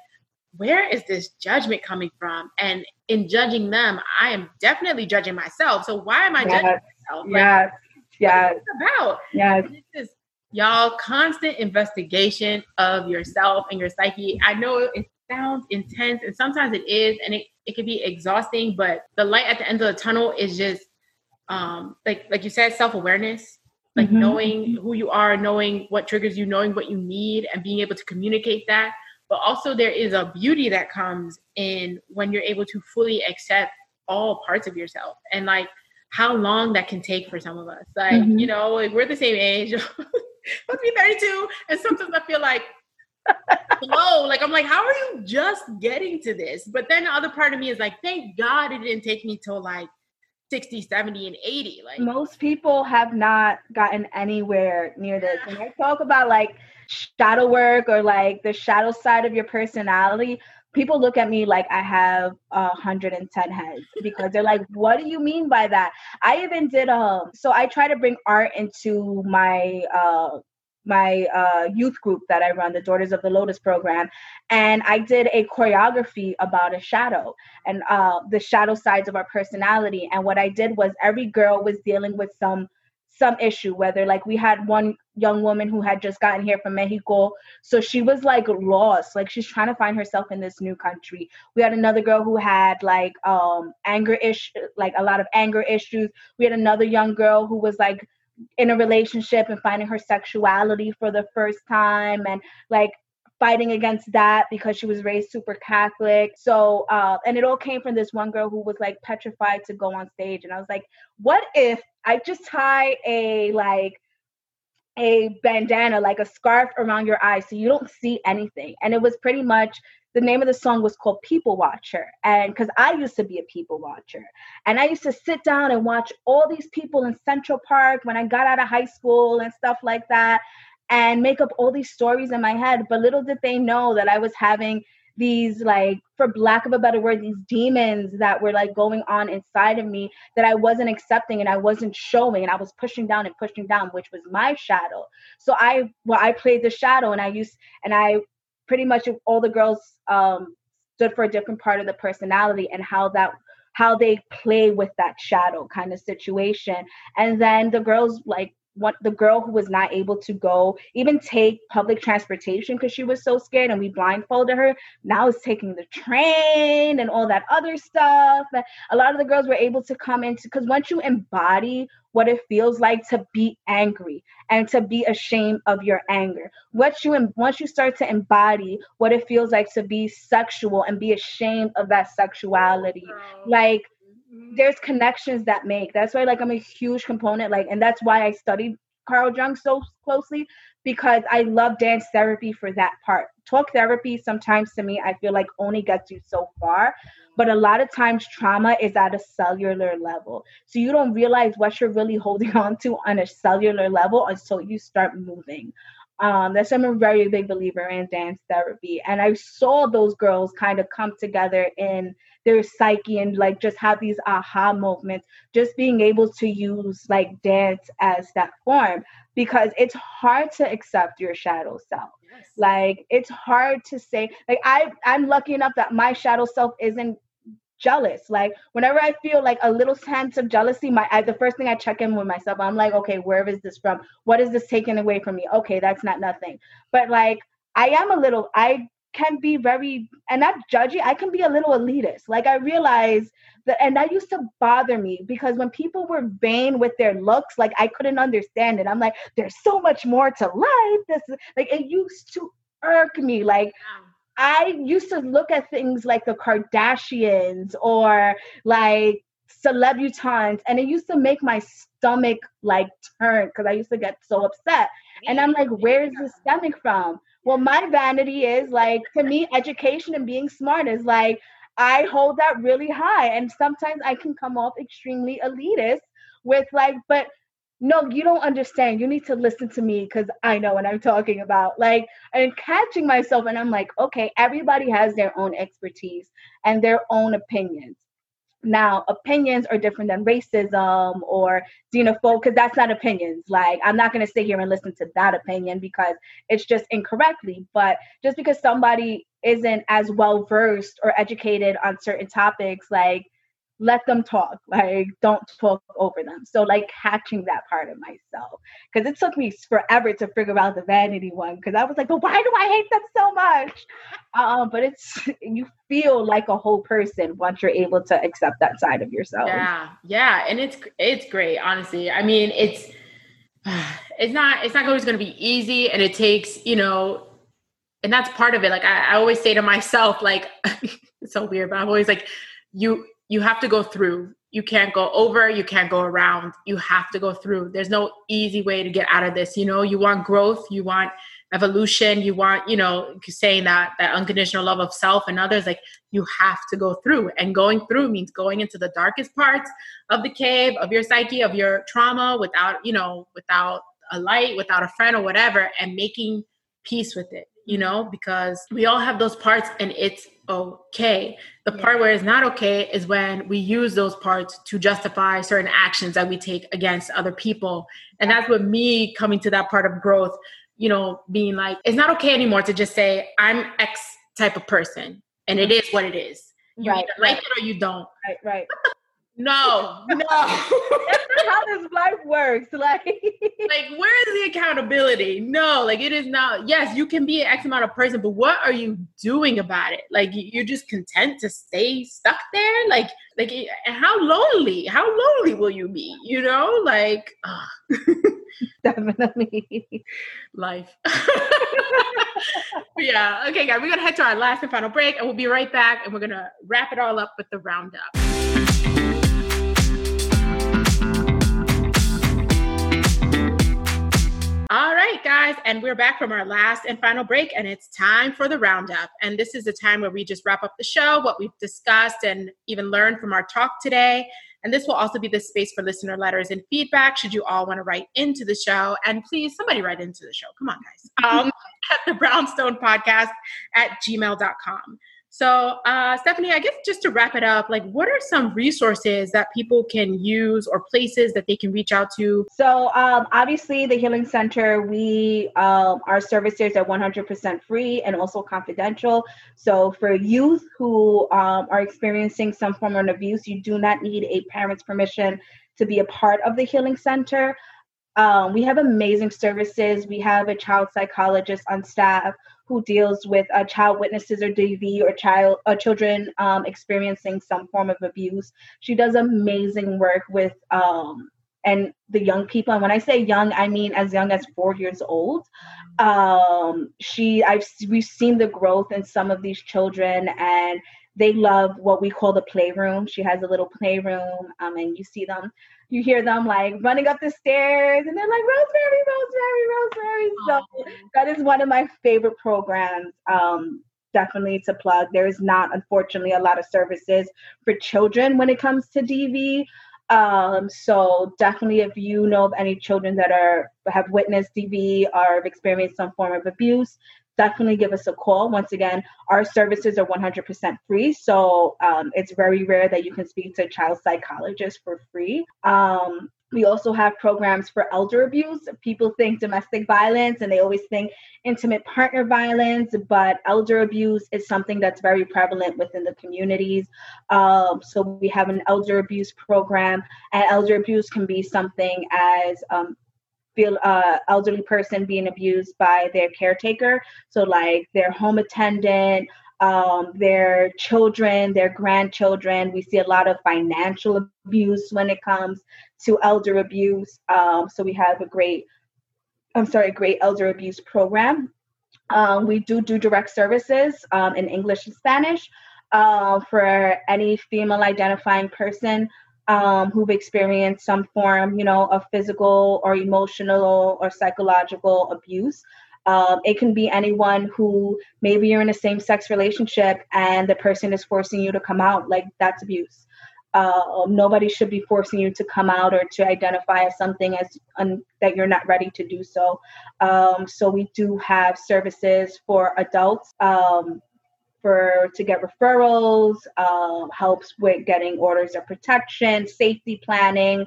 where is this judgment coming from? And in judging them, I am definitely judging myself. So why am I yes. judging myself? Yes, like, yes. What is this about? Yes. This is, y'all, constant investigation of yourself and your psyche. I know it sounds intense, and sometimes it is, and it, it can be exhausting, but the light at the end of the tunnel is just, um, like, like you said, self-awareness. Like mm-hmm. knowing who you are, knowing what triggers you, knowing what you need, and being able to communicate that. But also there is a beauty that comes in when you're able to fully accept all parts of yourself, and like how long that can take for some of us. Like, mm-hmm. you know, like we're the same age. Let's be thirty-two. And sometimes I feel like, whoa, like I'm like, how are you just getting to this? But then the other part of me is like, thank God it didn't take me till like sixty, seventy, and eighty. Like most people have not gotten anywhere near this. When I talk about like shadow work or like the shadow side of your personality, people look at me like I have one hundred ten heads, because they're like, what do you mean by that? I even did, um, so I try to bring art into my, uh, my uh, youth group that I run, the Daughters of the Lotus program. And I did a choreography about a shadow and uh, the shadow sides of our personality. And what I did was every girl was dealing with some some issue, whether like we had one young woman who had just gotten here from Mexico. So she was like lost, like she's trying to find herself in this new country. We had another girl who had like um, anger issues, like a lot of anger issues. We had another young girl who was like, in a relationship and finding her sexuality for the first time, and like fighting against that because she was raised super Catholic. So, uh, and it all came from this one girl who was like petrified to go on stage. And I was like, what if I just tie a, like a bandana, like a scarf around your eyes so you don't see anything? And it was pretty much, the name of the song was called People Watcher. And because I used to be a people watcher, and I used to sit down and watch all these people in Central Park when I got out of high school and stuff like that, and make up all these stories in my head. But little did they know that I was having these, like, for lack of a better word, these demons that were like going on inside of me that I wasn't accepting and I wasn't showing, and I was pushing down and pushing down, which was my shadow. So I, well, I played the shadow, and I used, and I pretty much all the girls um, stood for a different part of the personality and how that, how they play with that shadow kind of situation. And then the girls, like, what the girl who was not able to go even take public transportation because she was so scared, and we blindfolded her, now is taking the train and all that other stuff. A lot of the girls were able to come into, because once you embody what it feels like to be angry and to be ashamed of your anger. What you, once you start to embody what it feels like to be sexual and be ashamed of that sexuality, like there's connections that make. That's why, like, I'm a huge component, like, and that's why I studied Carl Jung so closely, because I love dance therapy for that part. Talk therapy sometimes to me, I feel like only gets you so far, but a lot of times trauma is at a cellular level. So you don't realize what you're really holding on to on a cellular level until you start moving. Um, that's I'm a very big believer in dance therapy. And I saw those girls kind of come together in their psyche and like just have these aha moments, just being able to use like dance as that form, because it's hard to accept your shadow self. Yes. Like it's hard to say, like I, I'm lucky enough that my shadow self isn't jealous. Like whenever I feel like a little sense of jealousy, my I, the first thing I check in with myself, I'm like, okay, where is this from? What is this taking away from me? Okay, that's not nothing. But like I am a little, I can be very, and not judgy, I can be a little elitist. Like I realize that, and that used to bother me, because when people were vain with their looks, like I couldn't understand it. I'm like, there's so much more to life. This is, like it used to irk me. Like I used to look at things like the Kardashians or like celebutantes, and it used to make my stomach like turn, because I used to get so upset. And I'm like, where is this stemming from? Well, my vanity is like, to me, education and being smart is like, I hold that really high. And sometimes I can come off extremely elitist with like, but no, you don't understand. You need to listen to me, because I know what I'm talking about. Like, and catching myself, and I'm like, okay, everybody has their own expertise and their own opinions. Now, opinions are different than racism or xenophobia, because that's not opinions. Like, I'm not going to sit here and listen to that opinion because it's just incorrectly. But just because somebody isn't as well-versed or educated on certain topics, like, let them talk, like don't talk over them. So like catching that part of myself, because it took me forever to figure out the vanity one, because I was like, but why do I hate them so much? Um, but it's, you feel like a whole person once you're able to accept that side of yourself. Yeah, yeah, and it's it's great, honestly. I mean, it's it's not it's not always going to be easy, and it takes, you know, and that's part of it. Like I, I always say to myself, like it's so weird, but I'm always like, you. You have to go through. You can't go over. You can't go around. You have to go through. There's no easy way to get out of this. You know, you want growth. You want evolution. You want, you know, saying that, that unconditional love of self and others, like you have to go through. And going through means going into the darkest parts of the cave, of your psyche, of your trauma, without, you know, without a light, without a friend or whatever, and making peace with it. You know, because we all have those parts and it's okay. The yeah. part where it's not okay is when we use those parts to justify certain actions that we take against other people. And that's what me coming to that part of growth, you know, being like, it's not okay anymore to just say, I'm X type of person and it is what it is. You right, either like right. it or you don't. Right, right. No, no. That's not how this life works. Like, like, where is the accountability? No, like it is not. Yes, you can be an X amount of person, but what are you doing about it? Like, you're just content to stay stuck there. Like, like, how lonely? How lonely will you be? You know, like, oh. Definitely life. Yeah. Okay, guys, we're gonna head to our last and final break, and we'll be right back, and we're gonna wrap it all up with the roundup. All right, guys, and we're back from our last and final break, and it's time for the roundup. And this is the time where we just wrap up the show, what we've discussed, and even learned from our talk today. And this will also be the space for listener letters and feedback, should you all want to write into the show. And please, somebody write into the show. Come on, guys. Um, at the Brownstone Podcast at gmail dot com. So, uh, Stephanie, I guess just to wrap it up, like, what are some resources that people can use or places that they can reach out to? So, um, obviously, the Healing Center, we, um, our services are one hundred percent free and also confidential. So, for youth who um, are experiencing some form of abuse, you do not need a parent's permission to be a part of the Healing Center. Um, we have amazing services. We have a child psychologist on staff who deals with uh, child witnesses or D V or child or children um, experiencing some form of abuse. She does amazing work with um, and the young people. And when I say young, I mean as young as four years old. Um, she, I've, we've seen the growth in some of these children, and they love what we call the playroom. She has a little playroom, um, and you see them, you hear them like running up the stairs, and they're like, Rosemary, Rosemary, Rosemary. So that is one of my favorite programs. Um, definitely to plug. There is not, unfortunately, a lot of services for children when it comes to D V. Um, so definitely if you know of any children that are, have witnessed D V or have experienced some form of abuse, definitely give us a call. Once again, our services are one hundred percent free. So um, it's very rare that you can speak to a child psychologist for free. Um, we also have programs for elder abuse. People think domestic violence and they always think intimate partner violence, but elder abuse is something that's very prevalent within the communities. Um, so we have an elder abuse program, and elder abuse can be something as um, feel uh, elderly person being abused by their caretaker. So like their home attendant, um, their children, their grandchildren. We see a lot of financial abuse when it comes to elder abuse. Um, so we have a great, I'm sorry, great elder abuse program. Um, we do do direct services um, in English and Spanish uh, for any female identifying person Um, who've experienced some form, you know, of physical or emotional or psychological abuse. Um, it can be anyone who maybe you're in a same-sex relationship and the person is forcing you to come out. Like, that's abuse. Uh, nobody should be forcing you to come out or to identify as something as un- that you're not ready to do so. Um, so we do have services for adults, um, For, to get referrals, um, helps with getting orders of protection, safety planning,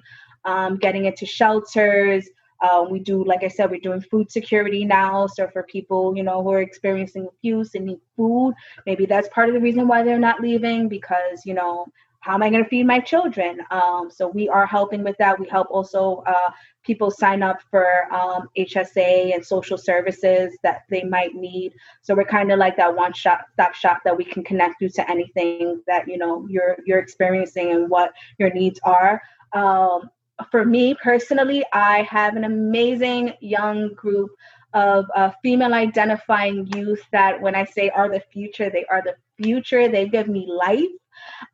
um, getting into shelters. Uh, we do, like I said, we're doing food security now. So for people, you know, who are experiencing abuse and need food, maybe that's part of the reason why they're not leaving, because, you know, how am I going to feed my children? Um, so we are helping with that. We help also uh, people sign up for um, H S A and social services that they might need. So we're kind of like that one shop, stop shop that we can connect you to anything that, you know, you're you're experiencing and what your needs are. Um, for me personally, I have an amazing young group of uh, female identifying youth that when I say are the future, they are the future. They give me life.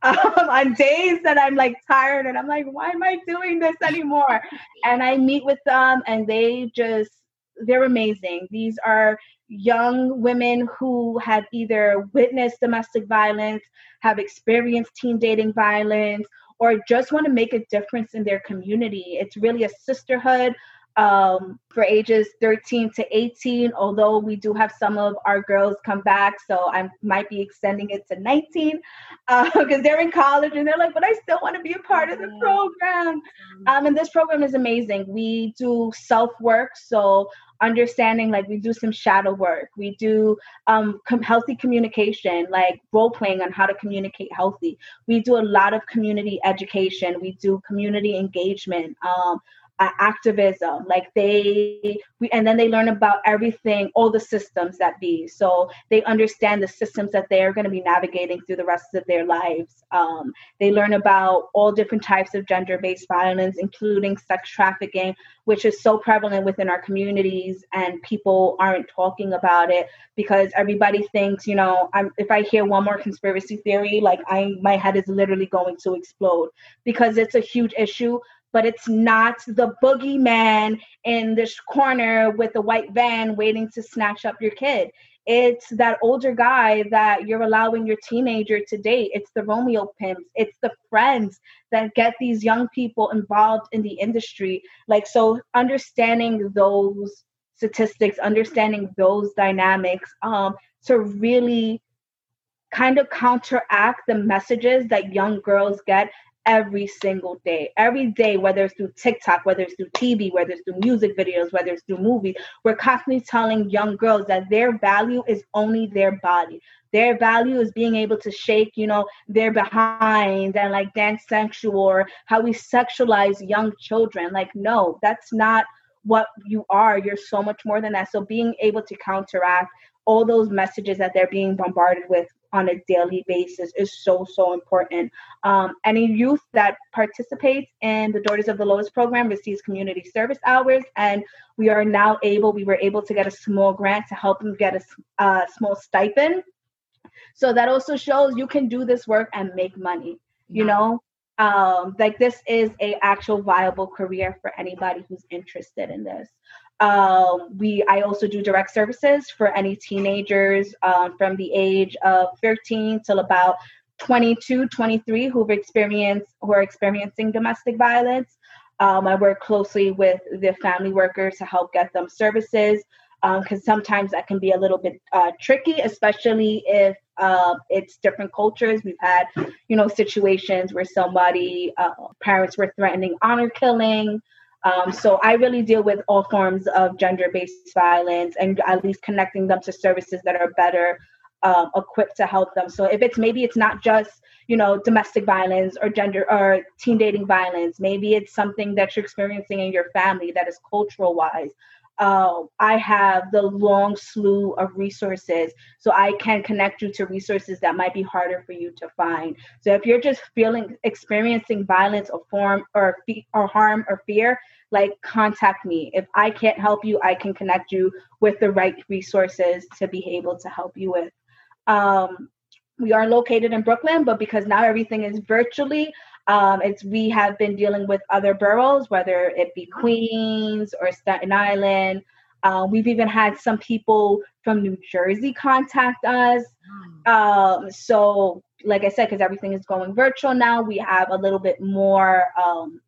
Um, on days that I'm like tired and I'm like, why am I doing this anymore? And I meet with them and they just, they're amazing. These are young women who have either witnessed domestic violence, have experienced teen dating violence, or just want to make a difference in their community. It's really a sisterhood um, for ages thirteen to eighteen, although we do have some of our girls come back. So I might be extending it to nineteen, uh, because they're in college and they're like, but I still want to be a part of the program. Um, and this program is amazing. We do self-work. So understanding, like we do some shadow work, we do um, com- healthy communication, like role playing on how to communicate healthy. We do a lot of community education. We do community engagement. Um, Uh, activism, like they, we, and then they learn about everything, all the systems that be. So they understand the systems that they are going to be navigating through the rest of their lives. Um, they learn about all different types of gender-based violence, including sex trafficking, which is so prevalent within our communities, and people aren't talking about it because everybody thinks, you know, I'm, if I hear one more conspiracy theory, like I, my head is literally going to explode because it's a huge issue. But it's not the boogeyman in this corner with the white van waiting to snatch up your kid. It's that older guy that you're allowing your teenager to date. It's the Romeo pimps. It's the friends that get these young people involved in the industry. Like, so understanding those statistics, understanding those dynamics, um, to really kind of counteract the messages that young girls get every single day, every day, whether it's through TikTok, whether it's through T V, whether it's through music videos, whether it's through movies. We're constantly telling young girls that their value is only their body. Their value is being able to shake, you know, their behind and like dance sensual, or how we sexualize young children. Like, no, that's not what you are. You're so much more than that. So being able to counteract all those messages that they're being bombarded with on a daily basis is so, so important. Um, any youth that participates in the Daughters of the Lotus program receives community service hours, and we are now able, we were able to get a small grant to help them get a uh, small stipend. So that also shows you can do this work and make money, you know, um, like this is a actual viable career for anybody who's interested in this. Um, we, I also do direct services for any teenagers um, from the age of thirteen till about twenty-two, twenty-three who've experienced, who are experiencing domestic violence. Um, I work closely with the family workers to help get them services, because um, sometimes that can be a little bit uh, tricky, especially if uh, it's different cultures. We've had, you know, situations where somebody, uh, parents were threatening honor killing. Um, so I really deal with all forms of gender-based violence and at least connecting them to services that are better um, equipped to help them. So if it's maybe it's not just, you know, domestic violence or gender or teen dating violence, maybe it's something that you're experiencing in your family that is cultural-wise. Uh, I have the long slew of resources, so I can connect you to resources that might be harder for you to find. So if you're just feeling, experiencing violence or form or fe- or harm or fear, like contact me. If I can't help you, I can connect you with the right resources to be able to help you with. Um, we are located in Brooklyn, but because now everything is virtually, Um, it's we have been dealing with other boroughs, whether it be Queens or Staten Island. Uh, we've even had some people from New Jersey contact us. Um, so, like I said, because everything is going virtual now, we have a little bit more um,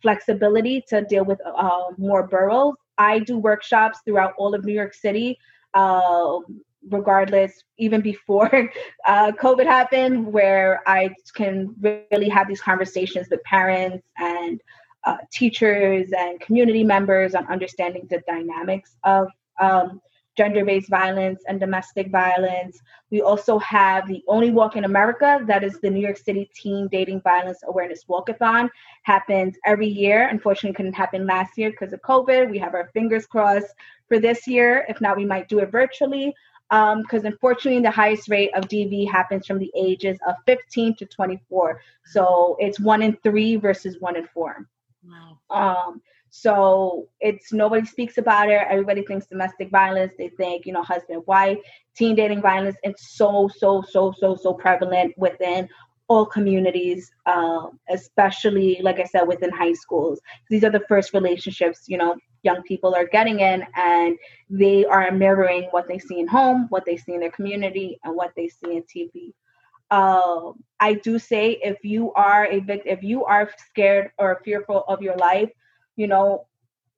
flexibility to deal with uh, more boroughs. I do workshops throughout all of New York City. Um, regardless, even before uh, COVID happened, where I can really have these conversations with parents and uh, teachers and community members on understanding the dynamics of um, gender-based violence and domestic violence. We also have the only walk in America, that is the New York City Teen Dating Violence Awareness Walkathon. Happens every year. Unfortunately, couldn't happen last year because of COVID. We have our fingers crossed for this year. If not, we might do it virtually. Because um, unfortunately, the highest rate of D V happens from the ages of fifteen to twenty-four. So it's one in three versus one in four. Wow. Um, so it's nobody speaks about it. Everybody thinks domestic violence. They think, you know, husband, wife, teen dating violence. It's so, so, so, so, so prevalent within all communities, um, especially, like I said, within high schools. These are the first relationships, you know, young people are getting in, and they are mirroring what they see in home, what they see in their community, and what they see in T V. Uh, I do say, if you are a victim, if you are scared or fearful of your life, you know,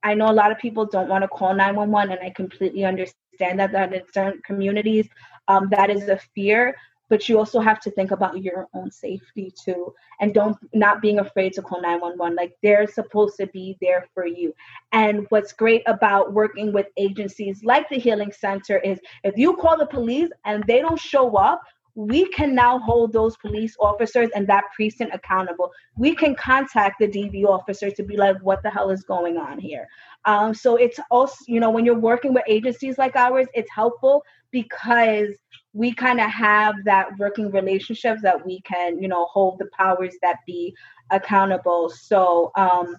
I know a lot of people don't want to call nine one one, and I completely understand that, that in certain communities, um, that is a fear. But you also have to think about your own safety too, and don't not being afraid to call nine one one. Like, they're supposed to be there for you. And what's great about working with agencies like the Healing Center is if you call the police and they don't show up, we can now hold those police officers and that precinct accountable. We can contact the D V officer to be like, what the hell is going on here? Um, so it's also, you know, when you're working with agencies like ours, it's helpful because we kind of have that working relationships that we can, you know, hold the powers that be accountable. So, um,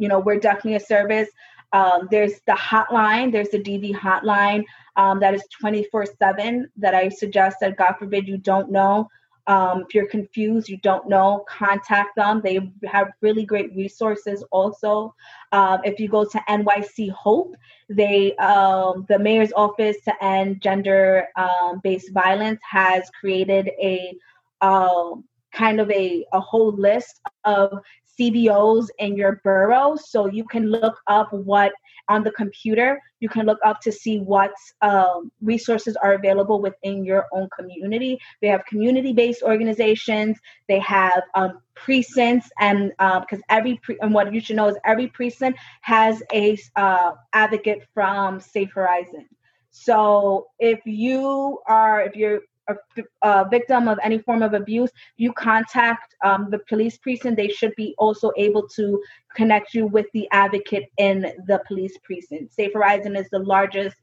you know, we're definitely a service. Um, there's the hotline, there's the D V hotline um, that is twenty-four seven that I suggest that, God forbid, you don't know. Um, if you're confused, you don't know, contact them. They have really great resources also. Um, if you go to N Y C Hope, they um, the mayor's office to end gender-based um, violence has created a uh, kind of a, a whole list of C B Os in your borough, so you can look up what on the computer, you can look up to see what um, resources are available within your own community. They have community-based organizations, they have um, precincts, and because uh, every pre- and what you should know is every precinct has a uh, advocate from Safe Horizon. So if you are if you're a, a victim of any form of abuse, you contact um, the police precinct. They should be also able to connect you with the advocate in the police precinct. Safe Horizon is the largest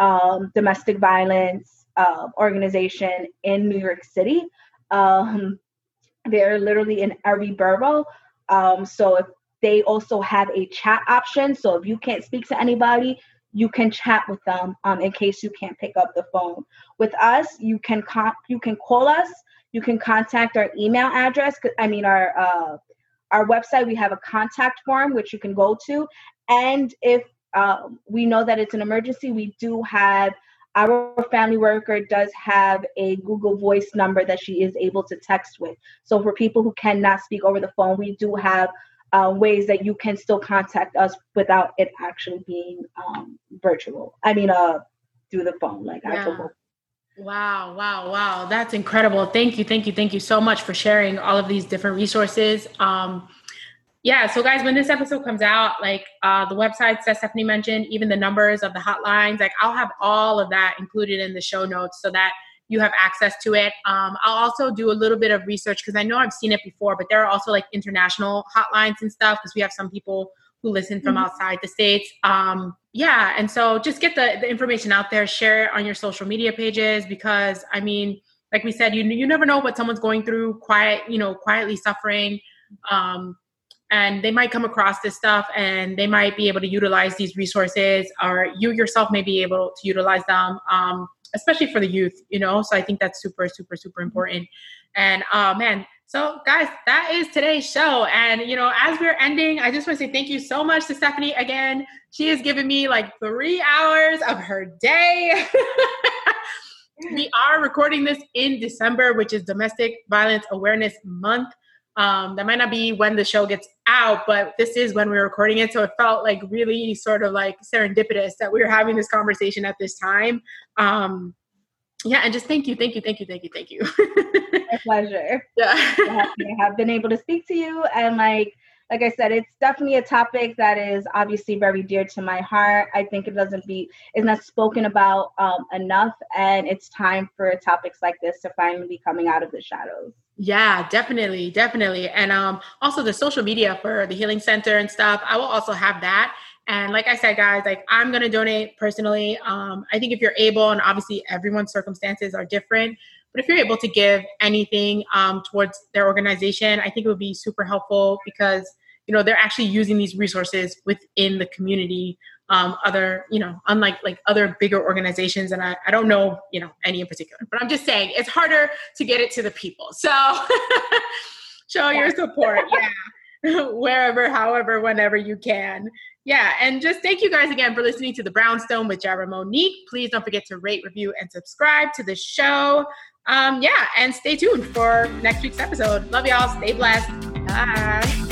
um, domestic violence uh, organization in New York City. Um, they're literally in every borough. Um, so if they also have a chat option. So if you can't speak to anybody, you can chat with them um, in case you can't pick up the phone. With us, you can con- you can call us. You can contact our email address. I mean, our uh, our website, we have a contact form, which you can go to. And if uh, we know that it's an emergency, we do have, our family worker does have a Google Voice number that she is able to text with. So for people who cannot speak over the phone, we do have Uh, ways that you can still contact us without it actually being um, virtual. I mean, uh, through the phone, like yeah. actual. Wow, wow, wow. That's incredible. Thank you, thank you, thank you so much for sharing all of these different resources. Um, yeah, so guys, when this episode comes out, like uh, the websites that Stephanie mentioned, even the numbers of the hotlines, like I'll have all of that included in the show notes so that you have access to it. Um, I'll also do a little bit of research because I know I've seen it before, but there are also like international hotlines and stuff because we have some people who listen from mm-hmm. outside the States. Um, yeah. And so just get the, the information out there, share it on your social media pages, because I mean, like we said, you you never know what someone's going through, quiet, you know, quietly suffering. Um, and they might come across this stuff and they might be able to utilize these resources, or you yourself may be able to utilize them. Um, especially for the youth, you know? So I think that's super, super, super important. And uh, man, so guys, that is today's show. And, you know, as we're ending, I just want to say thank you so much to Stephanie again. She has given me like three hours of her day. We are recording this in December, which is Domestic Violence Awareness Month. Um, that might not be when the show gets out, but this is when we're recording it. So it felt like really sort of like serendipitous that we were having this conversation at this time. Um, yeah. And just thank you. Thank you. Thank you. Thank you. Thank you. My pleasure. Yeah. I have been able to speak to you. And like, like I said, it's definitely a topic that is obviously very dear to my heart. I think it doesn't be, it's not spoken about um, enough. And it's time for topics like this to finally be coming out of the shadows. Yeah, definitely. Definitely. And um, also the social media for the Healing Center and stuff, I will also have that. And like I said, guys, like I'm going to donate personally. Um, I think if you're able, and obviously everyone's circumstances are different, but if you're able to give anything um, towards their organization, I think it would be super helpful because, you know, they're actually using these resources within the community. Um, other, you know, unlike like other bigger organizations. And I, I don't know, you know, any in particular, but I'm just saying it's harder to get it to the people. So show your support. Yeah. Wherever, however, whenever you can. Yeah. And just thank you guys again for listening to The Brownstone with Jara Monique. Please don't forget to rate, review, and subscribe to the show. Um, yeah. And stay tuned for next week's episode. Love y'all. Stay blessed. Bye.